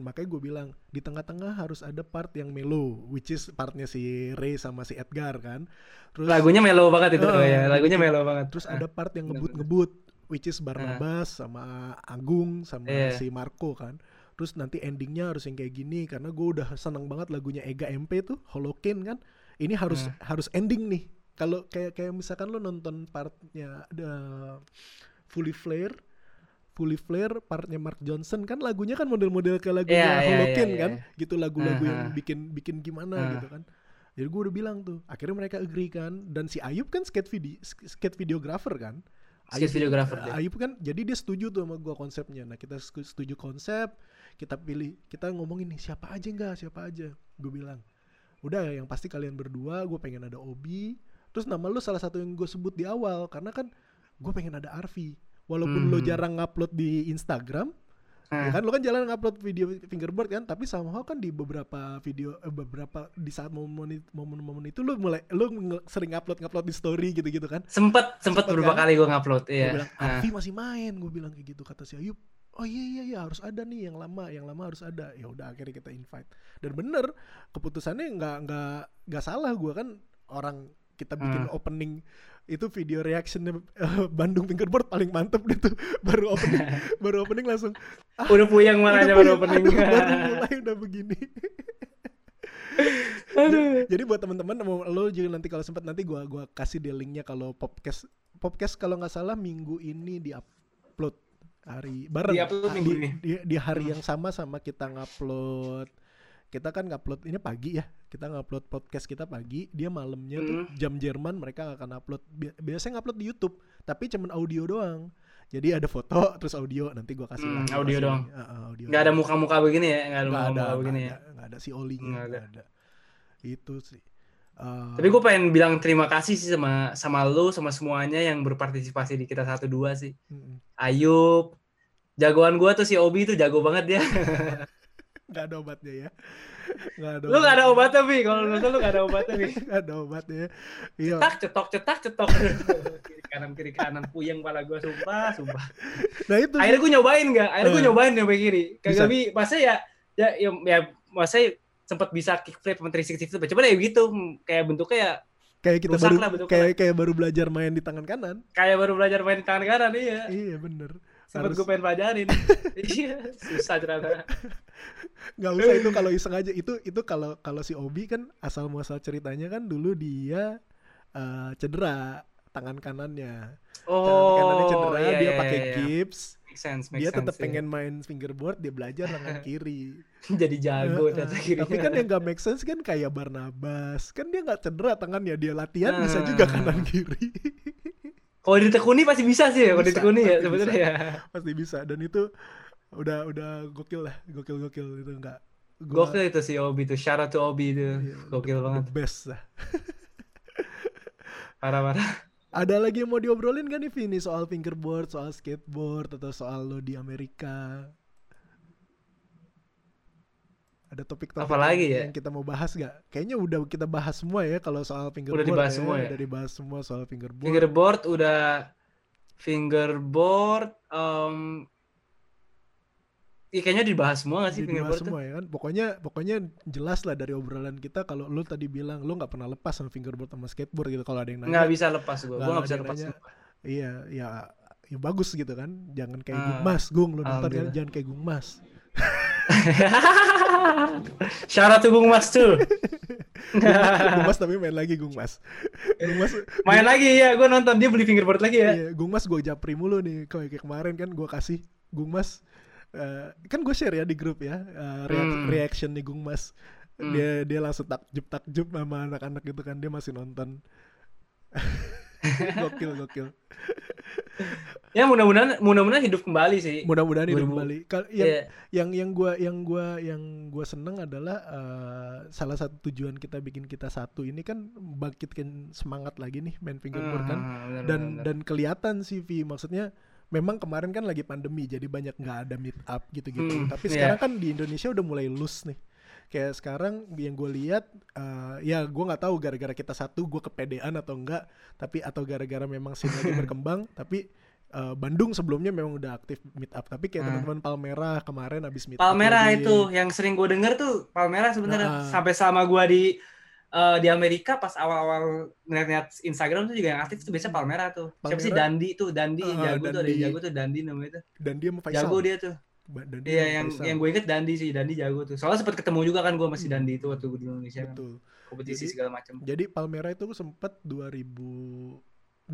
makanya gue bilang di tengah-tengah harus ada part yang mellow, which is partnya si Ray sama si Edgar kan. Terus lagunya mellow banget itu ya, lagunya mellow banget. Terus ada part yang ngebut-ngebut, which is Barnabas sama Agung sama si Marco kan. Terus nanti endingnya harus yang kayak gini, karena gue udah seneng banget lagunya Ega MP tuh, Holocaine kan. Ini harus harus ending nih. Kalau kayak misalkan lo nonton partnya ada Fully Flare partnya Mark Johnson kan, lagunya kan model-model kayak lagunya Holocaine kan. Gitu lagu-lagu yang bikin gimana gitu kan. Jadi gue udah bilang tuh, akhirnya mereka agree kan. Dan si Ayub kan skate videographer kan. Ayub kan, jadi dia setuju tuh sama gua konsepnya. Nah kita setuju konsep, kita pilih, kita ngomongin nih siapa aja. Gue bilang, udah ya yang pasti kalian berdua, gue pengen ada Obi. Terus nama lu salah satu yang gue sebut di awal, karena kan gue pengen ada Arvi. Walaupun lo jarang ngupload di Instagram, ya kan lo kan jalan ngupload video fingerboard kan, tapi somehow kan di beberapa video, di saat momen-momen itu lo sering ngupload di story gitu-gitu kan. Sempet beberapa kan? Kali gue ngupload. Iya. Gue bilang, Arvi masih main, gue bilang kayak gitu, kata si Ayub. Oh iya harus ada nih yang lama harus ada. Ya udah akhirnya kita invite. Dan bener keputusannya nggak salah gue kan, orang kita bikin opening. Itu video reactionnya Bandung Fingerboard paling mantep gitu. Baru opening langsung udah puyeng makanya baru opening. Baru mulai udah begini. Jadi buat teman-teman lo juga nanti kalau sempat nanti gua kasih di linknya, kalau podcast kalau nggak salah minggu ini diupload hari bareng. Diupload minggu ini. Di hari yang sama kita ngupload. Kita kan ngupload ini pagi ya, kita ngupload podcast kita pagi, dia malamnya tuh jam Jerman mereka akan upload. Biasanya ngupload di YouTube, tapi cuman audio doang. Jadi ada foto terus audio, nanti gua kasih audio doang. Enggak ada muka-muka begini ya, enggak ada si Olinya, enggak ada. Itu sih. Tapi gue pengen bilang terima kasih sih sama lu, sama semuanya yang berpartisipasi di kita 1-2 sih. Ayub, jagoan gue tuh si Obi tuh jago banget dia. Gak ada obatnya ya. Lu gak ada obatnya Bi. Kalau nonton lu gak ada obatnya Bi. Gak ada obatnya. Cetak. Kiri kanan. Puyeng pala gue sumpah. Nah itu. Akhirnya gue nyobain gak? Akhirnya gue nyobain yang baik kiri. Kagak Bi. Masa ya masa sempet bisa kickflip sama 360 itu. Coba deh gitu. Kayak bentuknya ya. Kayak baru belajar main di tangan kanan. Iya. Iya bener. Sempet gue pengen pelajarin. Iya, susah cerita. Gak usah itu kalau iseng aja. Itu kalau si Obi kan asal muasal ceritanya kan dulu dia cedera tangan kanannya. Oh, tangan kanannya cedera, dia pakai gips. Make sense. Dia tetap pengen main fingerboard, dia belajar tangan kiri. Jadi jago tangan kiri. Tapi kan yang gak make sense kan kayak Barnabas. Kan dia gak cedera tangannya, dia latihan bisa juga kanan kiri. Kalau ditekuni pasti bisa sih, kalau ditekuni ya sebenarnya ya. Pasti bisa, dan itu udah gokil itu enggak. Gokil itu si Obi tuh, shout out to Obi tuh. Iya, gokil banget. The best lah. Parah. Ada lagi yang mau diobrolin kan nih Vini, soal fingerboard, soal skateboard, atau soal lo di Amerika? Ada topik-topik yang kita mau bahas gak? Kayaknya udah kita bahas semua ya kalau soal fingerboard. Udah dibahas semua ya? Udah dibahas semua soal fingerboard. Fingerboard ya kayaknya dibahas semua gak sih fingerboard semua tuh? Ya kan? Pokoknya jelas lah dari obrolan kita. Kalau lu tadi bilang lu gak pernah lepas sama fingerboard sama skateboard gitu. Kalau ada yang nanya. Gak bisa lepas gue gak bisa lepas. Iya, ya bagus gitu kan. Jangan kayak Gung Mas. Gung, lu nonton kan jangan kayak Gung Mas. Syarat tuh Gung Mas tuh. Gung Mas tapi main lagi Gung Mas. Main lagi ya, gue nonton dia beli fingerboard lagi ya. Iya, Gung Mas gue japri mulu nih. Kayak kemarin kan gue kasih Gung Mas kan gue share ya di grup ya reaction nih Gung Mas. Dia langsung takjub sama anak-anak gitu kan, dia masih nonton. gokil. Ya mudah-mudahan hidup kembali sih. Mudah-mudahan hidup kembali. Yang gue seneng adalah salah satu tujuan kita bikin kita satu ini kan bangkitkan semangat lagi nih main fingerboard kan. Dan kelihatan sih Vi, maksudnya memang kemarin kan lagi pandemi jadi banyak nggak ada meet up gitu-gitu. Tapi sekarang kan di Indonesia udah mulai loose nih. Kayak sekarang yang gue lihat, ya gue nggak tahu gara-gara kita satu gue kepedean atau enggak, tapi atau gara-gara memang scene lagi berkembang, tapi Bandung sebelumnya memang udah aktif meet up, tapi kayak teman-teman Palmera kemarin abis meet Palmera up. Palmera itu yang sering gue denger tuh Palmera sebenarnya, sampai sama gue di Amerika pas awal-awal ngeliat Instagram tuh juga yang aktif tuh biasanya Palmera tuh. Palmera, siapa sih Dandi tuh, Dandi jago tuh, ada jago tuh Dandi namanya tuh. Dandi sama Faisal. Jago dia tuh. Iya, yang gue inget Dandi sih, Dandi jago tuh. Soalnya sempet ketemu juga kan gue masih Dandi itu waktu di Indonesia. Betul. Kan. Kompetisi jadi, segala macam. Jadi Palmera itu sempet 2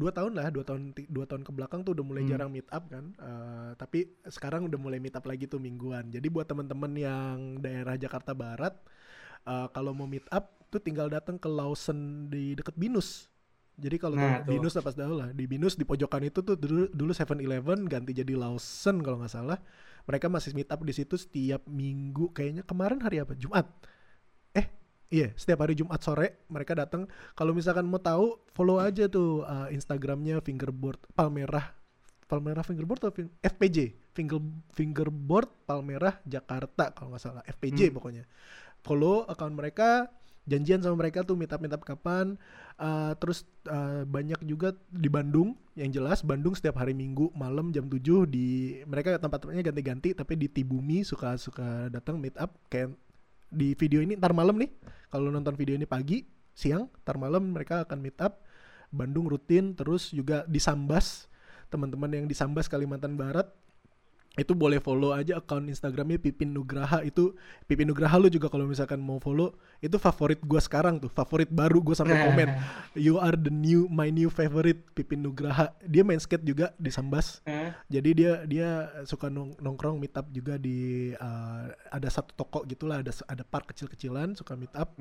tahun ke belakang tuh udah mulai jarang meet up kan, tapi sekarang udah mulai meet up lagi tuh mingguan. Jadi buat temen-temen yang daerah Jakarta Barat, kalau mau meet up tuh tinggal datang ke Lawson di deket Binus. Jadi kalau Binus apa tahu lah, di Binus di pojokan itu tuh dulu 7-Eleven ganti jadi Lawson kalau nggak salah. Mereka masih meet up di situ setiap minggu, kayaknya kemarin hari apa? Jumat. Iya, setiap hari Jumat sore mereka datang. Kalau misalkan mau tahu, follow aja tuh Instagramnya Fingerboard Palmerah. Palmerah Fingerboard atau FPJ? Fingerboard Palmerah Jakarta kalau nggak salah. FPJ pokoknya. Follow akun mereka, janjian sama mereka tuh meet up kapan. Terus banyak juga di Bandung. Yang jelas Bandung setiap hari Minggu malam jam 7 di mereka tempatnya ganti-ganti, tapi di Tibumi suka datang meet up kayak di video ini ntar malam nih, kalau nonton video ini pagi, siang, ntar malam mereka akan meet up. Bandung rutin, terus juga di Sambas, teman-teman yang di Sambas Kalimantan Barat itu boleh follow aja akun Instagramnya Pipin Nugraha. Itu Pipin Nugraha lu juga kalau misalkan mau follow, itu favorit gue sekarang tuh, favorit baru gue sampai komen, you are the new my new favorite Pipin Nugraha. Dia main skate juga di Sambas, jadi dia suka nongkrong meet up juga di ada satu toko gitulah, ada park kecil-kecilan suka meet up.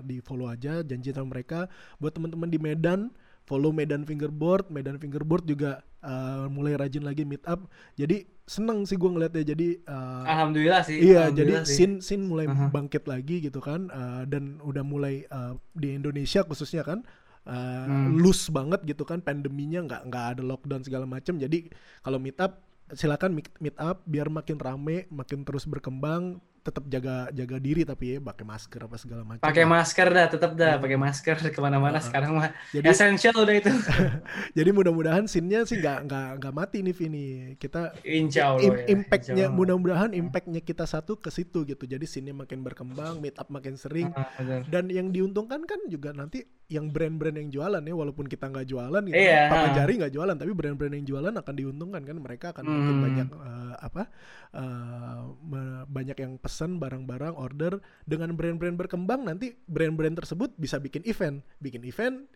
Di follow aja, janji sama mereka. Buat teman-teman di Medan, follow Medan Fingerboard juga mulai rajin lagi meet up. Jadi seneng sih gue ngeliatnya. Jadi alhamdulillah sih. Iya, alhamdulillah jadi scene mulai bangkit lagi gitu kan, dan udah mulai di Indonesia khususnya kan loose banget gitu kan, pandeminya nggak ada lockdown segala macam. Jadi kalau meet up silakan meet up biar makin rame, makin terus berkembang. Tetap jaga diri tapi ya, pakai masker apa segala macam. Pakai masker dah, tetap dah pakai masker kemana-mana sekarang mah. Jadi essential udah itu. Jadi mudah-mudahan scene-nya sih nggak mati nih Vini. Kita insya Allah impact-nya mudah-mudahan impact-nya kita satu ke situ gitu. Jadi scene-nya makin berkembang, meet up makin sering. Dan yang diuntungkan kan juga nanti yang brand-brand yang jualan ya, walaupun kita nggak jualan gitu, Papa Jari nggak jualan, tapi brand-brand yang jualan akan diuntungkan kan. Mereka akan makin banyak banyak yang pesan barang-barang order. Dengan brand-brand berkembang nanti brand-brand tersebut bisa bikin event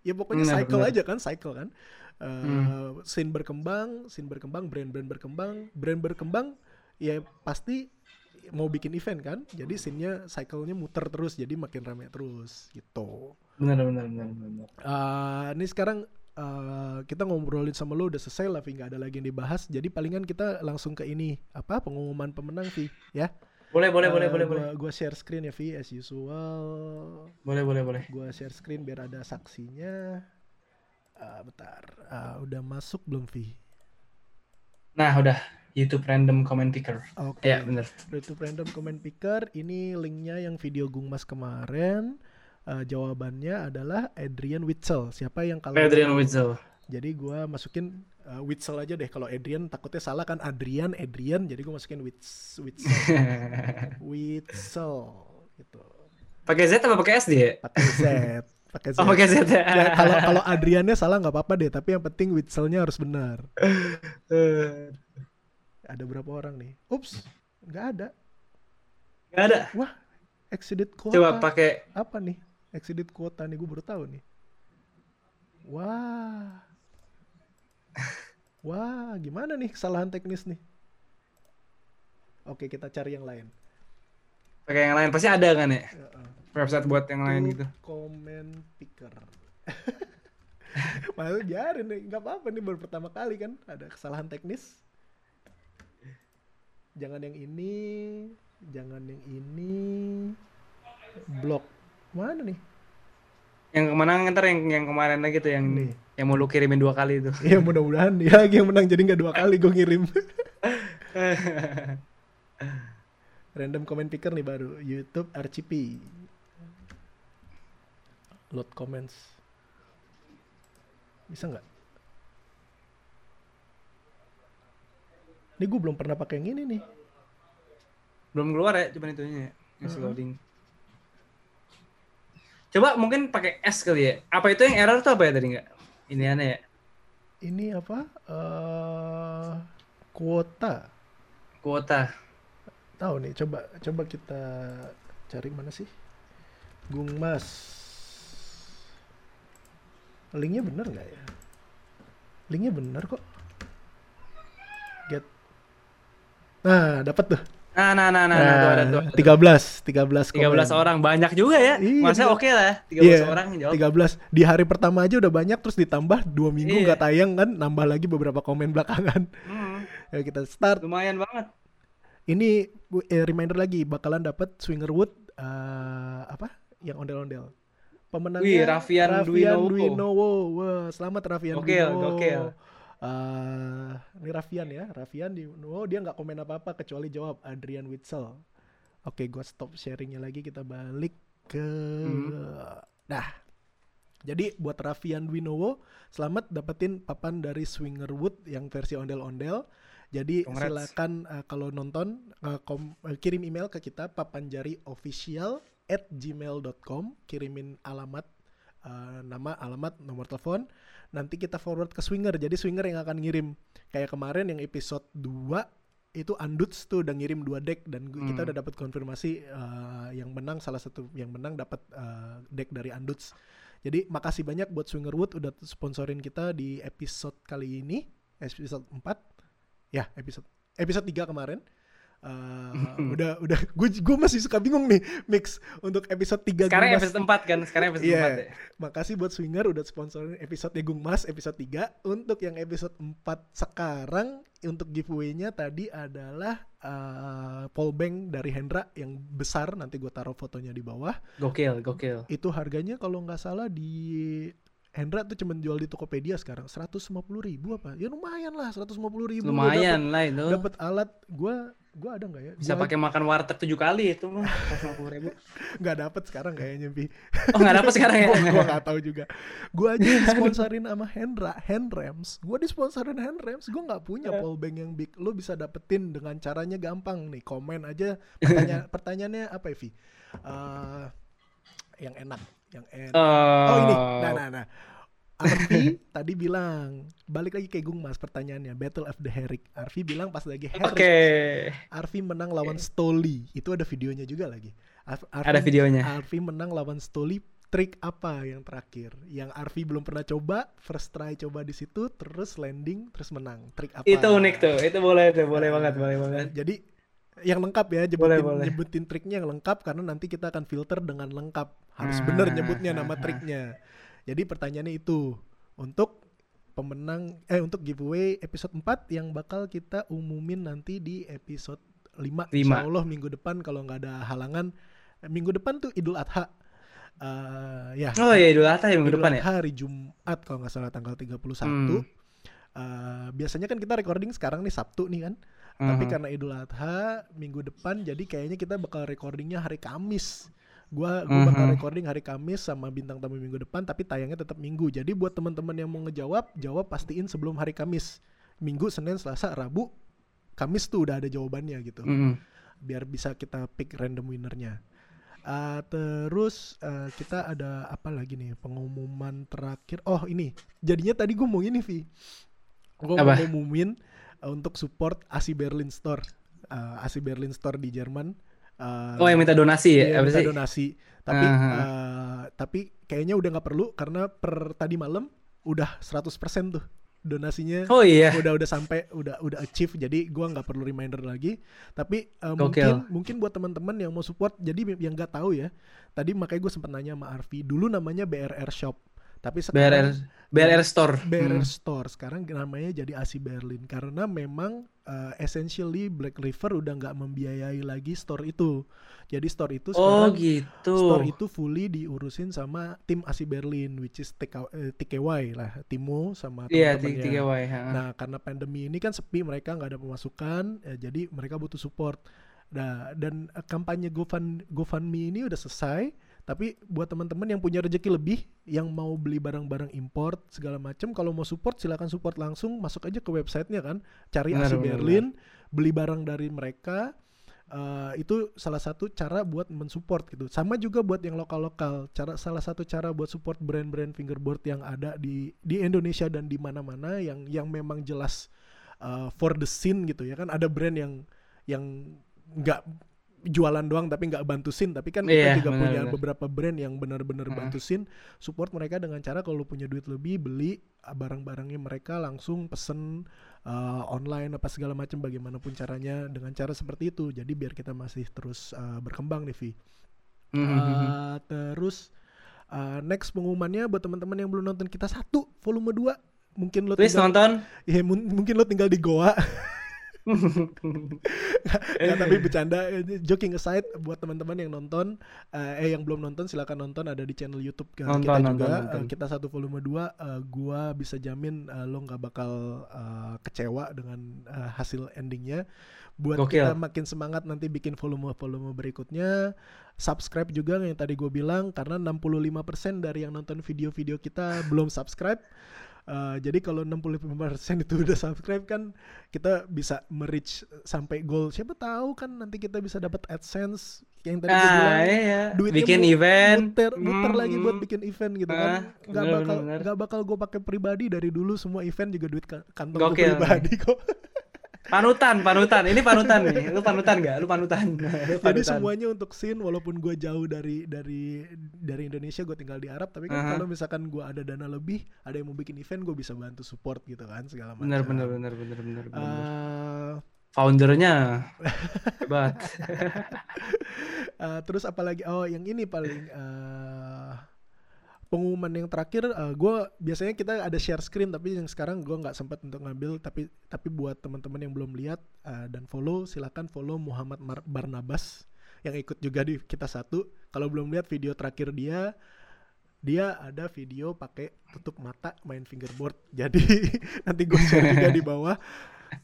ya, pokoknya cycle kan scene berkembang, brand berkembang ya pasti mau bikin event kan. Jadi scene-nya cycle-nya muter terus, jadi makin rame terus gitu. Benar. Ini sekarang kita ngobrolin sama lo udah selesai lah, Vi, nggak ada lagi yang dibahas. Jadi palingan kita langsung ke ini pengumuman pemenang, Vi, ya. Boleh. Gua share screen ya, Vi, as usual. Boleh. Gua share screen biar ada saksinya. Bentar. Udah masuk belum, Vi? Nah, udah. YouTube Random Comment Picker. Oke. Ya, benar. YouTube Random Comment Picker. Ini linknya yang video Gung Mas kemarin. Jawabannya adalah Adrian Witzel. Siapa yang kalah? Adrian Witzel. Jadi gue masukin Witzel aja deh. Kalau Adrian takutnya salah kan, Adrian. Jadi gue masukin Witzel. Witzel gitu. Pakai Z atau pakai S dia? Pakai Z. Oh, pakai Z. Ya, kalau Adriannya salah nggak apa-apa deh. Tapi yang penting Witzelnya harus benar. Ada berapa orang nih? Ups, nggak ada. Wah, exceeded quota. Coba pakai apa nih? Exceeded quota nih, gue baru tahu nih. Wah, gimana nih kesalahan teknis nih? Oke, kita cari yang lain. Pakai yang lain, pasti ada kan ya? Website buat yang lain gitu. Comment picker. Malah biarin nih, nggak apa-apa nih, baru pertama kali kan ada kesalahan teknis. Jangan yang ini. Blok. Mana nih? Yang menang ntar yang kemarin lagi tuh, yang ini. Yang mau lu kirimin 2 kali itu. Iya, mudah-mudahan dia lagi yang menang, jadi nggak 2 kali gue ngirim. Random comment picker nih baru, YouTube RCP. Load comments. Bisa nggak? Ini gue belum pernah pakai yang ini nih. Belum keluar ya, cuman itunya ya. Masih loading. Coba mungkin pakai S kali ya. Apa itu yang error tuh apa ya tadi nggak? Ini aneh ya. Ini apa? Kuota. Kuota. Tahu nih, coba kita cari mana sih? Gung Mas. Linknya bener nggak ya? Linknya bener kok. Get. Nah, dapat tuh. Nah, tuh ada 13 orang, banyak juga ya. Masa oke lah, 13 orang jawab. 13 di hari pertama aja udah banyak, terus ditambah 2 minggu nggak tayang kan, nambah lagi beberapa komen belakangan. Ya kita start. Lumayan banget. Ini reminder lagi, bakalan dapat Swingerwood apa? Yang ondel-ondel. Pemenangnya Rafian Dwinowo. Wah, selamat Rafian Dwinowo. Oke. Ini Rafian ya, Rafian Dwinowo, dia nggak komen apa-apa kecuali jawab Adrian Witzel. Oke, gue stop sharingnya lagi, kita balik ke nah. Jadi buat Rafian Dwinowo, selamat dapetin papan dari Swingerwood yang versi ondel-ondel. Jadi silakan kalau nonton kirim email ke kita papanjariofficial@gmail.com, kirimin alamat, nama, alamat, nomor telepon. Nanti kita forward ke Swinger, jadi Swinger yang akan ngirim. Kayak kemarin yang episode 2 itu Anduts tuh udah ngirim 2 deck dan kita udah dapat konfirmasi yang menang, salah satu yang menang dapat deck dari Anduts. Jadi makasih banyak buat Swingerwood udah sponsorin kita di episode kali ini, episode 4. Ya, episode 3 kemarin. Udah gue masih suka bingung nih mix untuk episode 3 sekarang Gung Mas. Sekarang episode 4 ya. Makasih buat Swinger udah sponsorin episode Gung Mas episode 3. Untuk yang episode 4 sekarang untuk giveaway-nya tadi adalah powerbank dari Hendra yang besar, nanti gue taruh fotonya di bawah. Gokil. Itu harganya kalau nggak salah di Hendra tuh cuma jual di Tokopedia sekarang 150.000 apa? Ya lumayan lah 150.000. Lumayan lah itu. Dapat alat gua ada enggak ya? Bisa pakai makan warteg 7 kali itu mah 150.000. Enggak dapat sekarang kayaknya, Bi. Oh, enggak dapat sekarang ya. Gua enggak tahu juga. Gua aja sponsorin sama Hendra, Handrems. Gua disponsorin Handrems, gua enggak punya powerbank yang big. Lu bisa dapetin dengan caranya gampang nih, komen aja pertanyaannya apa ya, Vi? Yang enak. Oh ini, nah. Arvi tadi bilang, balik lagi ke Gung Mas pertanyaannya, Battle of the Herrick. Arvi bilang pas lagi Herrick, Arvi menang lawan Stoli. Itu ada videonya juga lagi. Ada videonya. Arvi menang lawan Stoli, trik apa yang terakhir? Yang Arvi belum pernah coba, first try coba di situ, terus landing, terus menang. Trik apa? Itu unik tuh, itu boleh banget. Jadi yang lengkap ya, nyebutin triknya yang lengkap karena nanti kita akan filter dengan lengkap, harus bener nyebutnya nama triknya. Jadi pertanyaannya itu untuk pemenang untuk giveaway episode 4 yang bakal kita umumin nanti di episode 5. Insyaallah minggu depan kalau nggak ada halangan. Minggu depan tuh Idul Adha. Idul Adha ya, minggu depan ya. Hari Jumat kalau nggak salah tanggal 31. Biasanya kan kita recording sekarang nih Sabtu nih kan. Tapi karena Idul Adha minggu depan, jadi kayaknya kita bakal recordingnya hari Kamis. Gue bakal recording hari Kamis sama bintang tamu minggu depan, tapi tayangnya tetap Minggu. Jadi buat teman-teman yang mau jawab pastiin sebelum hari Kamis. Minggu, Senin, Selasa, Rabu, Kamis tuh udah ada jawabannya gitu. Biar bisa kita pick random winnernya. Terus kita ada apa lagi nih pengumuman terakhir. Oh ini, jadinya tadi gue mau ini Vi. Gue mau ngumumin untuk support ASI Berlin Store. ASI Berlin Store di Jerman. Yang minta donasi ya? Minta donasi. Tapi kayaknya udah gak perlu karena per tadi malam udah 100% tuh donasinya. Oh iya. Udah sampai, udah achieve. Jadi gua gak perlu reminder lagi. Tapi mungkin buat teman-teman yang mau support, jadi yang gak tahu ya. Tadi makanya gue sempet nanya sama Arvi. Dulu namanya BRR Shop. Tapi sekarang BRR Store. BRR Store sekarang namanya jadi ASI Berlin karena memang essentially Black River udah nggak membiayai lagi store itu. Jadi store itu sekarang store itu fully diurusin sama tim ASI Berlin which is TKY lah, Timo sama teman-temannya. TKY. Nah, karena pandemi ini kan sepi, mereka nggak ada pemasukan, jadi mereka butuh support. Nah, dan kampanye GoFundMe ini udah selesai. Tapi buat teman-teman yang punya rezeki lebih, yang mau beli barang-barang import segala macam, kalau mau support silakan support langsung, masuk aja ke websitenya kan, cari AC Berlin, beli barang dari mereka. Itu salah satu cara buat mensupport gitu. Sama juga buat yang lokal-lokal. Salah satu cara buat support brand-brand fingerboard yang ada di Indonesia dan di mana-mana yang memang jelas for the scene gitu ya kan. Ada brand yang nggak jualan doang tapi nggak bantu scene. Tapi kan kita juga punya beberapa brand yang benar-benar bantu scene. Support mereka dengan cara kalau punya duit lebih beli barang-barangnya mereka langsung, pesen online apa segala macam, bagaimanapun caranya, dengan cara seperti itu. Jadi biar kita masih terus berkembang nih, Vi. Terus next pengumumannya buat teman-teman yang belum nonton kita 1 volume 2, mungkin lo please nonton. Ya, mungkin lo tinggal di Goa. Nggak, tapi bercanda, joking aside, buat teman-teman yang nonton yang belum nonton silakan nonton, ada di channel YouTube nonton, kita juga nonton. Kita 1 volume 2, gua bisa jamin lo nggak bakal kecewa dengan hasil endingnya. Buat Gokil. Kita makin semangat nanti bikin volume-volume berikutnya. Subscribe juga yang tadi gue bilang, karena 65% dari yang nonton video-video kita belum subscribe. Jadi kalau 65% itu udah subscribe kan, kita bisa merich sampai goal. Siapa tahu kan nanti kita bisa dapat AdSense yang tadi gue bilang. Iya. Duitnya bikin event, muter lagi buat bikin event gitu kan. Gak bakal gue pakai pribadi, dari dulu semua event juga duit kantong gue pribadi kok. Panutan. Ini panutan nih. Lu panutan enggak? Lu panutan. Jadi semuanya untuk scene, walaupun gue jauh dari Indonesia, gue tinggal di Arab, tapi kan kalau misalkan gue ada dana lebih, ada yang mau bikin event, gue bisa bantu support gitu kan, segala macam. Benar. Foundernya hebat. Terus apalagi? Oh, yang ini paling pengumuman yang terakhir, gue biasanya kita ada share screen, tapi yang sekarang gue nggak sempat untuk ngambil. Tapi buat teman-teman yang belum lihat dan follow, silakan follow Muhammad Barnabas yang ikut juga di kita 1. Kalau belum lihat video terakhir dia ada video pakai tutup mata main fingerboard. Jadi nanti gue share juga di bawah.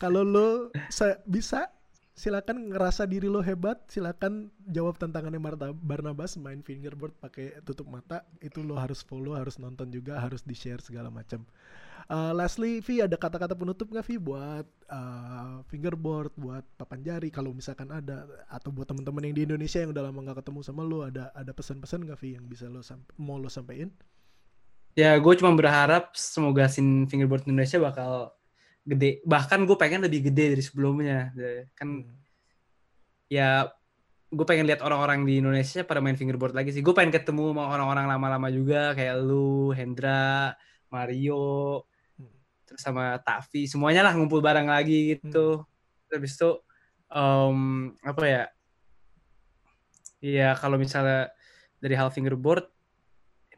Kalau lo bisa, silakan ngerasa diri lo hebat, silakan jawab tantangannya Barnabas main fingerboard pakai tutup mata. Itu lo harus follow, harus nonton juga, harus di-share segala macam. Lastly, Vi, ada kata-kata penutup nggak, Vi, buat fingerboard, buat papan jari kalau misalkan ada, atau buat teman-teman yang di Indonesia yang udah lama nggak ketemu sama lo, ada pesan-pesan nggak, Vi, yang bisa lo sampein? Ya, gue cuma berharap semoga scene fingerboard Indonesia bakal gede, bahkan gue pengen lebih gede dari sebelumnya kan. Ya, gue pengen lihat orang-orang di Indonesia pada main fingerboard lagi sih. Gue pengen ketemu sama orang-orang lama-lama juga, kayak lu, Hendra, Mario, terus sama Tavi, semuanya lah ngumpul bareng lagi gitu. Habis itu apa ya, ya kalau misalnya dari hal fingerboard,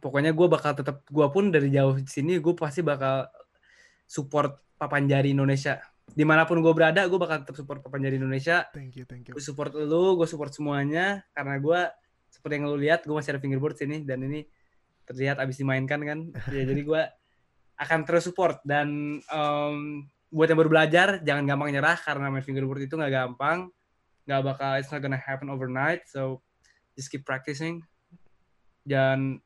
pokoknya gue bakal tetap, gue pun dari jauh di sini gue pasti bakal support papan jari Indonesia. Dimanapun gue berada, gue bakal tetap support papan jari Indonesia. Thank you. Gue support lu, gue support semuanya, karena gue seperti yang lu lihat, gue masih ada fingerboard sini, dan ini terlihat abis dimainkan kan. Ya, jadi gue akan terus support. Dan buat yang baru belajar, jangan gampang nyerah, karena main fingerboard itu nggak gampang, nggak bakal, it's not gonna happen overnight. So just keep practicing. Dan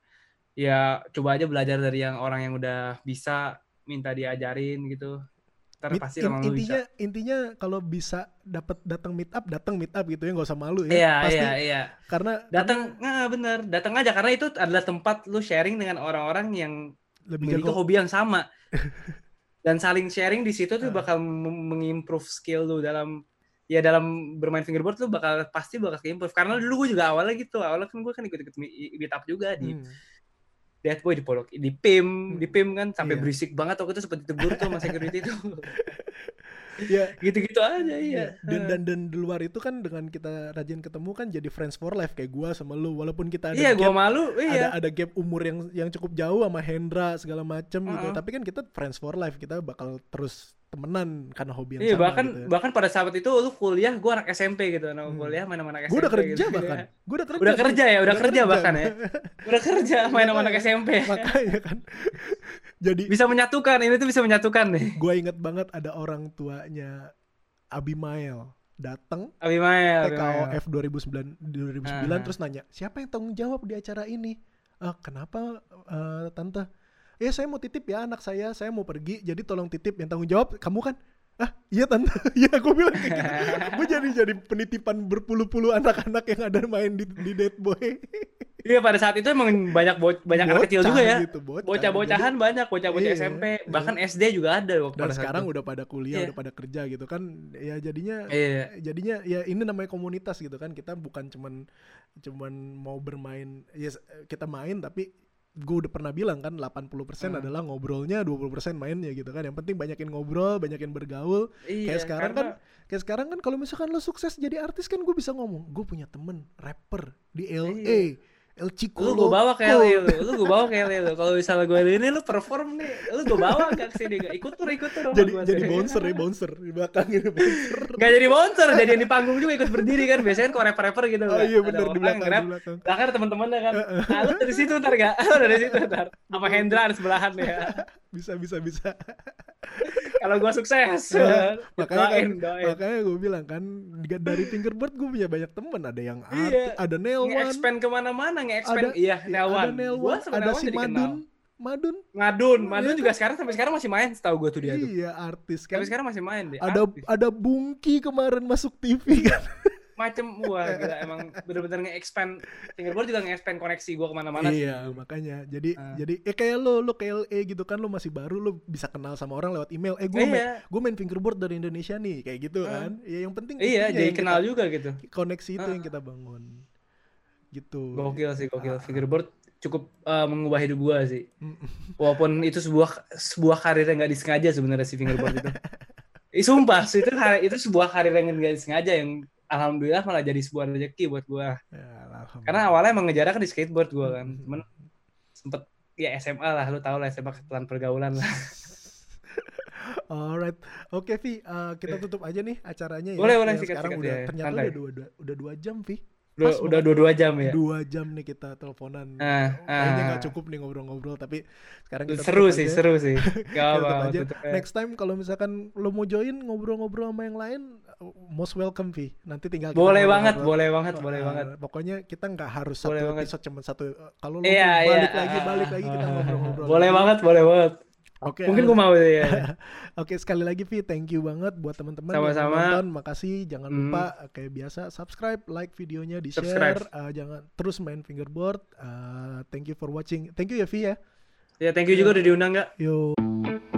ya coba aja belajar dari yang orang yang udah bisa, minta diajarin gitu. Ntar pasti lama lu bisa. Intinya kalau bisa dapat datang meet up gitu ya, nggak usah malu ya. Iya. Karena datang, bener, datang aja, karena itu adalah tempat lu sharing dengan orang-orang yang memiliki hobi yang sama. Dan saling sharing di situ tuh bakal mengimprove skill lu dalam bermain fingerboard. Lu pasti bakal improve. Karena dulu gue juga awalnya kan gue kan ikut meet up juga di Dead Boy, di Polok, di PIM kan, sampai berisik banget waktu itu, seperti tegur tuh sama security itu. Ya, gitu-gitu aja ya. Dan di luar itu kan, dengan kita rajin ketemu kan jadi friends for life, kayak gua sama lu, walaupun kita ada ada gap umur yang cukup jauh sama Hendra segala macem gitu, tapi kan kita friends for life, kita bakal terus temenan karena hobi yang sama. Bahkan pada saat itu lu kuliah, gua anak SMP gitu, kuliah main sama anak SMP. Gua udah kerja gitu, bahkan. Udah kerja. Udah kerja main sama anak SMP. Makanya kan. Jadi bisa menyatukan nih. Gua inget banget ada orang tuanya Abimael datang TKOF 2009 terus nanya, siapa yang tanggung jawab di acara ini? Kenapa tante? Ya saya mau titip ya anak saya mau pergi, jadi tolong titip, yang tanggung jawab kamu kan? Iya tante, iya aku bilang kayak gitu. Gue jadi penitipan berpuluh-puluh anak-anak yang ada main di Dead Boy. Iya pada saat itu emang banyak bocah, anak kecil juga ya. Gitu, bocah-bocahan jadi, banyak, bocah-bocah iya, SMP, bahkan SD juga ada waktu. Dan sekarang udah pada kuliah, udah pada kerja gitu kan. Ya jadinya ya ini namanya komunitas gitu kan. Kita bukan cuman mau bermain, ya kita main tapi gue udah pernah bilang kan 80% adalah ngobrolnya, 20% mainnya gitu kan. Yang penting banyakin ngobrol, banyakin bergaul. Iya, kayak sekarang kan kalau misalkan lo sukses jadi artis kan gue bisa ngomong, gue punya temen rapper di LA. Iya. El Chico lu gue bawa ke LA lu kalau misalnya gue ini lu perform nih lu gue bawa ke sini ikut tur jadi bouncer nggak jadi bouncer jadi yang di panggung juga ikut berdiri kan biasanya kan kalau rapper gitu kan iya benar di belakang kan teman-temannya kan lu dari situ ntar gak sama Hendra harus sebelahan ya bisa kalau gue sukses makanya gue bilang kan dari Tinkerbird gue punya banyak temen ada yang ada Nelwan nge-expand kemana-mana Nelwan ada si Madun juga sampai sekarang masih main setahu gue tuh dia tuh iya artis kan sampai sekarang masih main deh ada Bungki kemarin masuk TV kan gila emang bener-bener nge-expand Tinkerbird juga nge-expand koneksi gue kemana-mana sih. Makanya jadi kayak lo KLE gitu kan lo masih baru lo bisa kenal sama orang lewat email gue main Tinkerbird dari Indonesia nih kayak gitu kan ya yang penting jadi yang kenal kita, juga gitu koneksi itu yang kita bangun gitu gokil Tinkerbird cukup mengubah hidup gue sih walaupun itu sebuah karir yang gak disengaja sebenarnya si Tinkerbird itu sumpah itu sebuah karir yang gak disengaja yang alhamdulillah malah jadi sebuah rezeki buat gue. Ya, karena awalnya emang ngejarnya kan di skateboard gue kan. Cuman sempet ya SMA lah. Lu tau lah SMA ketelan pergaulan lah. Alright. Oke Vi, kita tutup aja nih acaranya ya. Boleh, sikat-sikat ya. Ternyata udah 2 jam Vi. Udah 2 jam ya. 2 jam nih kita teleponan. Kayaknya gak cukup nih ngobrol-ngobrol. Tapi sekarang kita seru sih. Gak apa-apa. Next time kalau misalkan lo mau join ngobrol-ngobrol sama yang lain most welcome Vi. Nanti tinggal boleh banget. Pokoknya kita enggak harus boleh satu banget. Episode cuma satu. Kalau lu balik lagi kita ngobrol-ngobrol. Boleh banget. Oke. Mungkin gue mau ya. Oke, sekali lagi Vi, thank you banget buat teman-teman yang nonton. Makasih. Jangan lupa kayak biasa subscribe, like videonya, di-share, jangan terus main fingerboard. Thank you for watching. Thank you ya Vi ya. Ya, thank you juga udah diundang enggak? Yo.